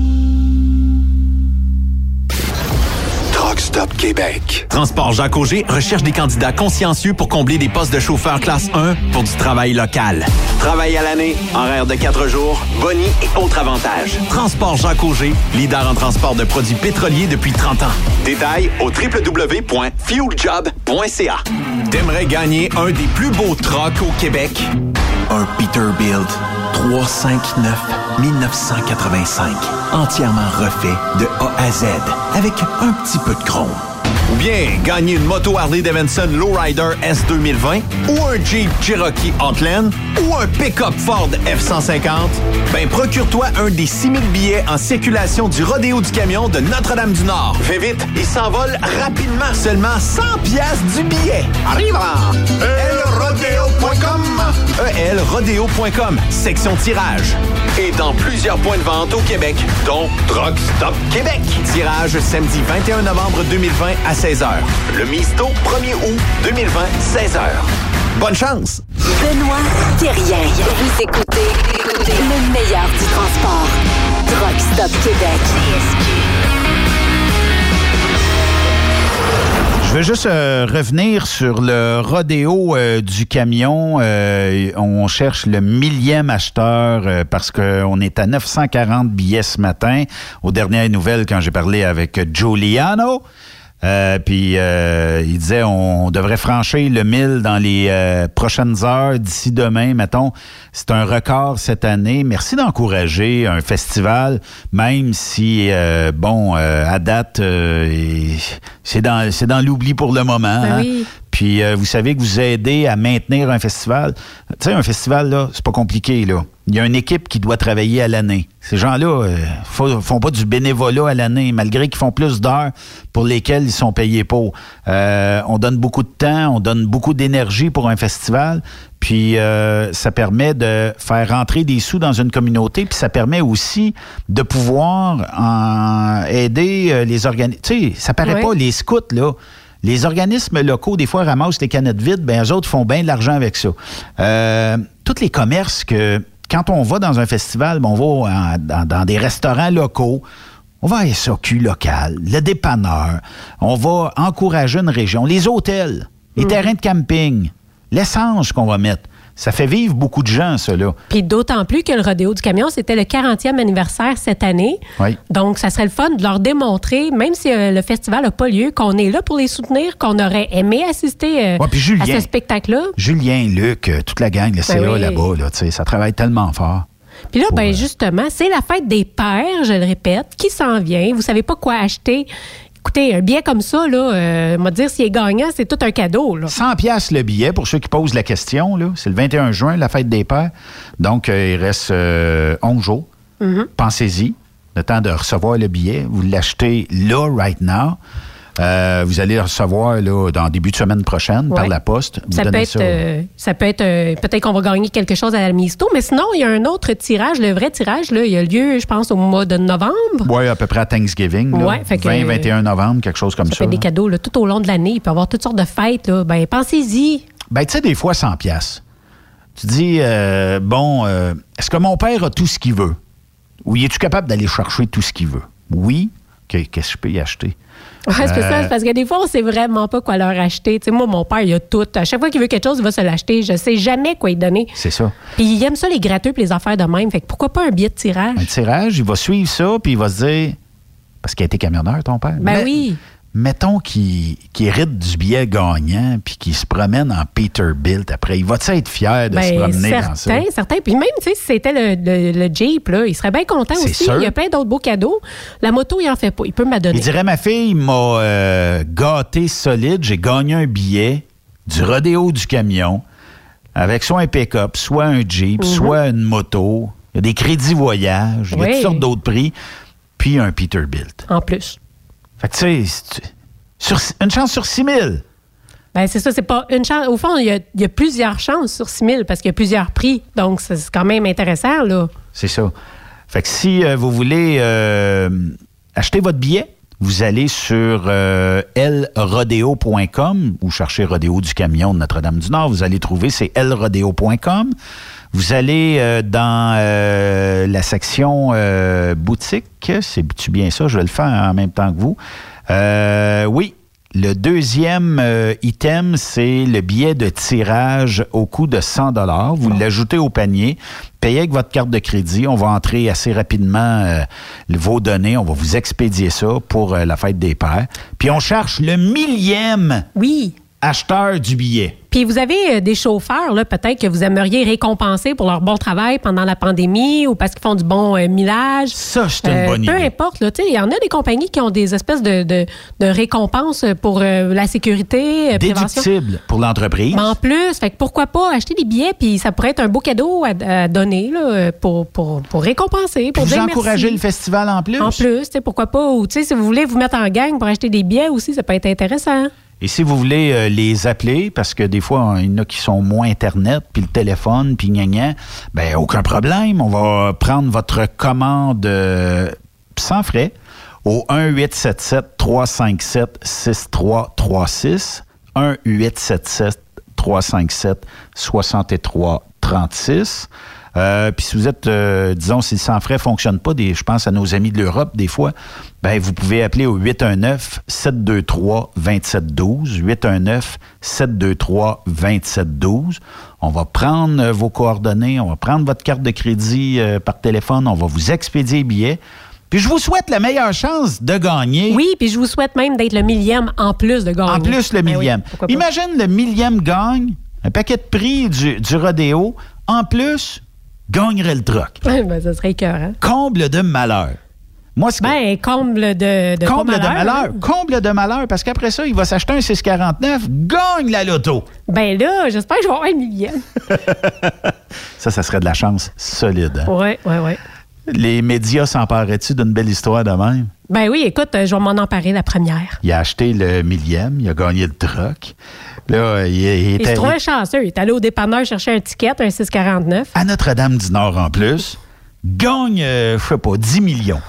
Stop Québec. Transport Jacques Auger recherche des candidats consciencieux pour combler des postes de chauffeur classe un pour du travail local. Travail à l'année, horaire de quatre jours, boni et autres avantages. Transport Jacques Auger, leader en transport de produits pétroliers depuis trente ans. Détails au w w w point fuel job point c a. T'aimerais gagner un des plus beaux trucks au Québec? Un Peterbilt trois cent cinquante-neuf mille neuf cent quatre-vingt-cinq, entièrement refait de A à Z, avec un petit peu de chrome. Ou bien, gagner une moto Harley-Davidson Lowrider S deux mille vingt, ou un Jeep Cherokee Outland, ou un pick-up Ford F cent cinquante, ben procure-toi un des six mille billets en circulation du Rodéo du camion de Notre-Dame-du-Nord. Fais vite, il s'envole rapidement. Seulement cent piastres du billet. Arrive en e l rodéo point com, e l rodéo point com, section tirage. Et dans plusieurs points de vente au Québec, dont Truck Stop Québec. Tirage samedi vingt et un novembre deux mille vingt à seize heures. Le misto, premier août deux mille vingt, seize heures. Bonne chance! Benoît Thérien. Vous écoutez le meilleur du transport. Truck Stop Québec. Je veux juste euh, revenir sur le rodéo euh, du camion. Euh, on cherche le millième acheteur euh, parce qu'on est à neuf cent quarante billets ce matin. Aux dernières nouvelles, quand j'ai parlé avec Giuliano, Euh, puis euh, il disait on devrait franchir le mille dans les euh, prochaines heures, d'ici demain, mettons. C'est un record cette année. Merci d'encourager un festival, même si, euh, bon, euh, à date, euh, c'est dans, c'est dans l'oubli pour le moment. Ben hein? Oui. Puis euh, vous savez que vous aidez à maintenir un festival. Tu sais, un festival, là, c'est pas compliqué, là. Il y a une équipe qui doit travailler à l'année. Ces gens-là ne euh, font pas du bénévolat à l'année, malgré qu'ils font plus d'heures pour lesquelles ils sont payés pour. Euh, on donne beaucoup de temps, on donne beaucoup d'énergie pour un festival, puis euh, ça permet de faire rentrer des sous dans une communauté, puis ça permet aussi de pouvoir euh, aider les organismes. Tu sais, ça paraît oui. Pas, les scouts, là. Les organismes locaux, des fois, ramassent les canettes vides, bien, eux autres font bien de l'argent avec ça. Euh, tous les commerces que... Quand on va dans un festival, ben on va en, dans, dans des restaurants locaux, on va à S A Q local, le dépanneur, on va encourager une région, les hôtels, les mmh. terrains de camping, l'essence qu'on va mettre. Ça fait vivre beaucoup de gens, ça, là. Puis d'autant plus que le rodéo du camion, c'était le quarantième anniversaire cette année. Oui. Donc, ça serait le fun de leur démontrer, même si euh, le festival n'a pas lieu, qu'on est là pour les soutenir, qu'on aurait aimé assister euh, ouais, puis Julien, à ce spectacle-là. Julien, Luc, euh, toute la gang, le C A ben oui. là-bas, là, tu sais, ça travaille tellement fort. Puis là, pour, ben euh... justement, c'est la fête des pères, je le répète, qui s'en vient. Vous savez pas quoi acheter. Écoutez, un billet comme ça, là, euh, on va dire, s'il est gagnant, c'est tout un cadeau. Là. cent piastres le billet, pour ceux qui posent la question. Là, c'est le vingt et un juin, la fête des pères. Donc, euh, il reste euh, onze jours. Mm-hmm. Pensez-y. Le temps de recevoir le billet. Vous l'achetez là, right now. Euh, vous allez le recevoir là, dans début de semaine prochaine ouais. par la poste. Vous ça, peut être, ça... Euh, ça peut être... Euh, peut-être qu'on va gagner quelque chose à la misto, mais sinon, il y a un autre tirage, le vrai tirage, là, il a lieu, je pense, au mois de novembre. Oui, à peu près à Thanksgiving. Ouais, vingt à vingt et un novembre, quelque chose comme ça. Ça peut être des cadeaux là, tout au long de l'année. Il peut y avoir toutes sortes de fêtes. Là. Ben, pensez-y. Ben, tu sais, des fois, cent piastres. Tu dis, euh, bon, euh, est-ce que mon père a tout ce qu'il veut? Ou es-tu capable d'aller chercher tout ce qu'il veut? Oui. Okay, qu'est-ce que je peux y acheter? Ouais, c'est euh... ça, parce que des fois, on ne sait vraiment pas quoi leur acheter. Tu sais, moi, mon père, il a tout. À chaque fois qu'il veut quelque chose, il va se l'acheter. Je ne sais jamais quoi lui donner. C'est ça. Puis il aime ça, les gratteux et les affaires de même. Fait que pourquoi pas un billet de tirage? Un tirage, il va suivre ça, puis il va se dire... Parce qu'il a été camionneur, ton père. Ben Mais, oui. Mettons qu'il, qu'il hérite du billet gagnant puis qu'il se promène en Peterbilt après. Il va-tu être fier de ben, se promener certain, dans ça? Certains, certains. Puis même, tu sais, si c'était le, le, le Jeep, là, il serait bien content c'est aussi. Sûr. Il y a plein d'autres beaux cadeaux. La moto, il en fait pas. Il peut m'adonner. Il dirait, ma fille m'a euh, gâté solide. J'ai gagné un billet du rodéo du camion avec soit un pick-up, soit un Jeep, mm-hmm. soit une moto. Il y a des crédits voyage. Il y a oui. toutes sortes d'autres prix. Puis un Peterbilt. En plus. Fait que tu sais, sur, une chance sur six mille. Ben c'est ça, c'est pas une chance. Au fond, il y a, il y a plusieurs chances sur six mille parce qu'il y a plusieurs prix. Donc, c'est quand même intéressant, là. C'est ça. Fait que si euh, vous voulez euh, acheter votre billet, vous allez sur euh, l rodéo point com ou cherchez Rodéo du camion de Notre-Dame-du-Nord. Vous allez trouver, c'est l rodéo point com. Vous allez euh, dans euh, la section euh, boutique. C'est-tu bien ça? Je vais le faire en même temps que vous. Euh, oui, le deuxième euh, item, c'est le billet de tirage au coût de cent dollars. Vous l'ajoutez au panier. Payez avec votre carte de crédit. On va entrer assez rapidement euh, vos données. On va vous expédier ça pour euh, la fête des pères. Puis on cherche le millième oui. acheteur du billet. Puis vous avez euh, des chauffeurs, là, peut-être que vous aimeriez récompenser pour leur bon travail pendant la pandémie ou parce qu'ils font du bon euh, millage. Ça, c'est une euh, bonne idée. Peu importe, là, tu sais, il y en a des compagnies qui ont des espèces de, de, de récompenses pour euh, la sécurité. Euh, Déductible pour l'entreprise. Mais en plus, fait que pourquoi pas acheter des billets, puis ça pourrait être un beau cadeau à, à donner là, pour, pour, pour récompenser, pour puis dire vous encourager merci. Le festival en plus. En plus, tu sais, pourquoi pas. Ou tu sais, si vous voulez vous mettre en gang pour acheter des billets aussi, ça peut être intéressant. Et si vous voulez euh, les appeler, parce que des fois, il y en a qui sont moins Internet, puis le téléphone, puis gna gna, bien, aucun problème. On va prendre votre commande euh, sans frais au un huit sept sept trois cinq sept six trois trois six, un huit sept sept trois cinq sept six trois trois six. Euh, puis si vous êtes, euh, disons, si le sans frais ne fonctionne pas, des, je pense à nos amis de l'Europe des fois, ben vous pouvez appeler au huit un neuf sept deux trois deux sept un deux, huit un neuf sept deux trois deux sept un deux. On va prendre vos coordonnées, on va prendre votre carte de crédit euh, par téléphone, on va vous expédier les billets. Puis je vous souhaite la meilleure chance de gagner. Oui, puis je vous souhaite même d'être le millième en plus de gagner. En plus le millième. Ben oui, imagine le millième gagne, un paquet de prix du, du rodéo, en plus... gagnerait le truck. Oui, ben, ça serait écœurant. Comble de malheur. Moi, c'est ben, comble de, de comble malheur, de malheur. Hein? Comble de malheur, parce qu'après ça, il va s'acheter un six cent quarante-neuf, gagne la loto. Ben là, j'espère que je vais avoir un million. Ça, ça serait de la chance solide. Oui, oui, oui. Les médias s'empareraient-tu d'une belle histoire de même? Ben oui, écoute, je vais m'en emparer la première. Il a acheté le millième, il a gagné le truck. Là, il, il était... Il se trouvait chanceux. Il est allé au dépanneur chercher un ticket, un six cent quarante-neuf. À Notre-Dame-du-Nord en plus, gagne, euh, je sais pas, dix millions.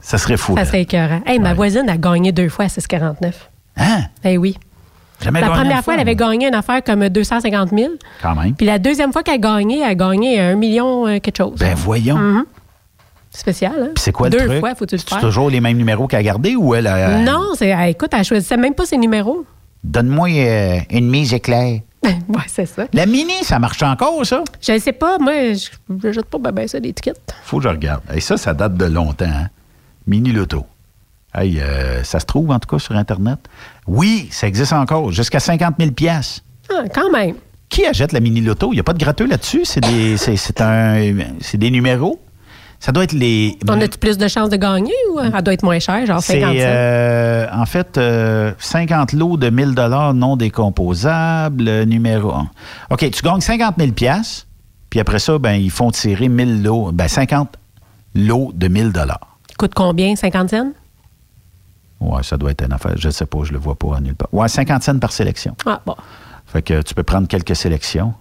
Ça serait fou. Ça serait écœurant. Hey, ouais. Ma voisine a gagné deux fois à six cent quarante-neuf. Hein? Ben oui. Jamais la première fois, fois, elle avait gagné une affaire comme deux cent cinquante mille. Quand même. Puis la deuxième fois qu'elle a gagné, elle a gagné un million euh, quelque chose. Ben voyons. Mm-hmm. Spécial, hein? Puis c'est quoi le Deux truc? Fois, faut-tu le faire? C'est toujours les mêmes numéros qu'elle a gardés ou elle a... Non, c'est, elle, écoute, elle choisissait même pas ses numéros. Donne-moi euh, une mise éclair. Oui, c'est ça. La mini, ça marche encore, ça? Je ne sais pas. Moi, je ne jette pas ben, ben ça, l'étiquette. Faut que je regarde. Et ça, ça date de longtemps. Hein? Mini loto. Hey, euh, ça se trouve, en tout cas, sur Internet. Oui, ça existe encore. Jusqu'à cinquante mille piastres. Ah, quand même. Qui achète la mini loto? Il n'y a pas de gratteux là-dessus. C'est des, c'est, c'est un, c'est des numéros. Ça doit être les... On a-tu plus de chances de gagner ou ça doit être moins cher, genre cinquante? C'est, euh, en fait, euh, cinquante lots de mille dollars non décomposables, numéro un. OK, tu gagnes cinquante mille piastres, puis après ça, ben ils font tirer mille lots, ben cinquante lots de mille dollars. Coûte combien, cinquante cents? Ouais, ça doit être une affaire, je ne sais pas, je le vois pas nulle part. Ouais, cinquante cents par sélection. Ah, bon. Fait que tu peux prendre quelques sélections.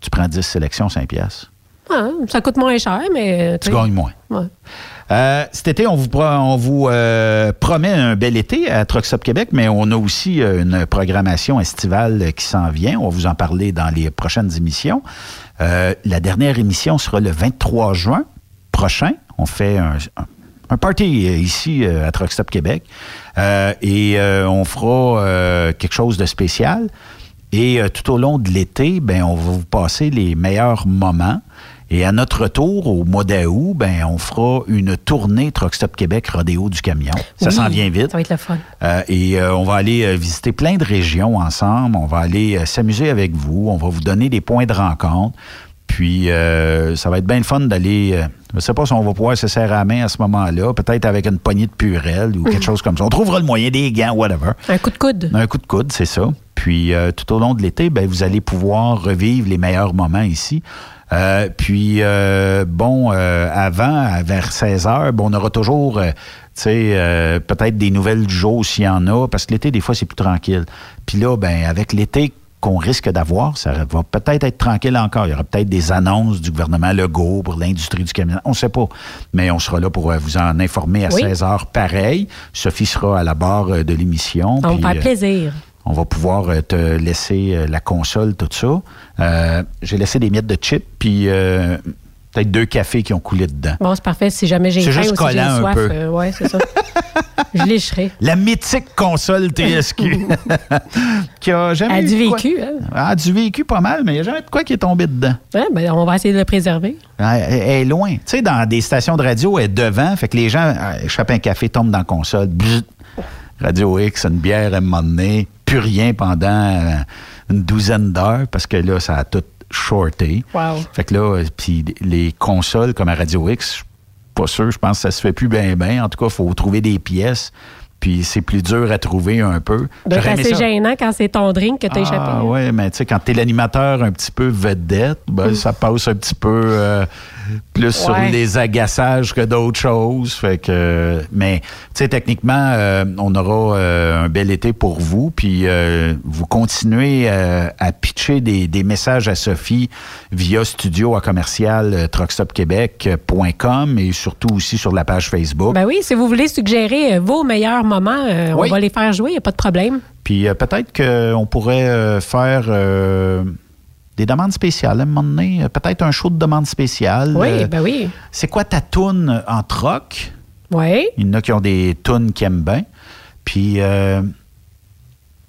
Tu prends dix sélections, cinq piastres. Ah, ça coûte moins cher, mais... Tu gagnes moins. Ouais. Euh, cet été, on vous, pro- on vous euh, promet un bel été à Truck Stop Québec, mais on a aussi une programmation estivale qui s'en vient. On va vous en parler dans les prochaines émissions. Euh, la dernière émission sera le vingt-trois juin prochain. On fait un, un, un party ici à Truck Stop Québec euh, et euh, on fera euh, quelque chose de spécial. Et euh, tout au long de l'été, ben, on va vous passer les meilleurs moments. Et à notre retour, au mois d'août, ben, on fera une tournée Truck Stop Québec Rodéo du camion. Ça oui, s'en vient vite. Ça va être le fun. Euh, et euh, on va aller euh, visiter plein de régions ensemble. On va aller euh, s'amuser avec vous. On va vous donner des points de rencontre. Puis, euh, ça va être bien le fun d'aller... Euh, je ne sais pas si on va pouvoir se serrer à la main à ce moment-là. Peut-être avec une poignée de Purell ou quelque chose comme ça. On trouvera le moyen, des gants, whatever. Un coup de coude. Un coup de coude, c'est ça. Puis, euh, tout au long de l'été, ben, vous allez pouvoir revivre les meilleurs moments ici. Euh, puis, euh, bon, euh, avant, vers seize heures, ben, on aura toujours, euh, tu sais, euh, peut-être des nouvelles du jour s'il y en a, parce que l'été, des fois, c'est plus tranquille. Puis là, ben avec l'été qu'on risque d'avoir, ça va peut-être être tranquille encore. Il y aura peut-être des annonces du gouvernement Legault pour l'industrie du camion. On ne sait pas. Mais on sera là pour vous en informer à oui. seize heures pareil. Sophie sera à la barre de l'émission. Ça va me faire plaisir. On va pouvoir te laisser la console, tout ça. Euh, j'ai laissé des miettes de chips, puis euh, peut-être deux cafés qui ont coulé dedans. Bon, c'est parfait. Si jamais j'ai faim ou si j'ai soif, un peu. Euh, ouais, c'est ça. Je lécherai. La mythique console T S Q. qui a jamais a eu du vécu. Hein? Ah, du vécu pas mal, mais il n'y a jamais de quoi qui est tombé dedans. Ouais, ben, on va essayer de le préserver. Elle, elle est loin. Tu sais, dans des stations de radio, elle est devant. Fait que les gens échappent un café, tombent dans la console. Bzz, Radio X, une bière à un moment donné. Plus rien pendant une douzaine d'heures parce que là, ça a tout shorté. Wow. Fait que là, puis les consoles comme à Radio X, je suis pas sûr, je pense que ça se fait plus bien, bien. En tout cas, il faut trouver des pièces, puis c'est plus dur à trouver un peu. Donc, c'est assez gênant quand c'est ton drink que t'as ah, échappé. Ah oui, mais tu sais, quand t'es l'animateur un petit peu vedette, ben, mmh. ça passe un petit peu euh, plus ouais. sur les agaçages que d'autres choses. Fait que, mais tu sais, techniquement, euh, on aura euh, un bel été pour vous. Puis euh, vous continuez euh, à pitcher des, des messages à Sophie via studio à commercial truck stop québec point com et surtout aussi sur la page Facebook. Ben oui, si vous voulez suggérer vos meilleurs moments, euh, oui. on va les faire jouer, il n'y a pas de problème. Puis euh, peut-être qu'on pourrait euh, faire... Euh, des demandes spéciales. À un moment donné, peut-être un show de demandes spéciales. Oui, ben oui. C'est quoi ta toune en troc? Oui. Il y en a qui ont des tounes qui aiment bien. Puis, euh,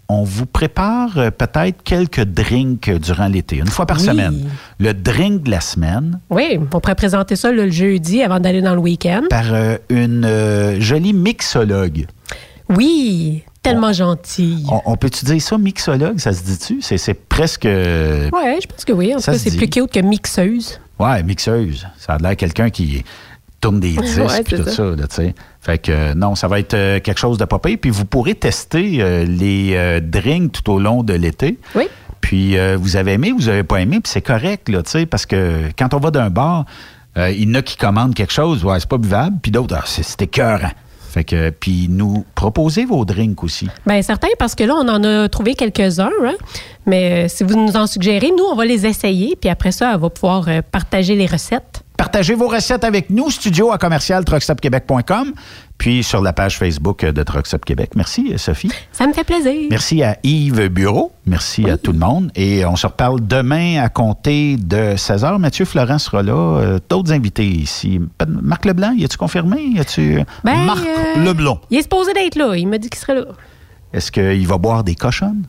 on vous prépare peut-être quelques drinks durant l'été, une fois par oui. semaine. Le drink de la semaine. Oui, on pourrait présenter ça le jeudi avant d'aller dans le week-end. Par euh, une euh, jolie mixologue. Oui, tellement gentille. On, on peut-tu dire ça, mixologue, ça se dit-tu? C'est, c'est presque... Euh, oui, je pense que oui. En tout cas, c'est dit. Plus cute que mixeuse. Oui, mixeuse. Ça a l'air quelqu'un qui tourne des disques ouais, puis tout ça, ça là, tu sais. Fait que euh, non, ça va être euh, quelque chose de pas pire. Puis vous pourrez tester euh, les euh, drinks tout au long de l'été. Oui. Puis euh, vous avez aimé, vous avez pas aimé, puis c'est correct, là, tu sais, parce que quand on va d'un bar, euh, il y en a qui commandent quelque chose, ouais, c'est pas buvable, puis d'autres, ah, c'est, c'est écœurant. Fait que, puis nous, proposez vos drinks aussi. Bien, certains, parce que là, on en a trouvé quelques-uns, hein? Mais euh, si vous nous en suggérez, nous, on va les essayer, puis après ça, on va pouvoir euh, partager les recettes. Partagez vos recettes avec nous, studio à commercial truck stop québec point com, puis sur la page Facebook de Truck Stop Québec. Merci, Sophie. Ça me fait plaisir. Merci à Yves Bureau. Merci oui. à tout le monde. Et on se reparle demain à compter de seize heures. Mathieu Florent sera là. Euh, d'autres invités ici. Marc Leblanc, y a-tu confirmé? Y a-tu... Ben, Marc euh, Leblanc. Il est supposé d'être là. Il m'a dit qu'il serait là. Est-ce qu'il va boire des cochonnes?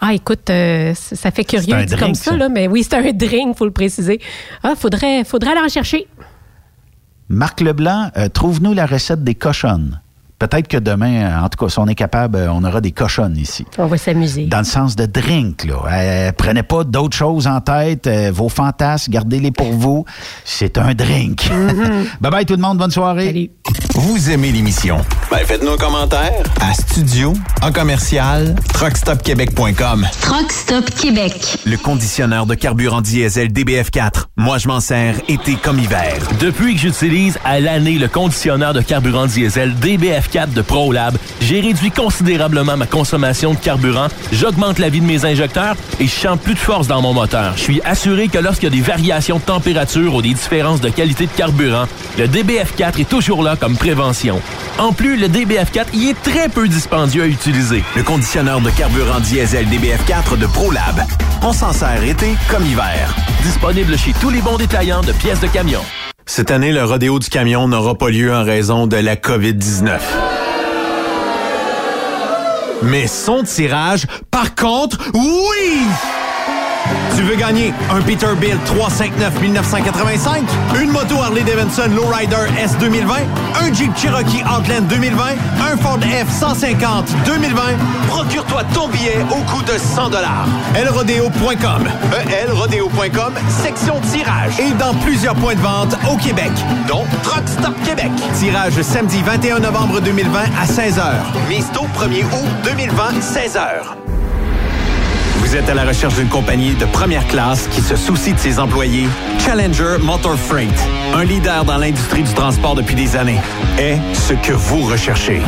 Ah, écoute, euh, ça fait curieux dit drink, comme ça, ça. Là, mais oui, c'est un drink, faut le préciser. Ah, faudrait, faudrait aller en chercher. Marc Leblanc, euh, trouve-nous la recette des cochonnes. Peut-être que demain, en tout cas, si on est capable, on aura des cochonnes ici. On va s'amuser. Dans le sens de drink, là. Euh, prenez pas d'autres choses en tête. Euh, vos fantasmes, gardez-les pour vous. C'est un drink. Mm-hmm. Bye-bye tout le monde, bonne soirée. Salut. Vous aimez l'émission? Ben, faites-nous un commentaire à studio, en commercial, truck stop québec point com. Truck Stop Québec. Le conditionneur de carburant diesel D B F quatre. Moi, je m'en sers été comme hiver. Depuis que j'utilise à l'année le conditionneur de carburant diesel D B F quatre de ProLab, j'ai réduit considérablement ma consommation de carburant, j'augmente la vie de mes injecteurs et je sens plus de force dans mon moteur. Je suis assuré que lorsqu'il y a des variations de température ou des différences de qualité de carburant, le D B F quatre est toujours là comme prévention. En plus, le D B F quatre y est très peu dispendieux à utiliser. Le conditionneur de carburant diesel D B F quatre de ProLab. On s'en sert été comme hiver. Disponible chez tous les bons détaillants de pièces de camion. Cette année, le Rodéo du camion n'aura pas lieu en raison de la covid dix-neuf. Mais son tirage, par contre, oui! Tu veux gagner un Peterbilt trois cent cinquante-neuf mille neuf cent quatre-vingt-cinq, une moto Harley-Davidson Lowrider S deux mille vingt, un Jeep Cherokee Outland deux mille vingt, un Ford F cent cinquante deux mille vingt. Procure-toi ton billet au coût de cent dollars. L rodeo point com, E L rodeo point com, section tirage. Et dans plusieurs points de vente au Québec, dont Truck Stop Québec. Tirage samedi vingt et un novembre deux mille vingt à seize heures. Mise tôt premier août deux mille vingt, seize heures. vous êtes à la recherche d'une compagnie de première classe qui se soucie de ses employés, Challenger Motor Freight, un leader dans l'industrie du transport depuis des années, est ce que vous recherchez.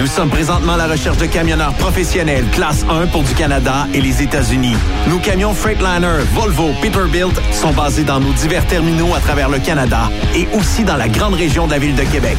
Nous sommes présentement à la recherche de camionneurs professionnels classe un pour du Canada et les États-Unis. Nos camions Freightliner, Volvo, Peterbilt sont basés dans nos divers terminaux à travers le Canada et aussi dans la grande région de la ville de Québec.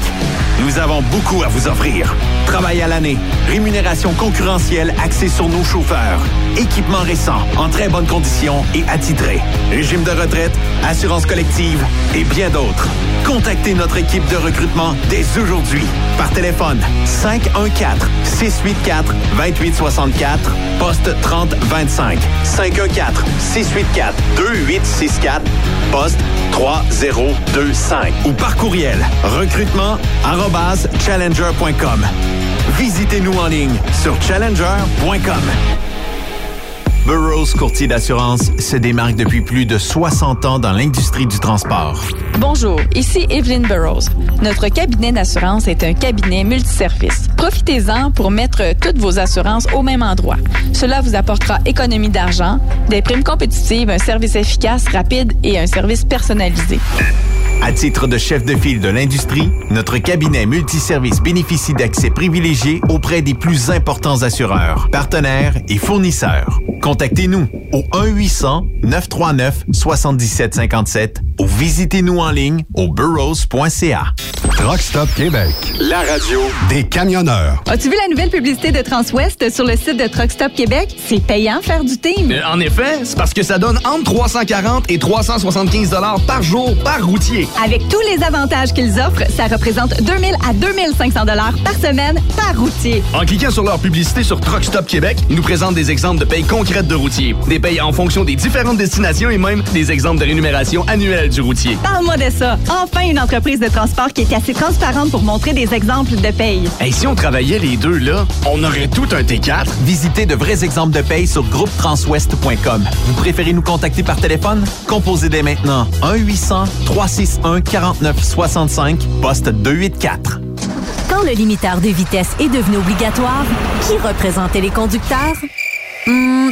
Nous avons beaucoup à vous offrir. Travail à l'année, rémunération concurrentielle axée sur nos chauffeurs, équipement récent, en très bonnes conditions et attitré, régime de retraite, assurance collective et bien d'autres. Contactez notre équipe de recrutement dès aujourd'hui par téléphone cinq un quatre, six huit quatre, deux huit six quatre, poste trente vingt-cinq, cinq un quatre, six huit quatre, deux huit six quatre, poste trois zéro deux cinq ou par courriel recrutement arobase challenger point com. Visitez-nous en ligne sur challenger point com. Burrows Courtier d'assurance se démarque depuis plus de soixante ans dans l'industrie du transport. Bonjour, ici Evelyn Burrows. Notre cabinet d'assurance est un cabinet multiservice. Profitez-en pour mettre toutes vos assurances au même endroit. Cela vous apportera économie d'argent, des primes compétitives, un service efficace, rapide et un service personnalisé. À titre de chef de file de l'industrie, notre cabinet multiservice bénéficie d'accès privilégié auprès des plus importants assureurs, partenaires et fournisseurs. Contactez-nous au un huit zéro zéro, neuf trois neuf, sept sept cinq sept ou visitez-nous en ligne au burrows point c a. Truck Stop Québec, la radio des camionneurs. As-tu vu la nouvelle publicité de Transwest sur le site de Truck Stop Québec? C'est payant faire du team. Euh, en effet, c'est parce que ça donne entre trois cent quarante et trois cent soixante-quinze dollars par jour par routier. Avec tous les avantages qu'ils offrent, ça représente deux mille à deux mille cinq cents dollars par semaine par routier. En cliquant sur leur publicité sur Truck Stop Québec, ils nous présentent des exemples de payes concrètes de routiers, des payes en fonction des différentes destinations et même des exemples de rémunération annuelle du routier. Parle-moi de ça. Enfin, une entreprise de transport qui est assez transparente pour montrer des exemples de paye. Et hey, si on travaillait les deux, là, on aurait tout un T quatre. Visitez de vrais exemples de paye sur groupe transwest point com. Vous préférez nous contacter par téléphone? Composez dès maintenant un huit zéro zéro, trois six un, quatre neuf six cinq, poste deux huit quatre. Quand le limiteur de vitesse est devenu obligatoire, qui représentait les conducteurs? Hum...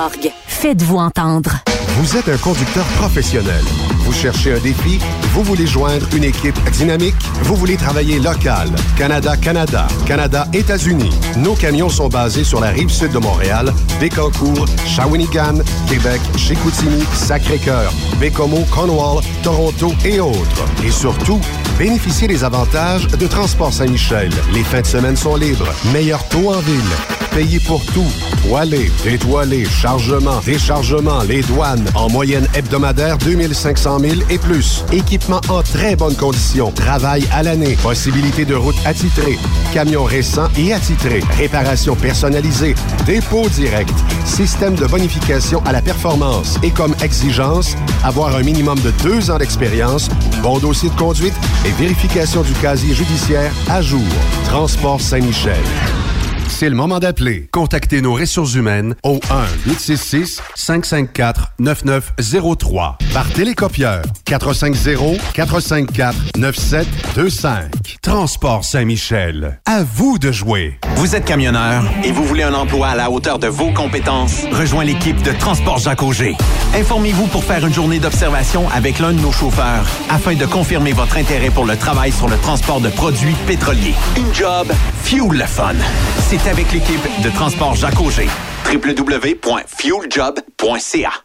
Faites-vous entendre. Vous êtes un conducteur professionnel. Vous cherchez un défi? Vous voulez joindre une équipe dynamique? Vous voulez travailler local? Canada-Canada, Canada-États-Unis. Nos camions sont basés sur la rive sud de Montréal, Bécancour, Shawinigan, Québec, Chicoutimi, Sacré-Cœur, Bécomo, Cornwall, Toronto et autres. Et surtout, bénéficiez des avantages de Transport Saint-Michel. Les fins de semaine sont libres. Meilleur taux en ville. Payez pour tout. Toiler, détoiler, chargement, déchargement, les douanes. En moyenne hebdomadaire, deux mille cinq cents mille et plus. Équipement en très bonne condition. Travail à l'année. Possibilité de route attitrée. Camion récent et attitré. Réparation personnalisée. Dépôt direct. Système de bonification à la performance. Et comme exigence, avoir un minimum de deux ans d'expérience, bon dossier de conduite et vérification du casier judiciaire à jour. Transport Saint-Michel. C'est le moment d'appeler. Contactez nos ressources humaines au un huit six six, cinq cinq quatre, neuf neuf zéro trois. Par télécopieur, quatre cinq zéro, quatre cinq quatre, neuf sept deux cinq. Transport Saint-Michel. À vous de jouer. Vous êtes camionneur et vous voulez un emploi à la hauteur de vos compétences? Rejoins l'équipe de Transport Jacques Auger. Informez-vous pour faire une journée d'observation avec l'un de nos chauffeurs afin de confirmer votre intérêt pour le travail sur le transport de produits pétroliers. Une job, fuel le fun. C'est avec l'équipe de Transport Jacques Auger. w w w point fuel job point c a